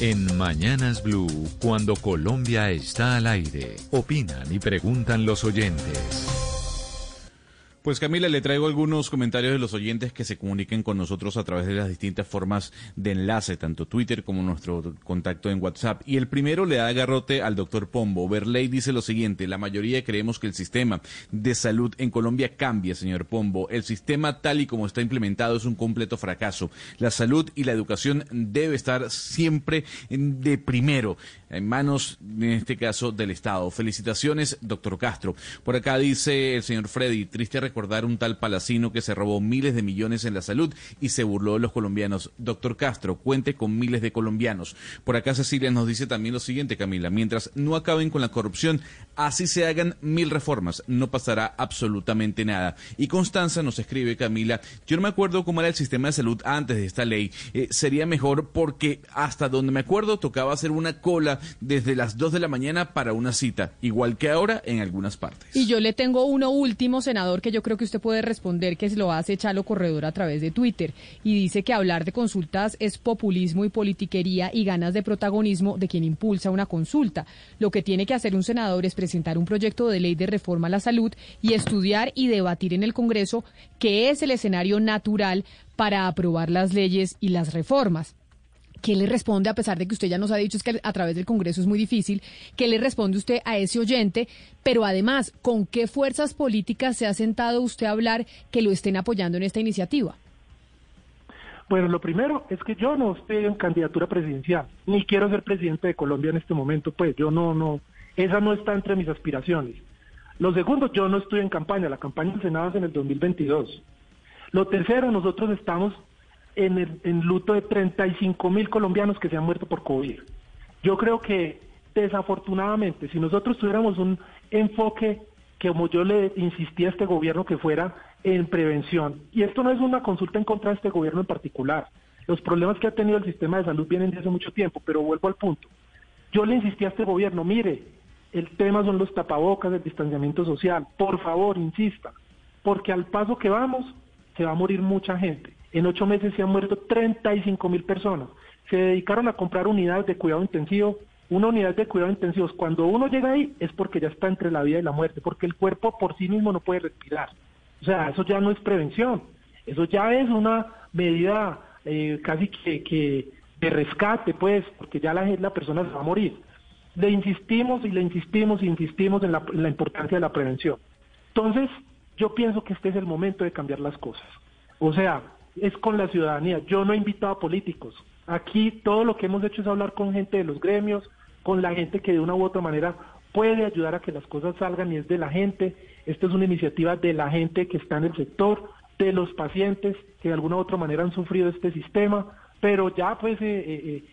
En Mañanas Blue, cuando Colombia está al aire, opinan y preguntan los oyentes. Pues Camila, le traigo algunos comentarios de los oyentes que se comuniquen con nosotros a través de las distintas formas de enlace, tanto Twitter como nuestro contacto en WhatsApp. Y el primero le da garrote al doctor Pombo. Berley dice lo siguiente: la mayoría creemos que el sistema de salud en Colombia cambia, señor Pombo. El sistema tal y como está implementado es un completo fracaso. La salud y la educación debe estar siempre de primero, en manos, en este caso, del Estado. Felicitaciones, doctor Castro. Por acá dice el señor Freddy: triste recordar un tal Palacino que se robó miles de millones en la salud y se burló de los colombianos. Doctor Castro, cuente con miles de colombianos. Por acá Cecilia nos dice también lo siguiente, Camila: mientras no acaben con la corrupción, así se hagan 1000 reformas, no pasará absolutamente nada. Y Constanza nos escribe: Camila, yo no me acuerdo cómo era el sistema de salud antes de esta ley. Sería mejor, porque hasta donde me acuerdo tocaba hacer una cola desde las 2 de la mañana para una cita, igual que ahora en algunas partes. Y yo le tengo uno último, senador, que yo creo que usted puede responder, que se lo hace Chalo Corredor a través de Twitter, y dice que hablar de consultas es populismo y politiquería y ganas de protagonismo de quien impulsa una consulta. Lo que tiene que hacer un senador es presentar un proyecto de ley de reforma a la salud y estudiar y debatir en el Congreso, que es el escenario natural para aprobar las leyes y las reformas. ¿Qué le responde, a pesar de que usted ya nos ha dicho es que a través del Congreso es muy difícil, qué le responde usted a ese oyente? Pero además, ¿con qué fuerzas políticas se ha sentado usted a hablar que lo estén apoyando en esta iniciativa? Bueno, lo primero es que yo no estoy en candidatura presidencial, ni quiero ser presidente de Colombia en este momento, pues yo no, esa no está entre mis aspiraciones. Lo segundo, yo no estoy en campaña, la campaña del Senado es en el 2022. Lo tercero, nosotros estamos en luto de 35.000 colombianos que se han muerto por COVID. Yo creo que, desafortunadamente, si nosotros tuviéramos un enfoque, que como yo le insistí a este gobierno, que fuera en prevención, y esto no es una consulta en contra de este gobierno en particular, los problemas que ha tenido el sistema de salud vienen desde hace mucho tiempo, pero vuelvo al punto. Yo le insistí a este gobierno: mire, el tema son los tapabocas, el distanciamiento social, por favor, insista, porque al paso que vamos, se va a morir mucha gente. En 8 meses se han muerto 35.000 personas. Se dedicaron a comprar unidades de cuidado intensivo. Una unidad de cuidado intensivo, cuando uno llega ahí, es porque ya está entre la vida y la muerte, porque el cuerpo por sí mismo no puede respirar. O sea, eso ya no es prevención. Eso ya es una medida casi que de rescate, pues, porque ya la persona se va a morir. Le insistimos y le insistimos e insistimos en la importancia de la prevención. Entonces, yo pienso que este es el momento de cambiar las cosas. O sea, es con la ciudadanía. Yo no he invitado a políticos. Aquí todo lo que hemos hecho es hablar con gente de los gremios, con la gente que de una u otra manera puede ayudar a que las cosas salgan, y es de la gente. Esta es una iniciativa de la gente que está en el sector, de los pacientes que de alguna u otra manera han sufrido este sistema, pero ya pues, y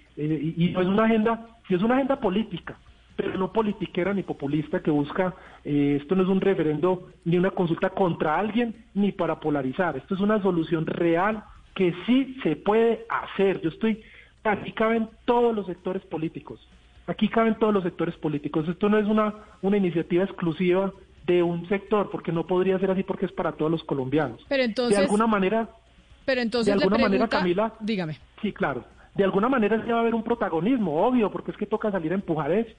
no es una agenda, sí es una agenda política, pero no politiquera ni populista que busca, esto no es un referendo ni una consulta contra alguien ni para polarizar, esto es una solución real que sí se puede hacer. Yo estoy, aquí caben todos los sectores políticos, aquí caben todos los sectores políticos. Esto no es una iniciativa exclusiva de un sector, porque no podría ser así, porque es para todos los colombianos. Pero entonces, de alguna manera, Camila, dígame. Sí, claro. De alguna manera sí va a haber un protagonismo, obvio, porque es que toca salir a empujar esto.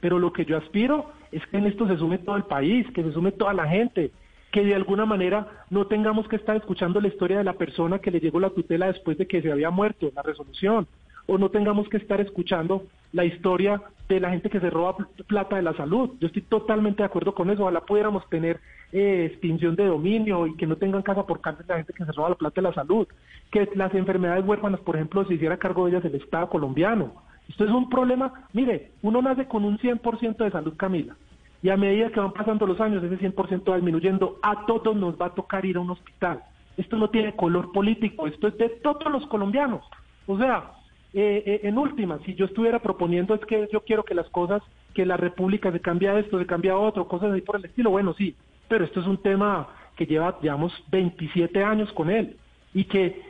Pero lo que yo aspiro es que en esto se sume todo el país, que se sume toda la gente, que de alguna manera no tengamos que estar escuchando la historia de la persona que le llegó la tutela después de que se había muerto, la resolución, o no tengamos que estar escuchando la historia de la gente que se roba plata de la salud. Yo estoy totalmente de acuerdo con eso. Ojalá pudiéramos tener extinción de dominio y que no tengan casa por cárcel la gente que se roba la plata de la salud, que las enfermedades huérfanas, por ejemplo, se hiciera cargo de ellas el Estado colombiano. Esto es un problema. Mire, uno nace con un 100% de salud, Camila, y a medida que van pasando los años, ese 100% va disminuyendo. A todos nos va a tocar ir a un hospital. Esto no tiene color político, esto es de todos los colombianos. O sea, en última, si yo estuviera proponiendo es que yo quiero que las cosas, que la república se cambie a esto, se cambie a otro, cosas ahí por el estilo, bueno, sí, pero esto es un tema que lleva, digamos, 27 años con él, y que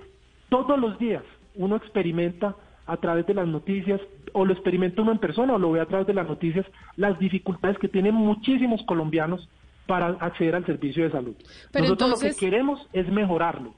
todos los días uno experimenta a través de las noticias, o lo experimenta uno en persona, o lo ve a través de las noticias, las dificultades que tienen muchísimos colombianos para acceder al servicio de salud. Pero nosotros entonces, lo que queremos es mejorarlo.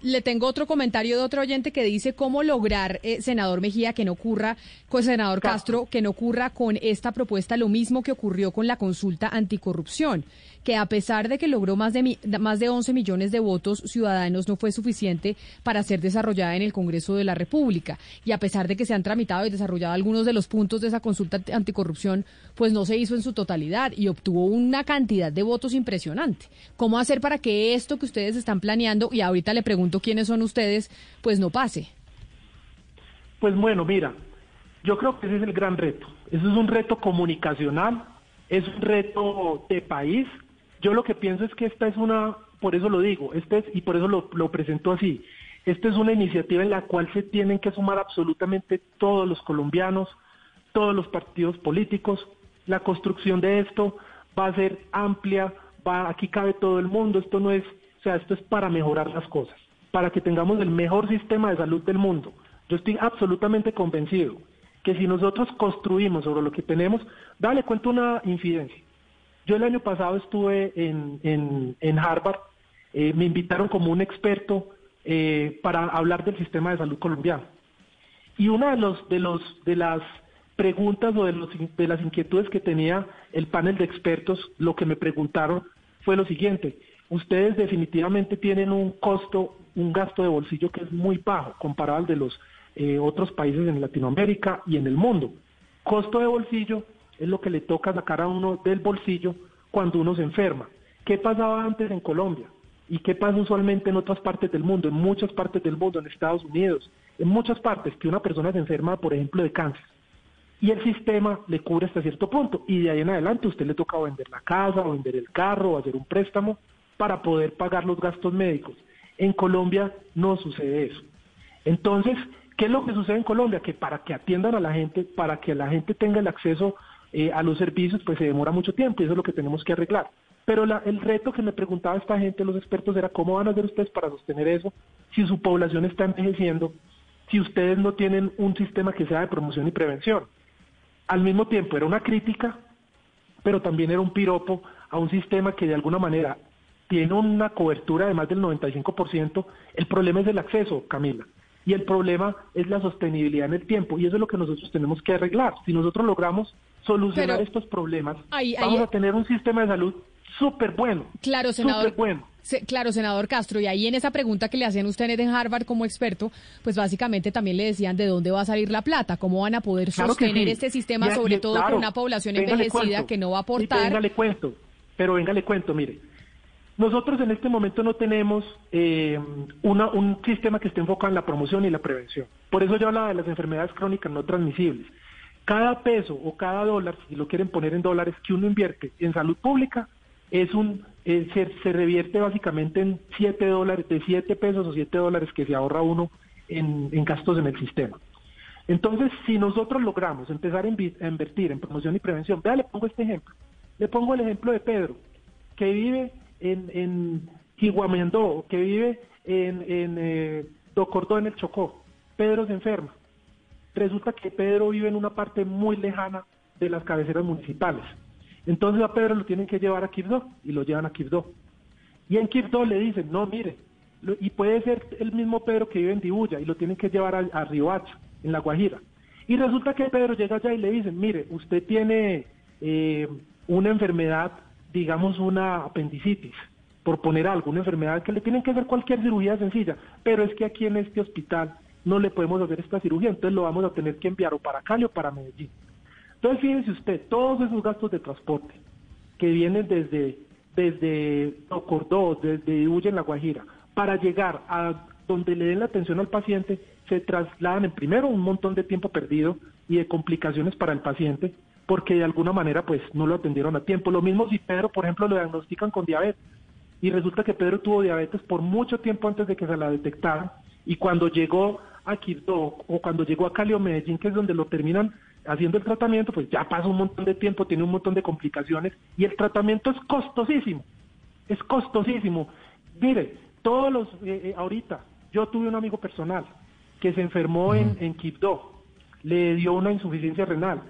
Le tengo otro comentario de otro oyente que dice cómo lograr, senador Mejía, que no ocurra, con senador Castro, que no ocurra con esta propuesta lo mismo que ocurrió con la consulta anticorrupción, que a pesar de que logró más de 11 millones de votos ciudadanos, no fue suficiente para ser desarrollada en el Congreso de la República. Y a pesar de que se han tramitado y desarrollado algunos de los puntos de esa consulta anticorrupción, pues no se hizo en su totalidad y obtuvo una cantidad de votos impresionante. ¿Cómo hacer para que esto que ustedes están planeando, y ahorita le pregunto quiénes son ustedes, pues no pase? Pues bueno, mira, yo creo que ese es el gran reto. Eso es un reto comunicacional, es un reto de país. Yo lo que pienso es que esta es una, por eso lo digo, y por eso lo presento así, esta es una iniciativa en la cual se tienen que sumar absolutamente todos los colombianos, todos los partidos políticos. La construcción de esto va a ser amplia, aquí cabe todo el mundo. Esto no es, o sea, esto es para mejorar las cosas, para que tengamos el mejor sistema de salud del mundo. Yo estoy absolutamente convencido que si nosotros construimos sobre lo que tenemos, dale cuenta una infidencia. Yo el año pasado estuve en Harvard, me invitaron como un experto para hablar del sistema de salud colombiano. Y una de las preguntas o de las inquietudes que tenía el panel de expertos, lo que me preguntaron fue lo siguiente: ustedes definitivamente tienen un gasto de bolsillo que es muy bajo comparado al de los otros países en Latinoamérica y en el mundo. Costo de bolsillo es lo que le toca sacar a uno del bolsillo cuando uno se enferma. ¿Qué pasaba antes en Colombia? ¿Y qué pasa usualmente en otras partes del mundo? En muchas partes del mundo, en Estados Unidos, en muchas partes, que una persona se enferma, por ejemplo, de cáncer, y el sistema le cubre hasta cierto punto, y de ahí en adelante usted le toca vender la casa, o vender el carro, o hacer un préstamo para poder pagar los gastos médicos. En Colombia no sucede eso. Entonces, ¿qué es lo que sucede en Colombia? Que para que atiendan a la gente, para que la gente tenga el acceso a los servicios, pues se demora mucho tiempo, y eso es lo que tenemos que arreglar. Pero el reto que me preguntaba esta gente, los expertos, era cómo van a hacer ustedes para sostener eso si su población está envejeciendo, si ustedes no tienen un sistema que sea de promoción y prevención. Al mismo tiempo era una crítica, pero también era un piropo a un sistema que de alguna manera tiene una cobertura de más del 95%. El problema es el acceso, Camila, y el problema es la sostenibilidad en el tiempo, y eso es lo que nosotros tenemos que arreglar. Si nosotros logramos solucionar estos problemas, vamos a tener un sistema de salud súper bueno. Claro, senador. Súper bueno. Claro, senador Castro, y ahí en esa pregunta que le hacían ustedes en Harvard como experto, pues básicamente también le decían de dónde va a salir la plata, cómo van a poder sostener este sistema, sobre todo con una población envejecida que no va a aportar. Sí, venga, le cuento, mire, nosotros en este momento no tenemos un sistema que esté enfocado en la promoción y la prevención. Por eso yo hablaba de las enfermedades crónicas no transmisibles. Cada peso o cada dólar, si lo quieren poner en dólares, que uno invierte en salud pública, se revierte básicamente en $7, de 7 pesos o $7 que se ahorra uno en gastos en el sistema. Entonces, si nosotros logramos empezar a invertir en promoción y prevención, vea, le pongo el ejemplo de Pedro, que vive en Iguamendó, que vive en Docordó, en el Chocó. Pedro se enferma. Resulta que Pedro vive en una parte muy lejana de las cabeceras municipales. Entonces a Pedro lo tienen que llevar a Quibdó, y lo llevan a Quibdó. Y en Quibdó le dicen, no, mire, y puede ser el mismo Pedro que vive en Dibuya, y lo tienen que llevar a Riohacha, en La Guajira. Y resulta que Pedro llega allá y le dicen, mire, usted tiene una enfermedad, digamos una apendicitis, por poner algo, una enfermedad que le tienen que hacer cualquier cirugía sencilla, pero es que aquí en este hospital no le podemos hacer esta cirugía, entonces lo vamos a tener que enviar o para Cali o para Medellín. Entonces fíjense usted, todos esos gastos de transporte que vienen desde Docordó, desde Dibuya en La Guajira, para llegar a donde le den la atención al paciente, se trasladan en primero un montón de tiempo perdido y de complicaciones para el paciente, porque de alguna manera pues no lo atendieron a tiempo. Lo mismo si Pedro, por ejemplo, lo diagnostican con diabetes, y resulta que Pedro tuvo diabetes por mucho tiempo antes de que se la detectaran, y cuando llegó a Quibdó o cuando llegó a Cali o Medellín, que es donde lo terminan haciendo el tratamiento, pues ya pasa un montón de tiempo, tiene un montón de complicaciones, y el tratamiento es costosísimo, es costosísimo. Mire, todos los ahorita yo tuve un amigo personal que se enfermó en Quibdó, le dio una insuficiencia renal,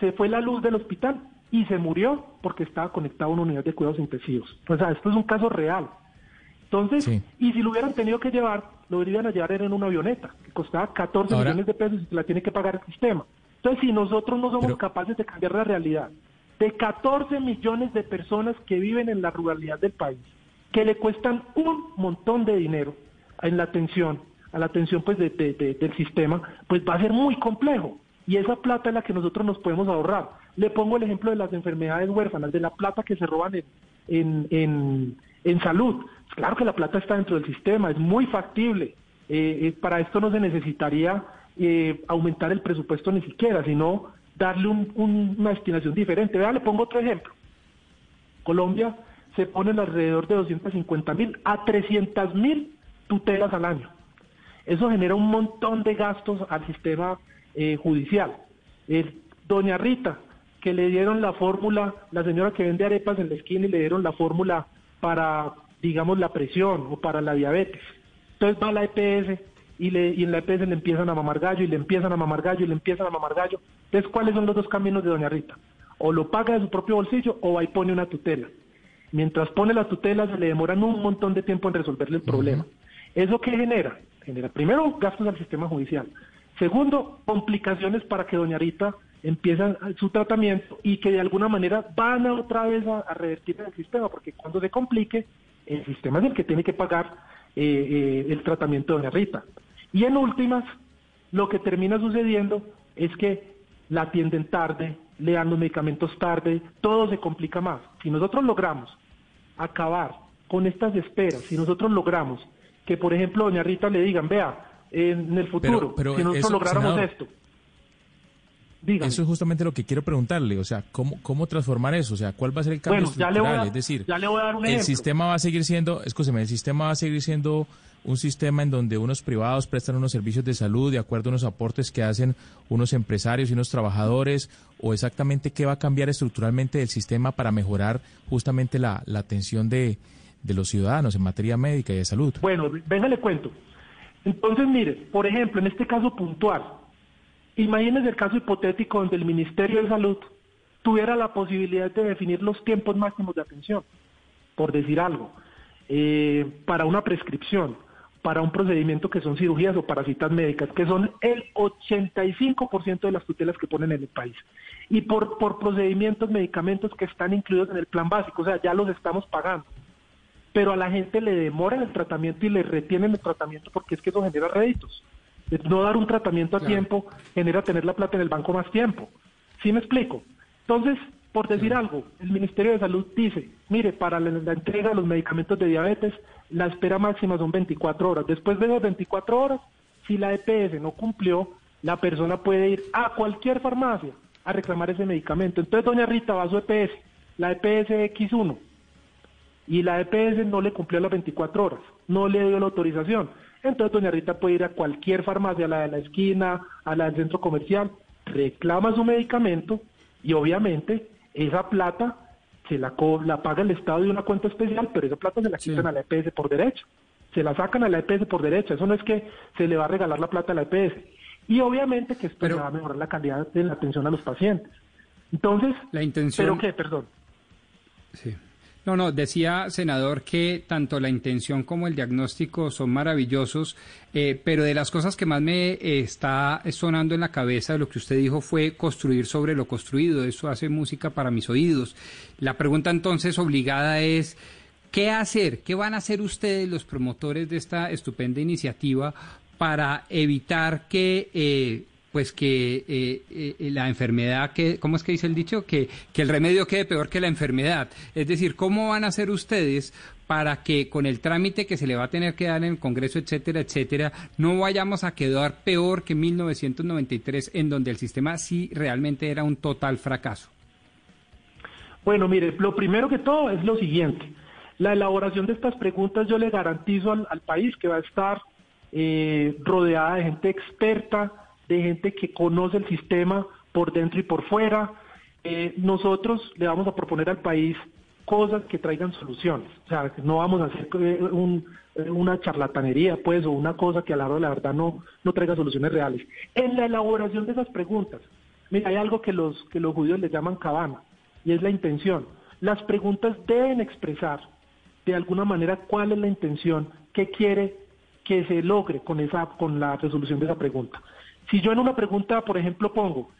se fue la luz del hospital y se murió porque estaba conectado a una unidad de cuidados intensivos. O sea, esto es un caso real. Entonces, sí. Y si lo hubieran tenido que llevar, lo iban a llevar en una avioneta, que costaba 14 millones de pesos y se la tiene que pagar el sistema. Entonces, si nosotros no somos capaces de cambiar la realidad de 14 millones de personas que viven en la ruralidad del país, que le cuestan un montón de dinero en la atención, a la atención pues del sistema, pues va a ser muy complejo. Y esa plata es la que nosotros nos podemos ahorrar. Le pongo el ejemplo de las enfermedades huérfanas, de la plata que se roban en salud. Claro que la plata está dentro del sistema, es muy factible. Para esto no se necesitaría aumentar el presupuesto ni siquiera, sino darle una destinación diferente. Vea, le pongo otro ejemplo. Colombia se pone alrededor de 250.000 a 300.000 tutelas al año. Eso genera un montón de gastos al sistema judicial. Doña Rita, que le dieron la fórmula, la señora que vende arepas en la esquina y le dieron la fórmula para, digamos, la presión o para la diabetes. Entonces va a la EPS y en la EPS le empiezan a mamar gallo y le empiezan a mamar gallo y le empiezan a mamar gallo. Entonces, ¿cuáles son los dos caminos de Doña Rita? O lo paga de su propio bolsillo o va y pone una tutela. Mientras pone la tutela se le demoran un montón de tiempo en resolverle el problema. ¿Eso qué genera? Genera primero gastos al sistema judicial. Segundo, complicaciones para que Doña Rita empieza su tratamiento y que de alguna manera van a otra vez a revertir el sistema, porque cuando se complique, el sistema es el que tiene que pagar el tratamiento de Doña Rita. Y en últimas, lo que termina sucediendo es que la atienden tarde, le dan los medicamentos tarde, todo se complica más. Si nosotros logramos acabar con estas esperas, si nosotros logramos que, por ejemplo, Doña Rita le digan, vea, en el futuro, si nosotros lográramos esto. Dígame. Eso es justamente lo que quiero preguntarle, o sea, ¿cómo transformar eso? O sea, ¿cuál va a ser el cambio estructural? Es decir, ya le voy a dar un ejemplo. El sistema va a seguir siendo un sistema en donde unos privados prestan unos servicios de salud de acuerdo a unos aportes que hacen unos empresarios y unos trabajadores, o exactamente qué va a cambiar estructuralmente del sistema para mejorar justamente la atención de los ciudadanos en materia médica y de salud. Bueno, venga, le cuento. Entonces, mire, por ejemplo, en este caso puntual, imagínense el caso hipotético donde el Ministerio de Salud tuviera la posibilidad de definir los tiempos máximos de atención, por decir algo, para una prescripción, para un procedimiento que son cirugías o para citas médicas, que son el 85% de las tutelas que ponen en el país. Y por procedimientos, medicamentos que están incluidos en el plan básico, o sea, ya los estamos pagando. Pero a la gente le demoran el tratamiento y le retienen el tratamiento porque es que eso genera réditos. No dar un tratamiento a tiempo genera tener la plata en el banco más tiempo. ¿Sí me explico? Entonces, por decir algo, el Ministerio de Salud dice, mire, para la entrega de los medicamentos de diabetes, la espera máxima son 24 horas. Después de esas 24 horas, si la EPS no cumplió, la persona puede ir a cualquier farmacia a reclamar ese medicamento. Entonces, Doña Rita va a su EPS, la EPS X1, y la EPS no le cumplió las 24 horas, no le dio la autorización. Entonces Doña Rita puede ir a cualquier farmacia, a la de la esquina, a la del centro comercial, reclama su medicamento y obviamente esa plata se la paga el Estado de una cuenta especial, pero esa plata se la quitan a la EPS por derecho, se la sacan a la EPS por derecho, eso no es que se le va a regalar la plata a la EPS. Y obviamente que esto va a mejorar la calidad de la atención a los pacientes. Entonces, la intención... ¿Pero qué? Perdón. Sí. No, decía, senador, que tanto la intención como el diagnóstico son maravillosos, pero de las cosas que más me está sonando en la cabeza de lo que usted dijo fue construir sobre lo construido. Eso hace música para mis oídos. La pregunta entonces obligada es, ¿qué hacer? ¿Qué van a hacer ustedes, los promotores de esta estupenda iniciativa, para evitar que... la enfermedad, ¿cómo es que dice el dicho? Que el remedio quede peor que la enfermedad. Es decir, ¿cómo van a hacer ustedes para que con el trámite que se le va a tener que dar en el Congreso, etcétera, etcétera, no vayamos a quedar peor que 1993, en donde el sistema sí realmente era un total fracaso? Bueno, mire, lo primero que todo es lo siguiente. La elaboración de estas preguntas yo le garantizo al país que va a estar rodeada de gente experta, de gente que conoce el sistema por dentro y por fuera. Nosotros le vamos a proponer al país cosas que traigan soluciones. O sea, no vamos a hacer una charlatanería, pues, o una cosa que a la hora de la verdad no traiga soluciones reales. En la elaboración de esas preguntas, mira, hay algo que los judíos les llaman cabana, y es la intención. Las preguntas deben expresar, de alguna manera, cuál es la intención que quiere que se logre con la resolución de esa pregunta. Si yo en una pregunta, por ejemplo, pongo,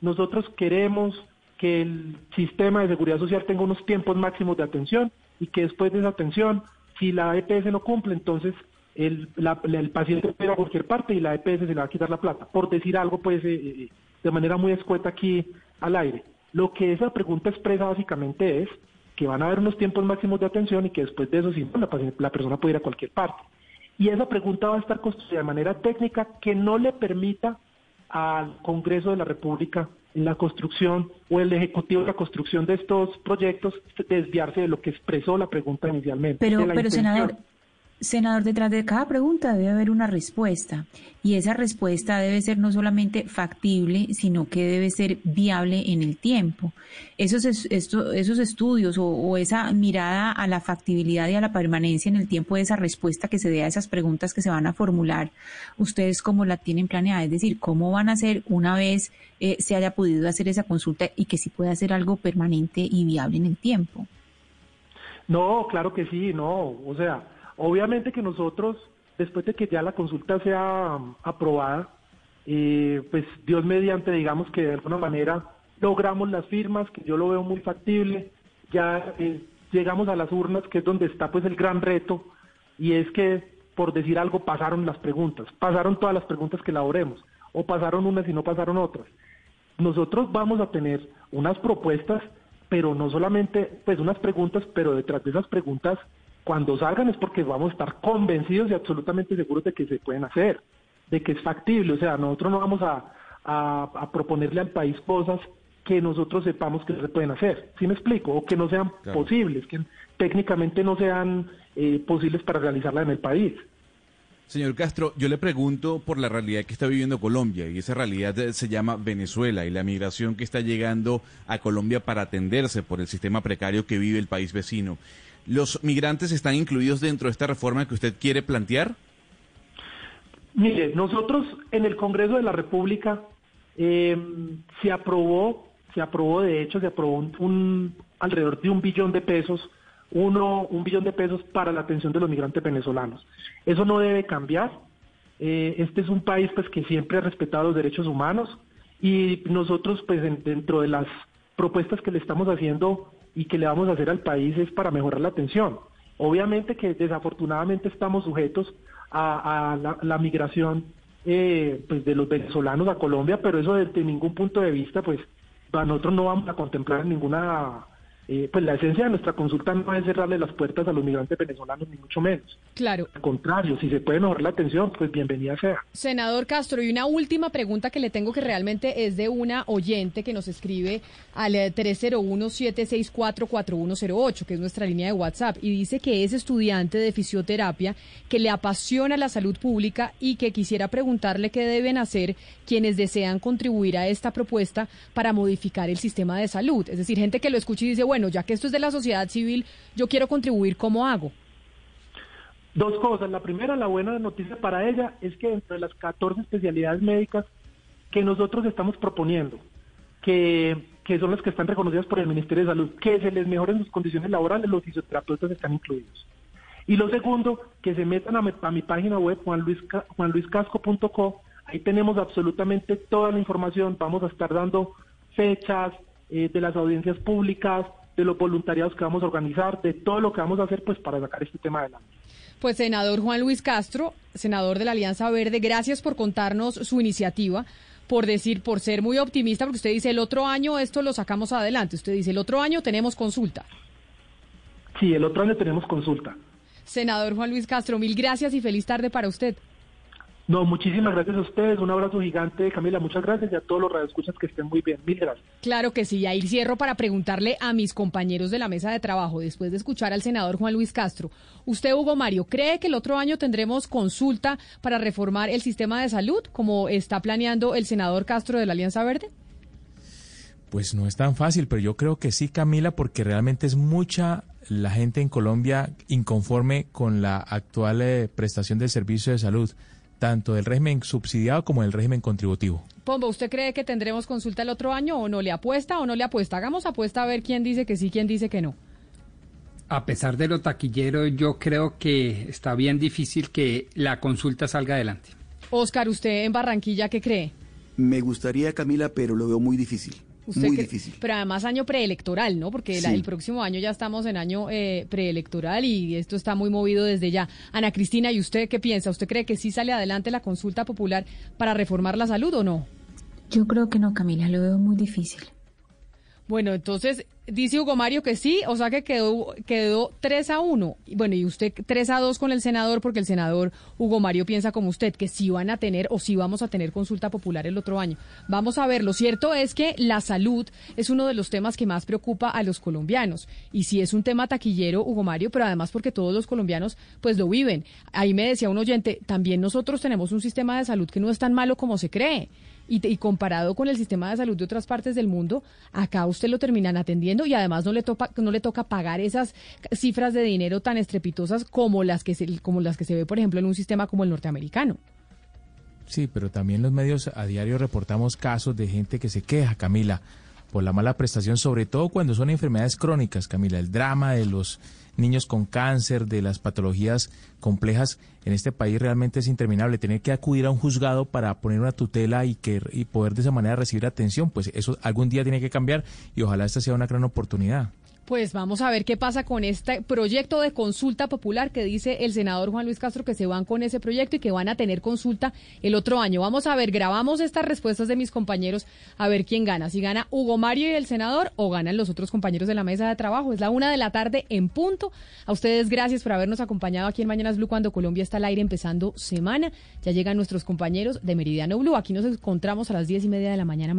nosotros queremos que el sistema de seguridad social tenga unos tiempos máximos de atención y que después de esa atención, si la EPS no cumple, entonces el paciente puede ir a cualquier parte y la EPS se le va a quitar la plata. Por decir algo, pues, de manera muy escueta aquí al aire. Lo que esa pregunta expresa básicamente es que van a haber unos tiempos máximos de atención y que después de eso, si no, la persona puede ir a cualquier parte. Y esa pregunta va a estar construida de manera técnica que no le permita al Congreso de la República en la construcción o el Ejecutivo en la construcción de estos proyectos desviarse de lo que expresó la pregunta inicialmente. Pero senador, detrás de cada pregunta debe haber una respuesta, y esa respuesta debe ser no solamente factible, sino que debe ser viable en el tiempo. Esos estudios o esa mirada a la factibilidad y a la permanencia en el tiempo de esa respuesta que se dé a esas preguntas que se van a formular, ¿ustedes cómo la tienen planeada? Es decir, ¿cómo van a hacer una vez se haya podido hacer esa consulta y que sí pueda ser algo permanente y viable en el tiempo? No, claro que sí, no, o sea... Obviamente que nosotros, después de que ya la consulta sea aprobada, pues Dios mediante, digamos que de alguna manera logramos las firmas, que yo lo veo muy factible, ya llegamos a las urnas, que es donde está pues el gran reto, y es que, por decir algo, pasaron las preguntas, pasaron todas las preguntas que elaboremos, o pasaron unas y no pasaron otras. Nosotros vamos a tener unas propuestas, pero no solamente, pues unas preguntas, pero detrás de esas preguntas, cuando salgan es porque vamos a estar convencidos y absolutamente seguros de que se pueden hacer, de que es factible. O sea, nosotros no vamos a proponerle al país cosas que nosotros sepamos que se pueden hacer, ¿sí me explico? O que no sean posibles, que técnicamente no sean posibles para realizarla en el país. Señor Castro, yo le pregunto por la realidad que está viviendo Colombia, y esa realidad se llama Venezuela y la migración que está llegando a Colombia para atenderse por el sistema precario que vive el país vecino. ¿Los migrantes están incluidos dentro de esta reforma que usted quiere plantear? Mire, nosotros en el Congreso de la República se aprobó alrededor de $1 billón para la atención de los migrantes venezolanos. Eso no debe cambiar. Este es un país pues que siempre ha respetado los derechos humanos, y nosotros pues dentro de las propuestas que le estamos haciendo y que le vamos a hacer al país es para mejorar la atención. Obviamente que desafortunadamente estamos sujetos a la migración pues de los venezolanos a Colombia, pero eso desde ningún punto de vista, pues nosotros no vamos a contemplar ninguna... pues la esencia de nuestra consulta no es cerrarle las puertas a los migrantes venezolanos, ni mucho menos. Claro. Al contrario, si se puede mejorar la atención, pues bienvenida sea. Senador Castro, y una última pregunta que le tengo, que realmente es de una oyente que nos escribe al 301-764-4108, que es nuestra línea de WhatsApp, y dice que es estudiante de fisioterapia, que le apasiona la salud pública y que quisiera preguntarle qué deben hacer quienes desean contribuir a esta propuesta para modificar el sistema de salud. Es decir, gente que lo escuche y dice, bueno, bueno, ya que esto es de la sociedad civil, yo quiero contribuir, ¿cómo hago? Dos cosas. La primera, la buena noticia para ella es que dentro de las 14 especialidades médicas que nosotros estamos proponiendo, que son las que están reconocidas por el Ministerio de Salud, que se les mejoren sus condiciones laborales, los fisioterapeutas están incluidos. Y lo segundo, que se metan a mi página web, juanluiscasco.co, ahí tenemos absolutamente toda la información, vamos a estar dando fechas de las audiencias públicas, de los voluntariados que vamos a organizar, de todo lo que vamos a hacer pues para sacar este tema adelante. Pues senador Juan Luis Castro, senador de la Alianza Verde, gracias por contarnos su iniciativa, por ser muy optimista, porque usted dice el otro año esto lo sacamos adelante, usted dice el otro año tenemos consulta. Sí, el otro año tenemos consulta. Senador Juan Luis Castro, mil gracias y feliz tarde para usted. No, muchísimas gracias a ustedes, un abrazo gigante, Camila, muchas gracias y a todos los radioescuchas que estén muy bien, mil gracias. Claro que sí, y ahí cierro para preguntarle a mis compañeros de la mesa de trabajo, después de escuchar al senador Juan Luis Castro, usted, Hugo Mario, ¿cree que el otro año tendremos consulta para reformar el sistema de salud, como está planeando el senador Castro de la Alianza Verde? Pues no es tan fácil, pero yo creo que sí, Camila, porque realmente es mucha la gente en Colombia inconforme con la actual prestación del servicio de salud, tanto del régimen subsidiado como del régimen contributivo. Pombo, ¿usted cree que tendremos consulta el otro año o no le apuesta o no le apuesta? Hagamos apuesta a ver quién dice que sí, quién dice que no. A pesar de lo taquillero, yo creo que está bien difícil que la consulta salga adelante. Oscar, ¿usted en Barranquilla qué cree? Me gustaría, Camila, pero lo veo muy difícil. Muy difícil. Pero además año preelectoral, ¿no? Porque sí, el próximo año ya estamos en año preelectoral y esto está muy movido desde ya. Ana Cristina, ¿y usted qué piensa? ¿Usted cree que sí sale adelante la consulta popular para reformar la salud o no? Yo creo que no, Camila, lo veo muy difícil. Bueno, entonces dice Hugo Mario que sí, o sea que quedó 3-1. Bueno, y usted 3-2 con el senador, porque el senador Hugo Mario piensa como usted, que sí van a tener o sí vamos a tener consulta popular el otro año. Vamos a ver, lo cierto es que la salud es uno de los temas que más preocupa a los colombianos. Y sí es un tema taquillero, Hugo Mario, pero además porque todos los colombianos pues lo viven. Ahí me decía un oyente, también nosotros tenemos un sistema de salud que no es tan malo como se cree. Y comparado con el sistema de salud de otras partes del mundo, acá usted lo terminan atendiendo y además no le toca pagar esas cifras de dinero tan estrepitosas como las que se ve, por ejemplo, en un sistema como el norteamericano. Sí, pero también los medios a diario reportamos casos de gente que se queja, Camila, por la mala prestación, sobre todo cuando son enfermedades crónicas, Camila, el drama de los niños con cáncer, de las patologías complejas en este país realmente es interminable. Tener que acudir a un juzgado para poner una tutela y poder de esa manera recibir atención, pues eso algún día tiene que cambiar y ojalá esta sea una gran oportunidad. Pues vamos a ver qué pasa con este proyecto de consulta popular que dice el senador Juan Luis Castro que se van con ese proyecto y que van a tener consulta el otro año. Vamos a ver, grabamos estas respuestas de mis compañeros a ver quién gana. Si gana Hugo Mario y el senador o ganan los otros compañeros de la mesa de trabajo. Es 1:00 p.m. en punto. A ustedes gracias por habernos acompañado aquí en Mañanas Blue cuando Colombia está al aire empezando semana. Ya llegan nuestros compañeros de Meridiano Blue. Aquí nos encontramos a las 10:30 de la mañana.